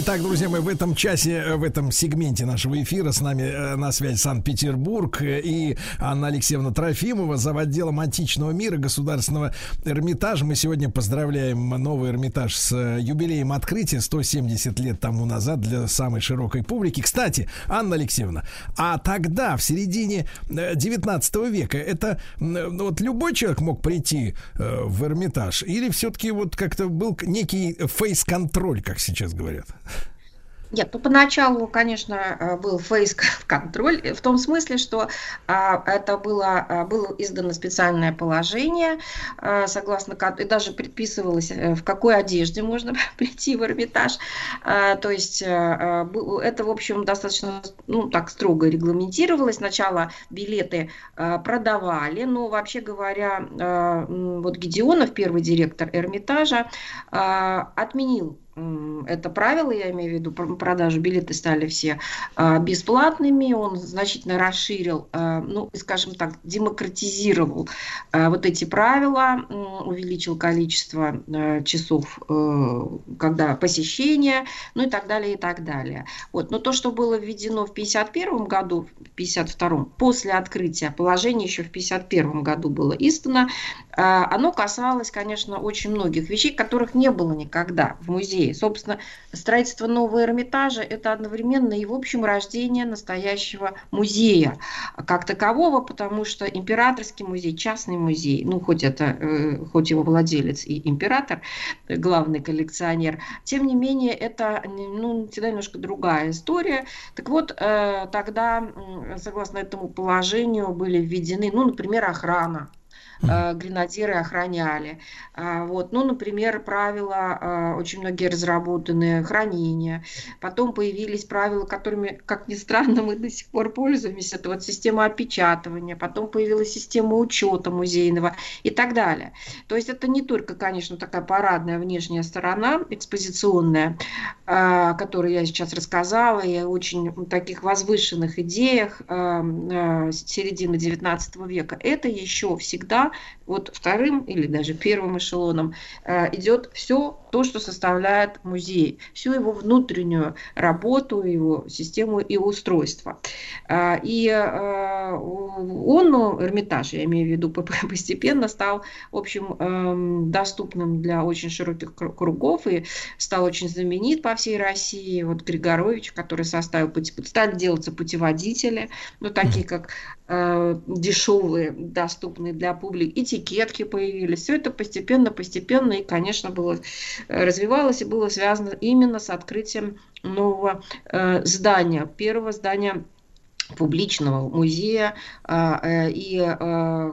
Итак, друзья мои, в этом часе, в этом сегменте нашего эфира с нами на связи Санкт-Петербург и Анна Алексеевна Трофимова, зав. Отделом античного мира Государственного Эрмитажа. Мы сегодня поздравляем новый Эрмитаж с юбилеем открытия 170 лет тому назад для самой широкой публики. Кстати, Анна Алексеевна, а тогда, в середине 19 века, это вот любой человек мог прийти в Эрмитаж? Или все-таки вот как-то был некий фейс-контроль, как сейчас говорят? Нет, ну поначалу, конечно, был фейс-контроль, в том смысле, что это было издано специальное положение, согласно и даже предписывалось, в какой одежде можно прийти в Эрмитаж. То есть это, в общем, достаточно, ну, так строго регламентировалось. Сначала билеты продавали, но, вообще говоря, вот Гедеонов, первый директор Эрмитажа, отменил это правило, я имею в виду, продажи билеты стали все бесплатными, он значительно расширил, ну, скажем так, демократизировал вот эти правила, увеличил количество часов, когда посещение, ну и так далее, и так далее. Вот. Но то, что было введено в 1951 году, в 1952, после открытия, положение еще в 1951 году было издано, оно касалось, конечно, очень многих вещей, которых не было никогда в музее. Собственно, строительство Нового Эрмитажа – это одновременно и, в общем, рождение настоящего музея как такового, потому что императорский музей, частный музей, ну, хоть его владелец и император, главный коллекционер, тем не менее, это, ну, всегда немножко другая история. Так вот, тогда, согласно этому положению, были введены, ну, например, охрана. Гренадиры охраняли. Вот. Ну, например, правила, очень многие разработанные, хранения. Потом появились правила, которыми, как ни странно, мы до сих пор пользуемся. Это вот система опечатывания. Потом появилась система учета музейного и так далее. То есть это не только, конечно, такая парадная внешняя сторона, экспозиционная, о которой я сейчас рассказала, и очень таких возвышенных идеях середины XIX века. Это еще всегда вот вторым или даже первым эшелоном идет все то, что составляет музей, всю его внутреннюю работу, его систему и устройство. И он, Эрмитаж, я имею в виду, постепенно стал, в общем, доступным для очень широких кругов и стал очень знаменит по всей России. Вот Григорович, который составил, стали делаться путеводители, ну, такие как дешевые, доступные для публики, этикетки появились. Все это постепенно и, конечно, было, развивалось и было связано именно с открытием нового здания, первого здания публичного музея. И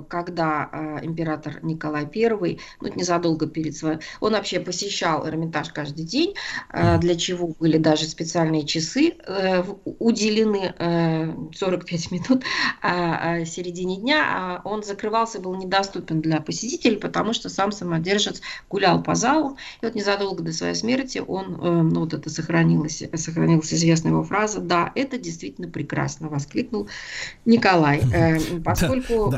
когда император Николай I, ну, незадолго перед своим, он вообще посещал Эрмитаж каждый день, для чего были даже специальные часы, уделены 45 минут в середине дня, он закрывался, был недоступен для посетителей, потому что сам самодержец гулял по залу. И вот незадолго до своей смерти он, ну, вот это сохранилась известная его фраза: «Да, это действительно прекрасно», воскликнул Николай, поскольку...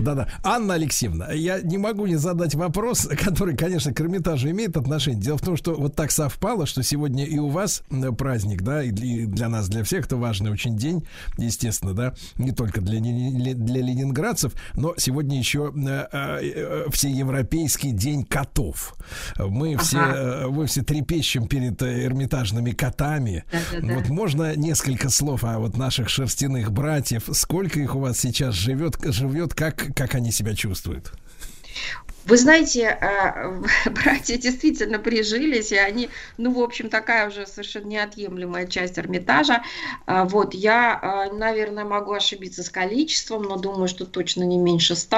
Да-да. Анна Алексеевна, я не могу не задать вопрос, который, конечно, к Эрмитажу имеет отношение. Дело в том, что вот так совпало, что сегодня и у вас праздник, да, и для нас, для всех, это важный очень день, естественно, да, не только для ленинградцев, но сегодня еще всеевропейский день котов. Мы все трепещем перед эрмитажными котами. Да-да-да. Вот можно несколько слов о вот наших шерстяных братьев? Сколько их у вас сейчас живет, как они себя чувствуют? Вы знаете, братья действительно прижились, и они, ну, в общем, такая уже совершенно неотъемлемая часть Эрмитажа. Вот, я, наверное, могу ошибиться с количеством, но думаю, что точно не меньше 100.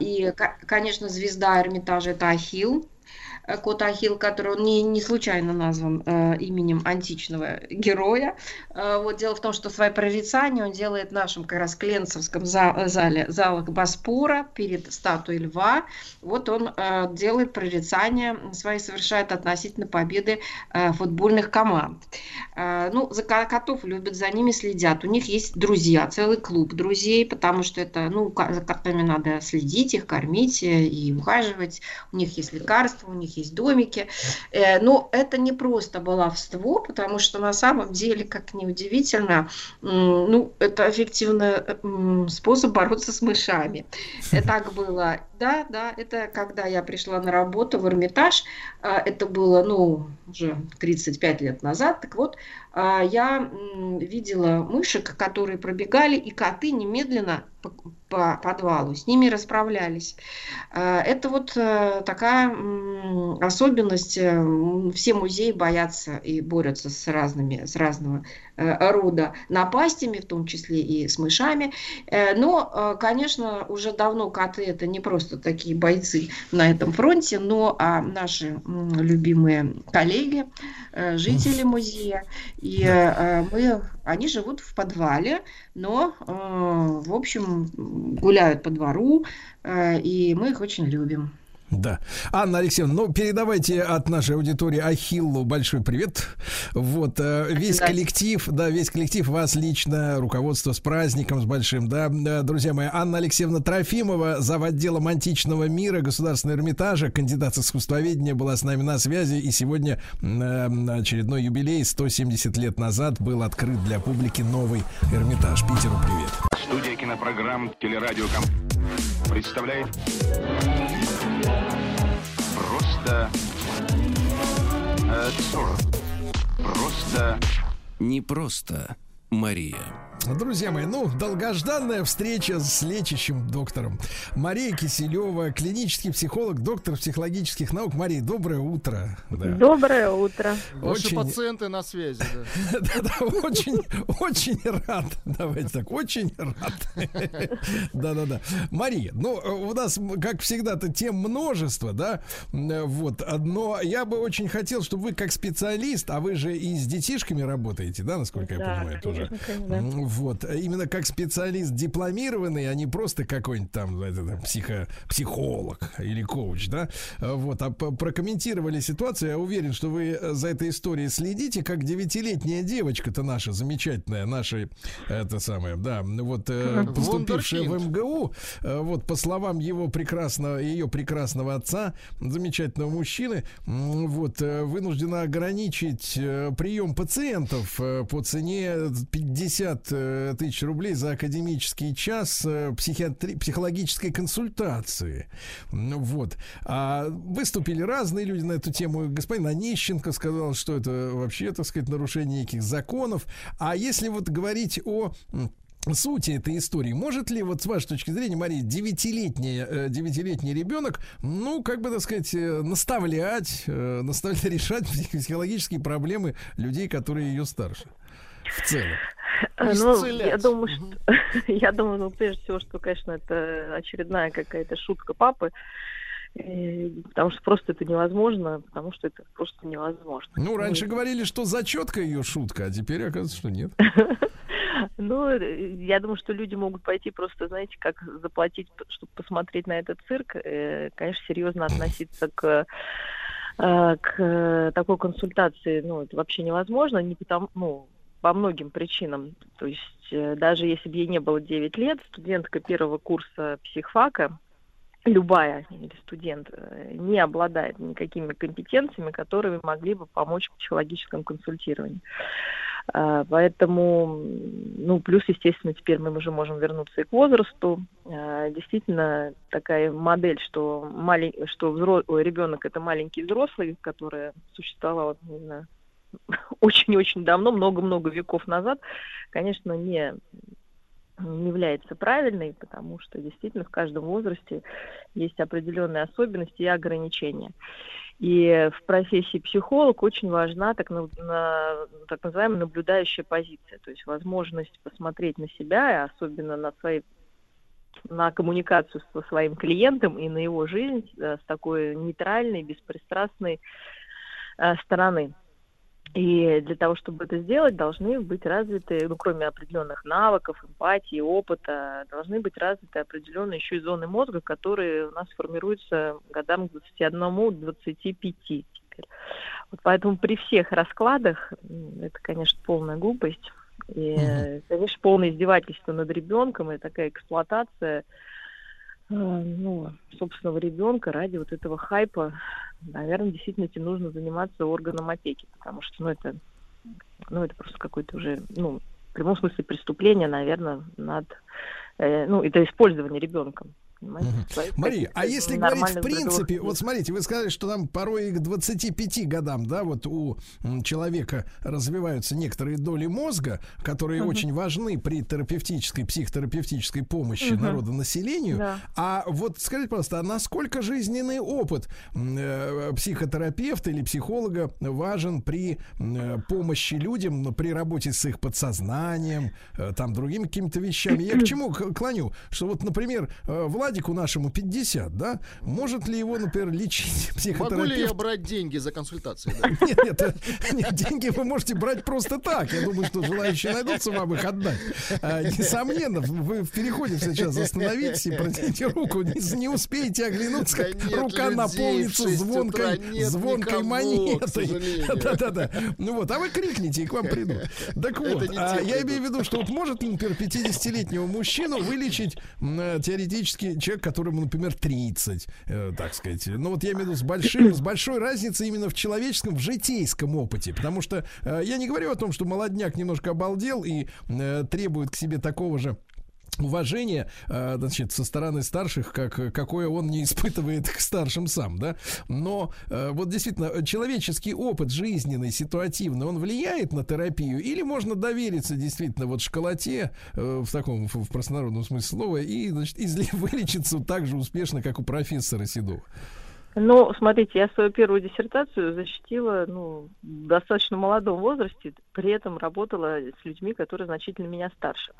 И, конечно, звезда Эрмитажа – это Ахилл. Кот Ахилл, который он не случайно назван именем античного героя. Вот, дело в том, что свои прорицания он делает в нашем как раз Кленцевском залах Боспора перед статуей льва. Вот он делает прорицания свои, совершает относительно победы футбольных команд. Ну, за котов любят, за ними следят. У них есть друзья, целый клуб друзей, потому что это, ну, за котами надо следить, их кормить и ухаживать. У них есть лекарства, у них есть домики. Но это не просто баловство, потому что на самом деле, как ни удивительно, ну, это эффективный способ бороться с мышами. Так было. Да, это когда я пришла на работу в Эрмитаж, это было, ну, уже 35 лет назад. Так вот, я видела мышек, которые пробегали, и коты немедленно по подвалу с ними расправлялись. Это вот такая особенность. Все музеи боятся и борются с разного рода напастями, в том числе и с мышами. Но, конечно, уже давно коты — это не просто такие бойцы на этом фронте, но наши любимые коллеги, жители музея. И они живут в подвале, но, в общем, гуляют по двору, и мы их очень любим. Да. Анна Алексеевна, ну передавайте от нашей аудитории Ахиллу большой привет. Вот, весь коллектив, да, весь коллектив, вас лично, руководство, с праздником, с большим, да. Друзья мои, Анна Алексеевна Трофимова, зав. Отделом античного мира Государственного Эрмитажа, кандидат искусствоведения, была с нами на связи, и сегодня очередной юбилей, 170 лет назад был открыт для публики Новый Эрмитаж. Питеру привет. Студия кинопрограмм «Телерадиокомп» представляет Просто не просто, Мария. Друзья мои, ну, долгожданная встреча с лечащим доктором. Мария Киселева, клинический психолог, доктор психологических наук. Мария, доброе утро. Да. Доброе утро. Очень... Ваши пациенты на связи. Да-да, очень рад. Давайте так, очень рад. Да-да-да. Мария, ну, у нас, как всегда-то, тем множество, да, вот, но я бы очень хотел, чтобы вы, как специалист, а вы же и с детишками работаете, да, насколько я понимаю, тоже. Вот, именно как специалист дипломированный, а не просто какой-нибудь там психолог или коуч, да, вот, а прокомментировали ситуацию. Я уверен, что вы за этой историей следите, как 9-летняя девочка-то наша замечательная, наша, да, вот, поступившая в МГУ, вот, по словам ее прекрасного отца, замечательного мужчины, вот, вынуждена ограничить прием пациентов по цене 50 тысяч рублей за академический час психологической консультации. Вот. А выступили разные люди на эту тему. Господин Онищенко сказал, что это вообще, так сказать, нарушение неких законов. А если вот говорить о сути этой истории, может ли, вот с вашей точки зрения, Мария, 9-летний ребенок, ну, как бы, так сказать, наставлять решать психологические проблемы людей, которые ее старше? В целом. Ну, я думаю, ну, прежде всего, что, конечно, это очередная какая-то шутка папы, потому что просто это невозможно, Ну, раньше говорили, что зачетка ее шутка, а теперь, оказывается, что нет. Ну, я думаю, что люди могут пойти просто, знаете, как заплатить, чтобы посмотреть на этот цирк. Конечно, серьезно относиться к такой консультации, ну, это вообще невозможно, не потому, ну, по многим причинам. То есть даже если бы ей не было 9 лет, студентка первого курса психфака, любая или студент, не обладает никакими компетенциями, которые могли бы помочь в психологическом консультировании. Поэтому, ну, плюс, естественно, теперь мы уже можем вернуться и к возрасту. Действительно, такая модель, что ребенок — это маленький взрослый, которая существовала, не знаю, очень-очень давно, много-много веков назад, конечно, не является правильной, потому что действительно в каждом возрасте есть определенные особенности и ограничения. И в профессии психолог очень важна так называемая наблюдающая позиция, то есть возможность посмотреть на себя, и особенно на коммуникацию со своим клиентом и на его жизнь с такой нейтральной, беспристрастной стороны. И для того, чтобы это сделать, должны быть развиты, ну, кроме определенных навыков, эмпатии, опыта, должны быть развиты определенные еще и зоны мозга, которые у нас формируются годам к 21-25. Вот поэтому при всех раскладах это, конечно, полная глупость. И, конечно, полное издевательство над ребенком и такая эксплуатация, ну, собственного ребенка ради вот этого хайпа. Наверное, действительно этим нужно заниматься органом опеки, потому что, ну, это просто какое-то уже, ну, в прямом смысле преступление, наверное, над, ну, это использование ребенком. Мария, а если говорить в принципе, вот смотрите, вы сказали, что там порой и к 25 годам, да, вот у человека развиваются некоторые доли мозга, которые очень важны при терапевтической, психотерапевтической помощи народонаселению. Да. А вот скажите, пожалуйста, а насколько жизненный опыт психотерапевта или психолога важен при помощи людям, при работе с их подсознанием, там, другими какими-то вещами? Я к чему клоню? Что вот, например, Владик Владику нашему 50, да? Может ли его, например, лечить психотерапевт? Могу ли я брать деньги за консультацию? Нет, деньги вы можете брать просто так. Я думаю, что желающие найдутся вам их отдать. Несомненно, вы в переходе сейчас остановитесь и протяните руку. Не успеете оглянуться, как рука наполнится звонкой монетой. Да-да-да. Ну вот, а вы крикните, и к вам придут. Так вот, я имею в виду, что вот может, например, 50-летнего мужчину вылечить теоретически человек, которому, например, 30, так сказать. Ну вот я имею в виду с большой разницей именно в человеческом, в житейском опыте. Потому что я не говорю о том, что молодняк немножко обалдел и требует к себе такого же уважение, значит, со стороны старших, какое он не испытывает к старшим сам, да, но вот действительно человеческий опыт жизненный, ситуативный, он влияет на терапию, или можно довериться действительно вот школоте в таком, в простонародном смысле слова, и, значит, вылечиться так же успешно, как у профессора Седова? Ну, смотрите, я свою первую диссертацию защитила, в достаточно молодом возрасте, при этом работала с людьми, которые значительно меня старше.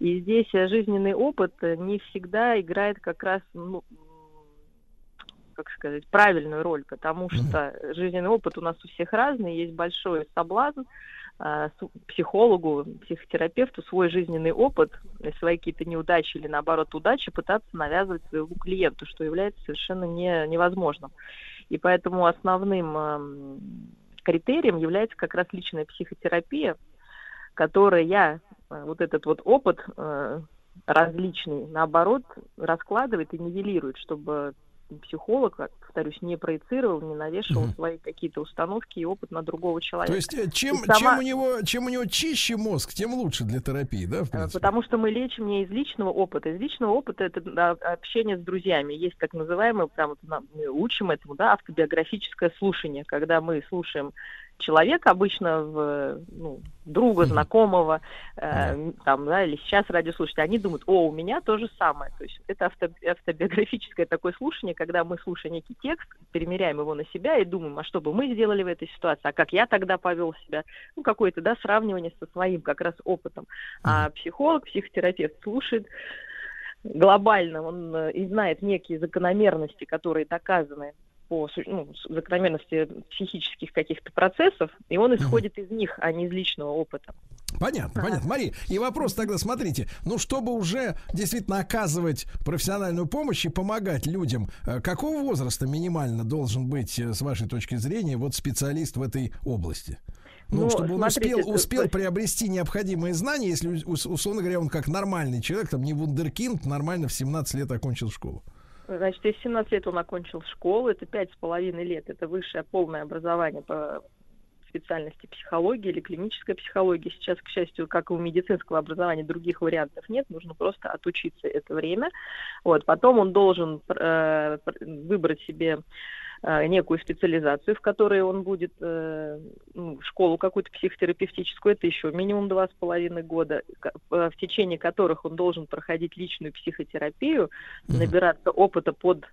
И здесь жизненный опыт не всегда играет как раз, правильную роль, потому что жизненный опыт у нас у всех разный, есть большой соблазн психологу, психотерапевту свой жизненный опыт, свои какие-то неудачи или, наоборот, удачи пытаться навязывать своему клиенту, что является совершенно невозможным. И поэтому основным критерием является как раз личная психотерапия, которая этот опыт различный, наоборот, раскладывает и нивелирует, чтобы психолог, повторюсь, не проецировал, не навешивал свои какие-то установки и опыт на другого человека. То есть чем у него чище мозг, тем лучше для терапии, да? Потому что мы лечим не из личного опыта. Из личного опыта это общение с друзьями. Есть так называемое, мы учим этому, автобиографическое слушание, когда мы слушаем человека, обычно друга, знакомого, или сейчас радиослушатели, они думают, у меня то же самое. То есть это автобиографическое такое слушание, когда мы слушаем некий текст, перемеряем его на себя и думаем, а что бы мы сделали в этой ситуации, а как я тогда повел себя, какое-то, сравнивание со своим как раз опытом. А психолог, психотерапевт слушает глобально, он и знает некие закономерности, которые доказаны, по закономерности психических каких-то процессов, и он исходит из них, а не из личного опыта. Понятно. Мария, и вопрос тогда, смотрите, чтобы уже действительно оказывать профессиональную помощь и помогать людям, какого возраста минимально должен быть, с вашей точки зрения, специалист в этой области? Чтобы он успел приобрести необходимые знания, если, условно говоря, он как нормальный человек, не вундеркинд, нормально в 17 лет окончил школу. Значит, если 17 лет он окончил школу, это 5,5 лет, это высшее полное образование по специальности психологии или клинической психологии. Сейчас, к счастью, как и у медицинского образования, других вариантов нет, нужно просто отучиться это время. Потом он должен выбрать себе некую специализацию, в которой он будет школу какую-то психотерапевтическую, это еще минимум 2,5 года, в течение которых он должен проходить личную психотерапию, набираться опыта под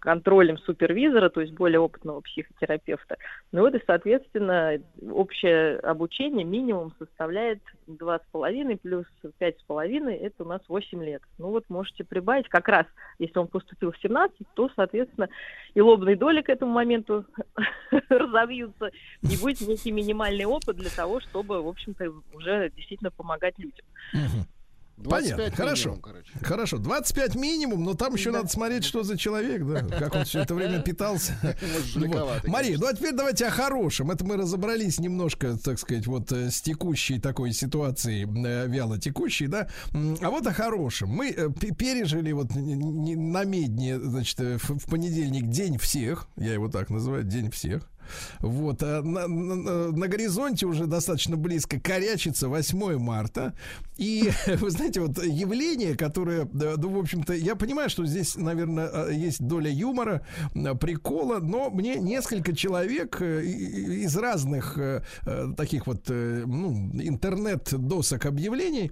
контролем супервизора, то есть более опытного психотерапевта. И, соответственно, общее обучение минимум составляет 2,5 плюс 5,5, это у нас 8 лет. Можете прибавить, как раз, если он поступил в 17, то, соответственно, и лобный доли к этому моменту разовьются, и будет некий минимальный опыт для того, чтобы, в общем-то, уже действительно помогать людям. Понятно, хорошо. Хорошо, 25 минимум, но там еще надо смотреть, что за человек, да, как он все это время питался. Мария, а теперь давайте о хорошем. Это мы разобрались немножко, так сказать, с текущей такой ситуацией, вяло текущей, да. А о хорошем. Мы пережили на Медне, значит, в понедельник День всех, я его так называю, День всех. На горизонте уже достаточно близко корячится 8 марта. И, вы знаете, явление, которое, в общем-то, я понимаю, что здесь, наверное, есть доля юмора, прикола, но мне несколько человек из разных таких интернет-досок объявлений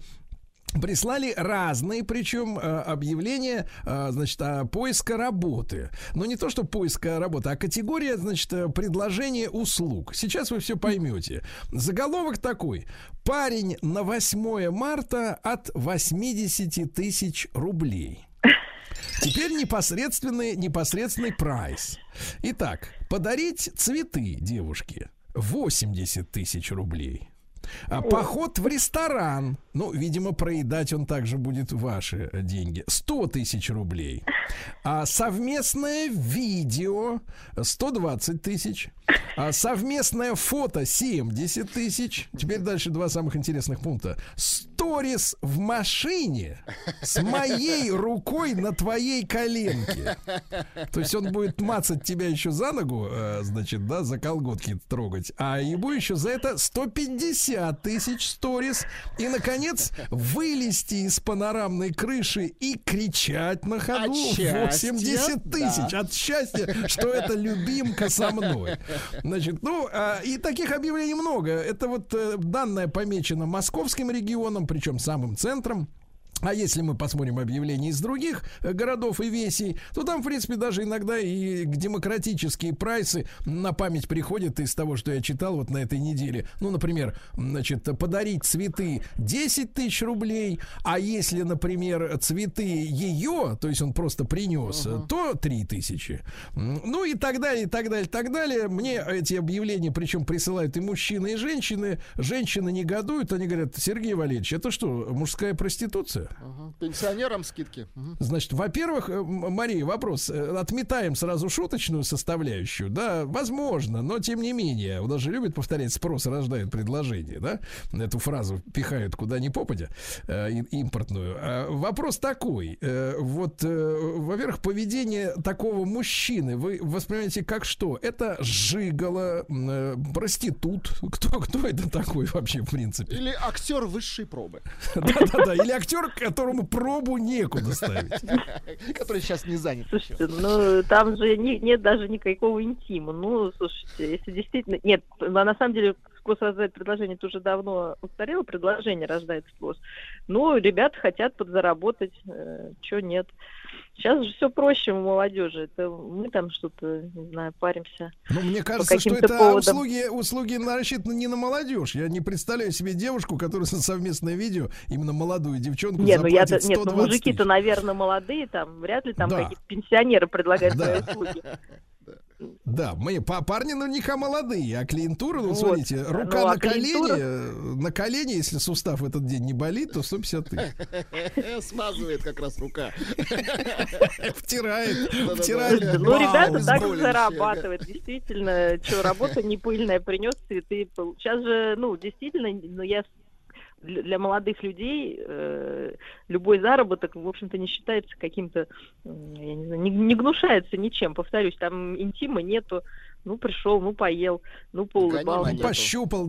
прислали разные, причем объявления, значит, поиска работы. Но не то, что поиска работы, а категория, значит, предложение услуг. Сейчас вы все поймете. Заголовок такой. Парень на 8 марта от 80 тысяч рублей. Теперь непосредственный прайс. Итак, подарить цветы девушке 80 000 рублей. А поход в ресторан, ну, видимо, проедать он также будет ваши деньги, 100 000 рублей. А совместное видео 120 000. А совместное фото 70 000. Теперь дальше два самых интересных пункта. Сторис в машине с моей рукой на твоей коленке. То есть он будет мацать тебя еще за ногу, значит, да, за колготки трогать. А ему еще за это 150 000 сторис. И, наконец, вылезти из панорамной крыши и кричать на ходу 80 000 да. От счастья, что это любимка со мной. Значит, ну, и таких объявлений много. Это вот данное помечено московским регионом, причем самым центром. А если мы посмотрим объявления из других городов и весей, то там, в принципе, даже иногда и демократические прайсы на память приходят из того, что я читал вот на этой неделе. Ну, например, значит, подарить цветы 10 000 рублей, а если, например, цветы ее, то есть он просто принес, то 3000. Ну и так далее, и так далее, и так далее. Мне эти объявления, причем присылают и мужчины, и женщины. Женщины негодуют, они говорят: Сергей Валерьевич, это что, мужская проституция? Пенсионерам скидки. Значит, во-первых, Мария, вопрос. Отметаем сразу шуточную составляющую. Да, возможно, но тем не менее. Он даже любит повторять: спрос рождает предложение. Да? Эту фразу пихают куда ни попадя, импортную. Вопрос такой. Вот, во-первых, поведение такого мужчины вы воспринимаете как что? Это жигало, проститут. Кто это такой вообще в принципе? Или актер высшей пробы. Да-да-да, или актер, которому пробу некуда ставить. Который сейчас не занят. Слушайте, ну там же нет даже никакого интима. Ну, слушайте, если действительно... Нет, на самом деле... Спрос рождает предложение, это уже давно устарело, предложение рождает спрос. Ну, ребята хотят подзаработать, чего нет. Сейчас же все проще у молодежи. Это мы там что-то, не знаю, паримся. Ну, мне кажется, что это услуги рассчитаны не на молодежь. Я не представляю себе девушку, которая совместное видео, именно молодую девчонку, нет, заплатит 120 тысяч. Нет, ну мужики-то, наверное, молодые, там вряд ли там какие-то пенсионеры предлагают свои услуги. Да, мы парни наверняка молодые, а клиентура, ну вот, смотрите, рука на клиентура... на колени, если сустав в этот день не болит, то 150 тысяч. Смазывает как раз рука. Втирает. Ну, ребята так зарабатывают, действительно, что работа не пыльная, принес цветы. Сейчас же, ну, действительно, для молодых людей любой заработок, в общем-то, не считается каким-то, я не знаю, не гнушается ничем. Повторюсь, там интима нету. Ну, пришел, ну, поел, ну, поулыбался. Пощупал,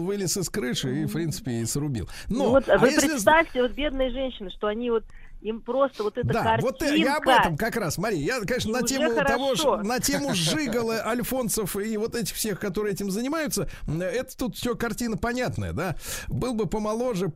вылез из крыши и, в принципе, и срубил. Но, вот, а вы представьте, вот бедные женщины, что они вот... Им просто вот эта картинка. Вот я об этом как раз, Мария, я, конечно, и на тему жигалы, альфонсов и вот этих всех, которые этим занимаются, это тут все картина понятная, да? Был бы помоложе,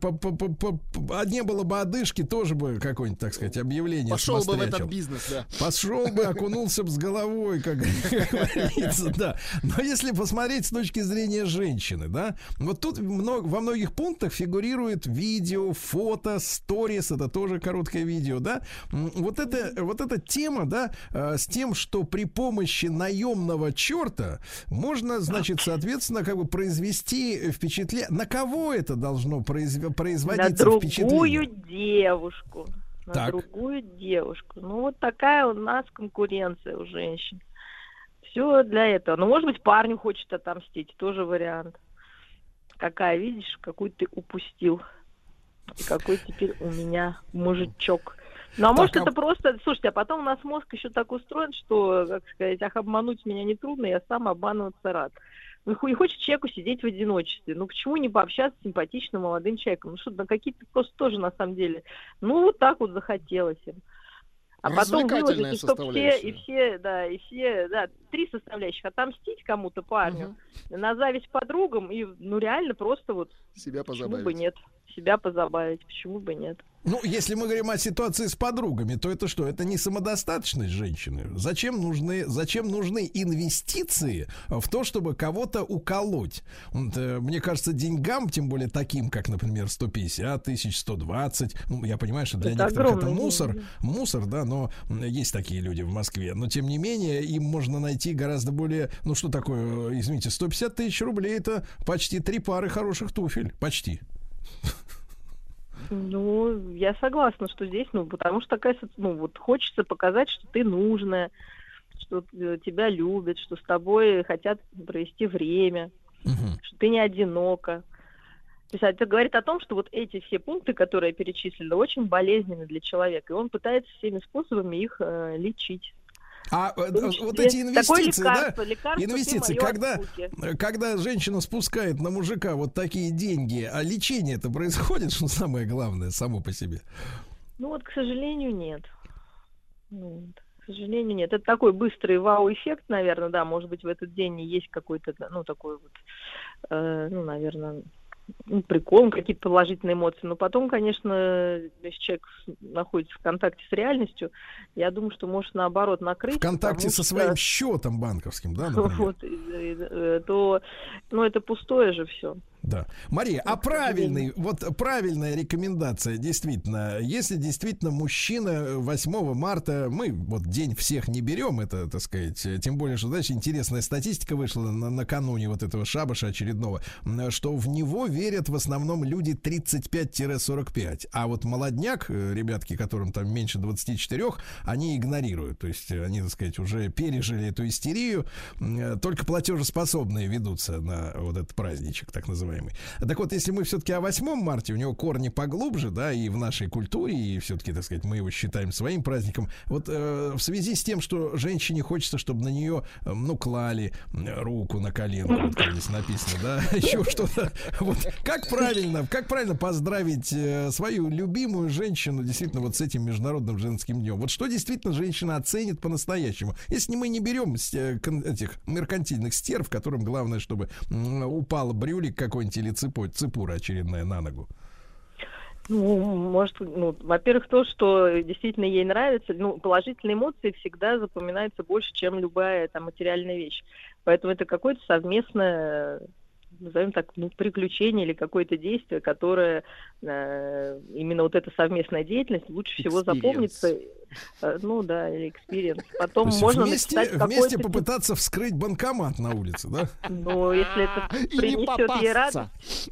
не было бы одышки, тоже бы какое-нибудь, так сказать, объявление. Пошел бы в этот бизнес, да. Пошел бы, окунулся бы с головой, как говорится, да. Но если посмотреть с точки зрения женщины, да, вот тут во многих пунктах фигурирует видео, фото, сторис, это тоже короткие видео, да, вот эта тема, да, с тем, что при помощи наемного черта можно, значит, соответственно, как бы произвести впечатление. На кого это должно производиться впечатление? На другую девушку. Ну, вот такая у нас конкуренция у женщин. Все для этого. Ну, может быть, парню хочет отомстить, тоже вариант. Какая, видишь, какую ты упустил. И какой теперь у меня мужичок. Ну, а так, может, это просто... Слушайте, а потом у нас мозг еще так устроен, что, как сказать, обмануть меня нетрудно, я сам обманываться рад. Ну, не хочет человеку сидеть в одиночестве. Ну, почему не пообщаться с симпатичным молодым человеком? Ну, что-то какие-то просто тоже, на самом деле... Ну, вот так вот захотелось им. А потом выложить, чтобы все, три составляющих. Отомстить кому-то, парню, на зависть подругам и, ну, реально просто вот... Себя позабавить. Почему бы нет? Ну, если мы говорим о ситуации с подругами, то это что? Это не самодостаточность женщины. Зачем нужны инвестиции в то, чтобы кого-то уколоть? Мне кажется, деньгам, тем более таким, как, например, 150 тысяч, 120, ну, я понимаю, что для некоторых это мусор, да, но есть такие люди в Москве. Но, тем не менее, им можно найти гораздо более, ну, что такое, извините, 150 тысяч рублей, это почти 3 пары хороших туфель, почти. Ну, я согласна, что здесь, ну, потому что такая, ну, вот хочется показать, что ты нужная, что тебя любят, что с тобой хотят провести время, что ты не одинока. То есть это говорит о том, что вот эти все пункты, которые я перечислила, очень болезненны для человека, и он пытается всеми способами их лечить. А вот эти инвестиции, лекарство, да? Инвестиции, когда женщина спускает на мужика вот такие деньги, а лечение-то происходит, что самое главное, само по себе? Ну вот, к сожалению, нет. Это такой быстрый вау-эффект, наверное, да, может быть, в этот день есть какой-то, ну, такой вот, наверное... прикол, какие-то положительные эмоции. Но потом, конечно, если человек находится в контакте с реальностью, я думаю, что может наоборот накрыть. В контакте со своим счетом банковским, да, например? То, ну, это пустое же все. Да. Мария, а правильная рекомендация, действительно, если действительно мужчина 8 марта, мы вот день всех не берем, это, так сказать, тем более, что, знаешь, интересная статистика вышла накануне вот этого шабаша очередного, что в него верят в основном люди 35-45, а вот молодняк, ребятки, которым там меньше 24, они игнорируют, то есть они, так сказать, уже пережили эту истерию, только платежеспособные ведутся на вот этот праздничек, так называемый. Так вот, если мы все-таки о 8 марте, у него корни поглубже, да, и в нашей культуре, и все-таки, так сказать, мы его считаем своим праздником. Вот в связи с тем, что женщине хочется, чтобы на нее, ну, клали руку на колено, вот как здесь написано, да, еще что-то. Вот как правильно поздравить свою любимую женщину действительно вот с этим Международным женским днем? Вот что действительно женщина оценит по-настоящему? Если мы не берем этих меркантильных стерв, которым главное, чтобы упал брюлик какой-то, или цепура очередная на ногу? Ну, может, ну, во-первых, то, что действительно ей нравится, ну, положительные эмоции всегда запоминаются больше, чем любая там материальная вещь. Поэтому это какое-то совместное, назовем так, ну, приключение или какое-то действие, которое именно вот эта совместная деятельность лучше всего запомнится. Ну да, или экспириенс. Потом можно вместе попытаться вскрыть банкомат на улице, да? Ну, если это принесет ей радость.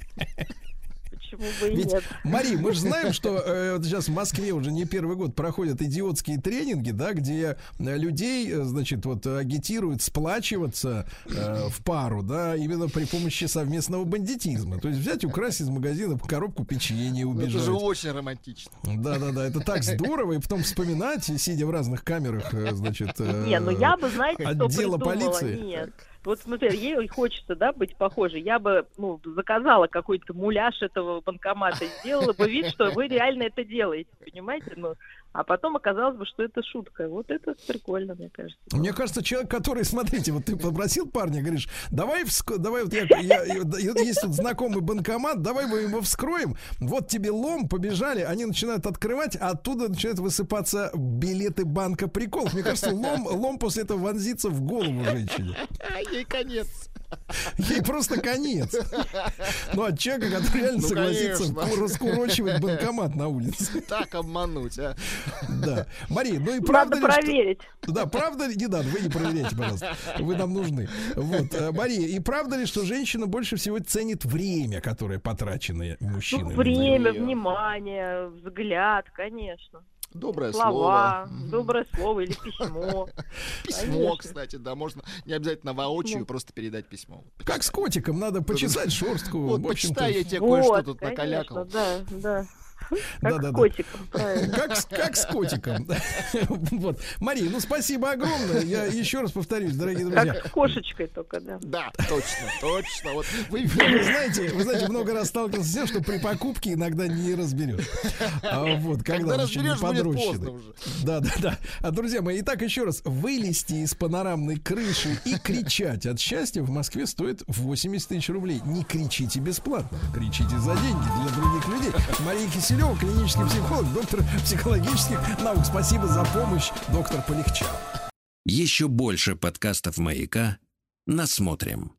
Почему бы и нет? Мария, мы же знаем, что сейчас в Москве уже не первый год проходят идиотские тренинги, да, где людей, значит, вот агитируют сплачиваться в пару, да, именно при помощи совместного бандитизма. То есть взять, украсть из магазина коробку печенья и убежать. Это же очень романтично. Да, это так здорово. И потом вспоминать, сидя в разных камерах, значит, я бы, знаете, отдела полиции. Нет. Вот смотри, ей хочется, да, быть похожей. Я бы, ну, заказала какой-то муляж этого банкомата и сделала бы вид, что вы реально это делаете, понимаете? Ну, а потом оказалось бы, что это шутка. Вот это прикольно, мне кажется. Мне кажется, человек, который, смотрите, вот ты попросил парня, говоришь, давай вот есть тут знакомый банкомат, давай мы его вскроем, вот тебе лом, побежали, они начинают открывать, а оттуда начинают высыпаться билеты банка приколов. Мне кажется, лом после этого вонзится в голову женщине. Ей конец. Ей просто конец. Ну, от человека, который реально согласится раскурочивать банкомат на улице. Так обмануть, а. Да. Мария, ну и правда... Надо проверить. Да, правда ли? Не надо, вы не проверяйте, пожалуйста. Вы нам нужны. Вот, Мария, и правда ли, что женщина больше всего ценит время, которое потрачено мужчиной? Ну, время, внимание, взгляд, конечно. Доброе слово или письмо. Письмо, кстати, да, можно не обязательно воочию, просто передать письмо. Как с котиком, надо почесать шерстку. Вот, почитай, я тебе кое-что тут накалякал. Да. Как с котиком, правильно. Как с котиком. Вот. Мария, ну спасибо огромное. Я еще раз повторюсь, дорогие друзья. Как с кошечкой только, да. Да, точно. Вот вы знаете, много раз сталкивался с тем, что при покупке иногда не разберешь. Вот, когда разберешь, будет поздно уже. Да. А, друзья мои, итак, еще раз. Вылезти из панорамной крыши и кричать от счастья в Москве стоит 80 тысяч рублей. Не кричите бесплатно. Кричите за деньги для других людей. Мария Киселева Киселева, клинический психолог, доктор психологических наук. Спасибо за помощь, доктор полегчал. Еще больше подкастов «Маяка» насмотрим.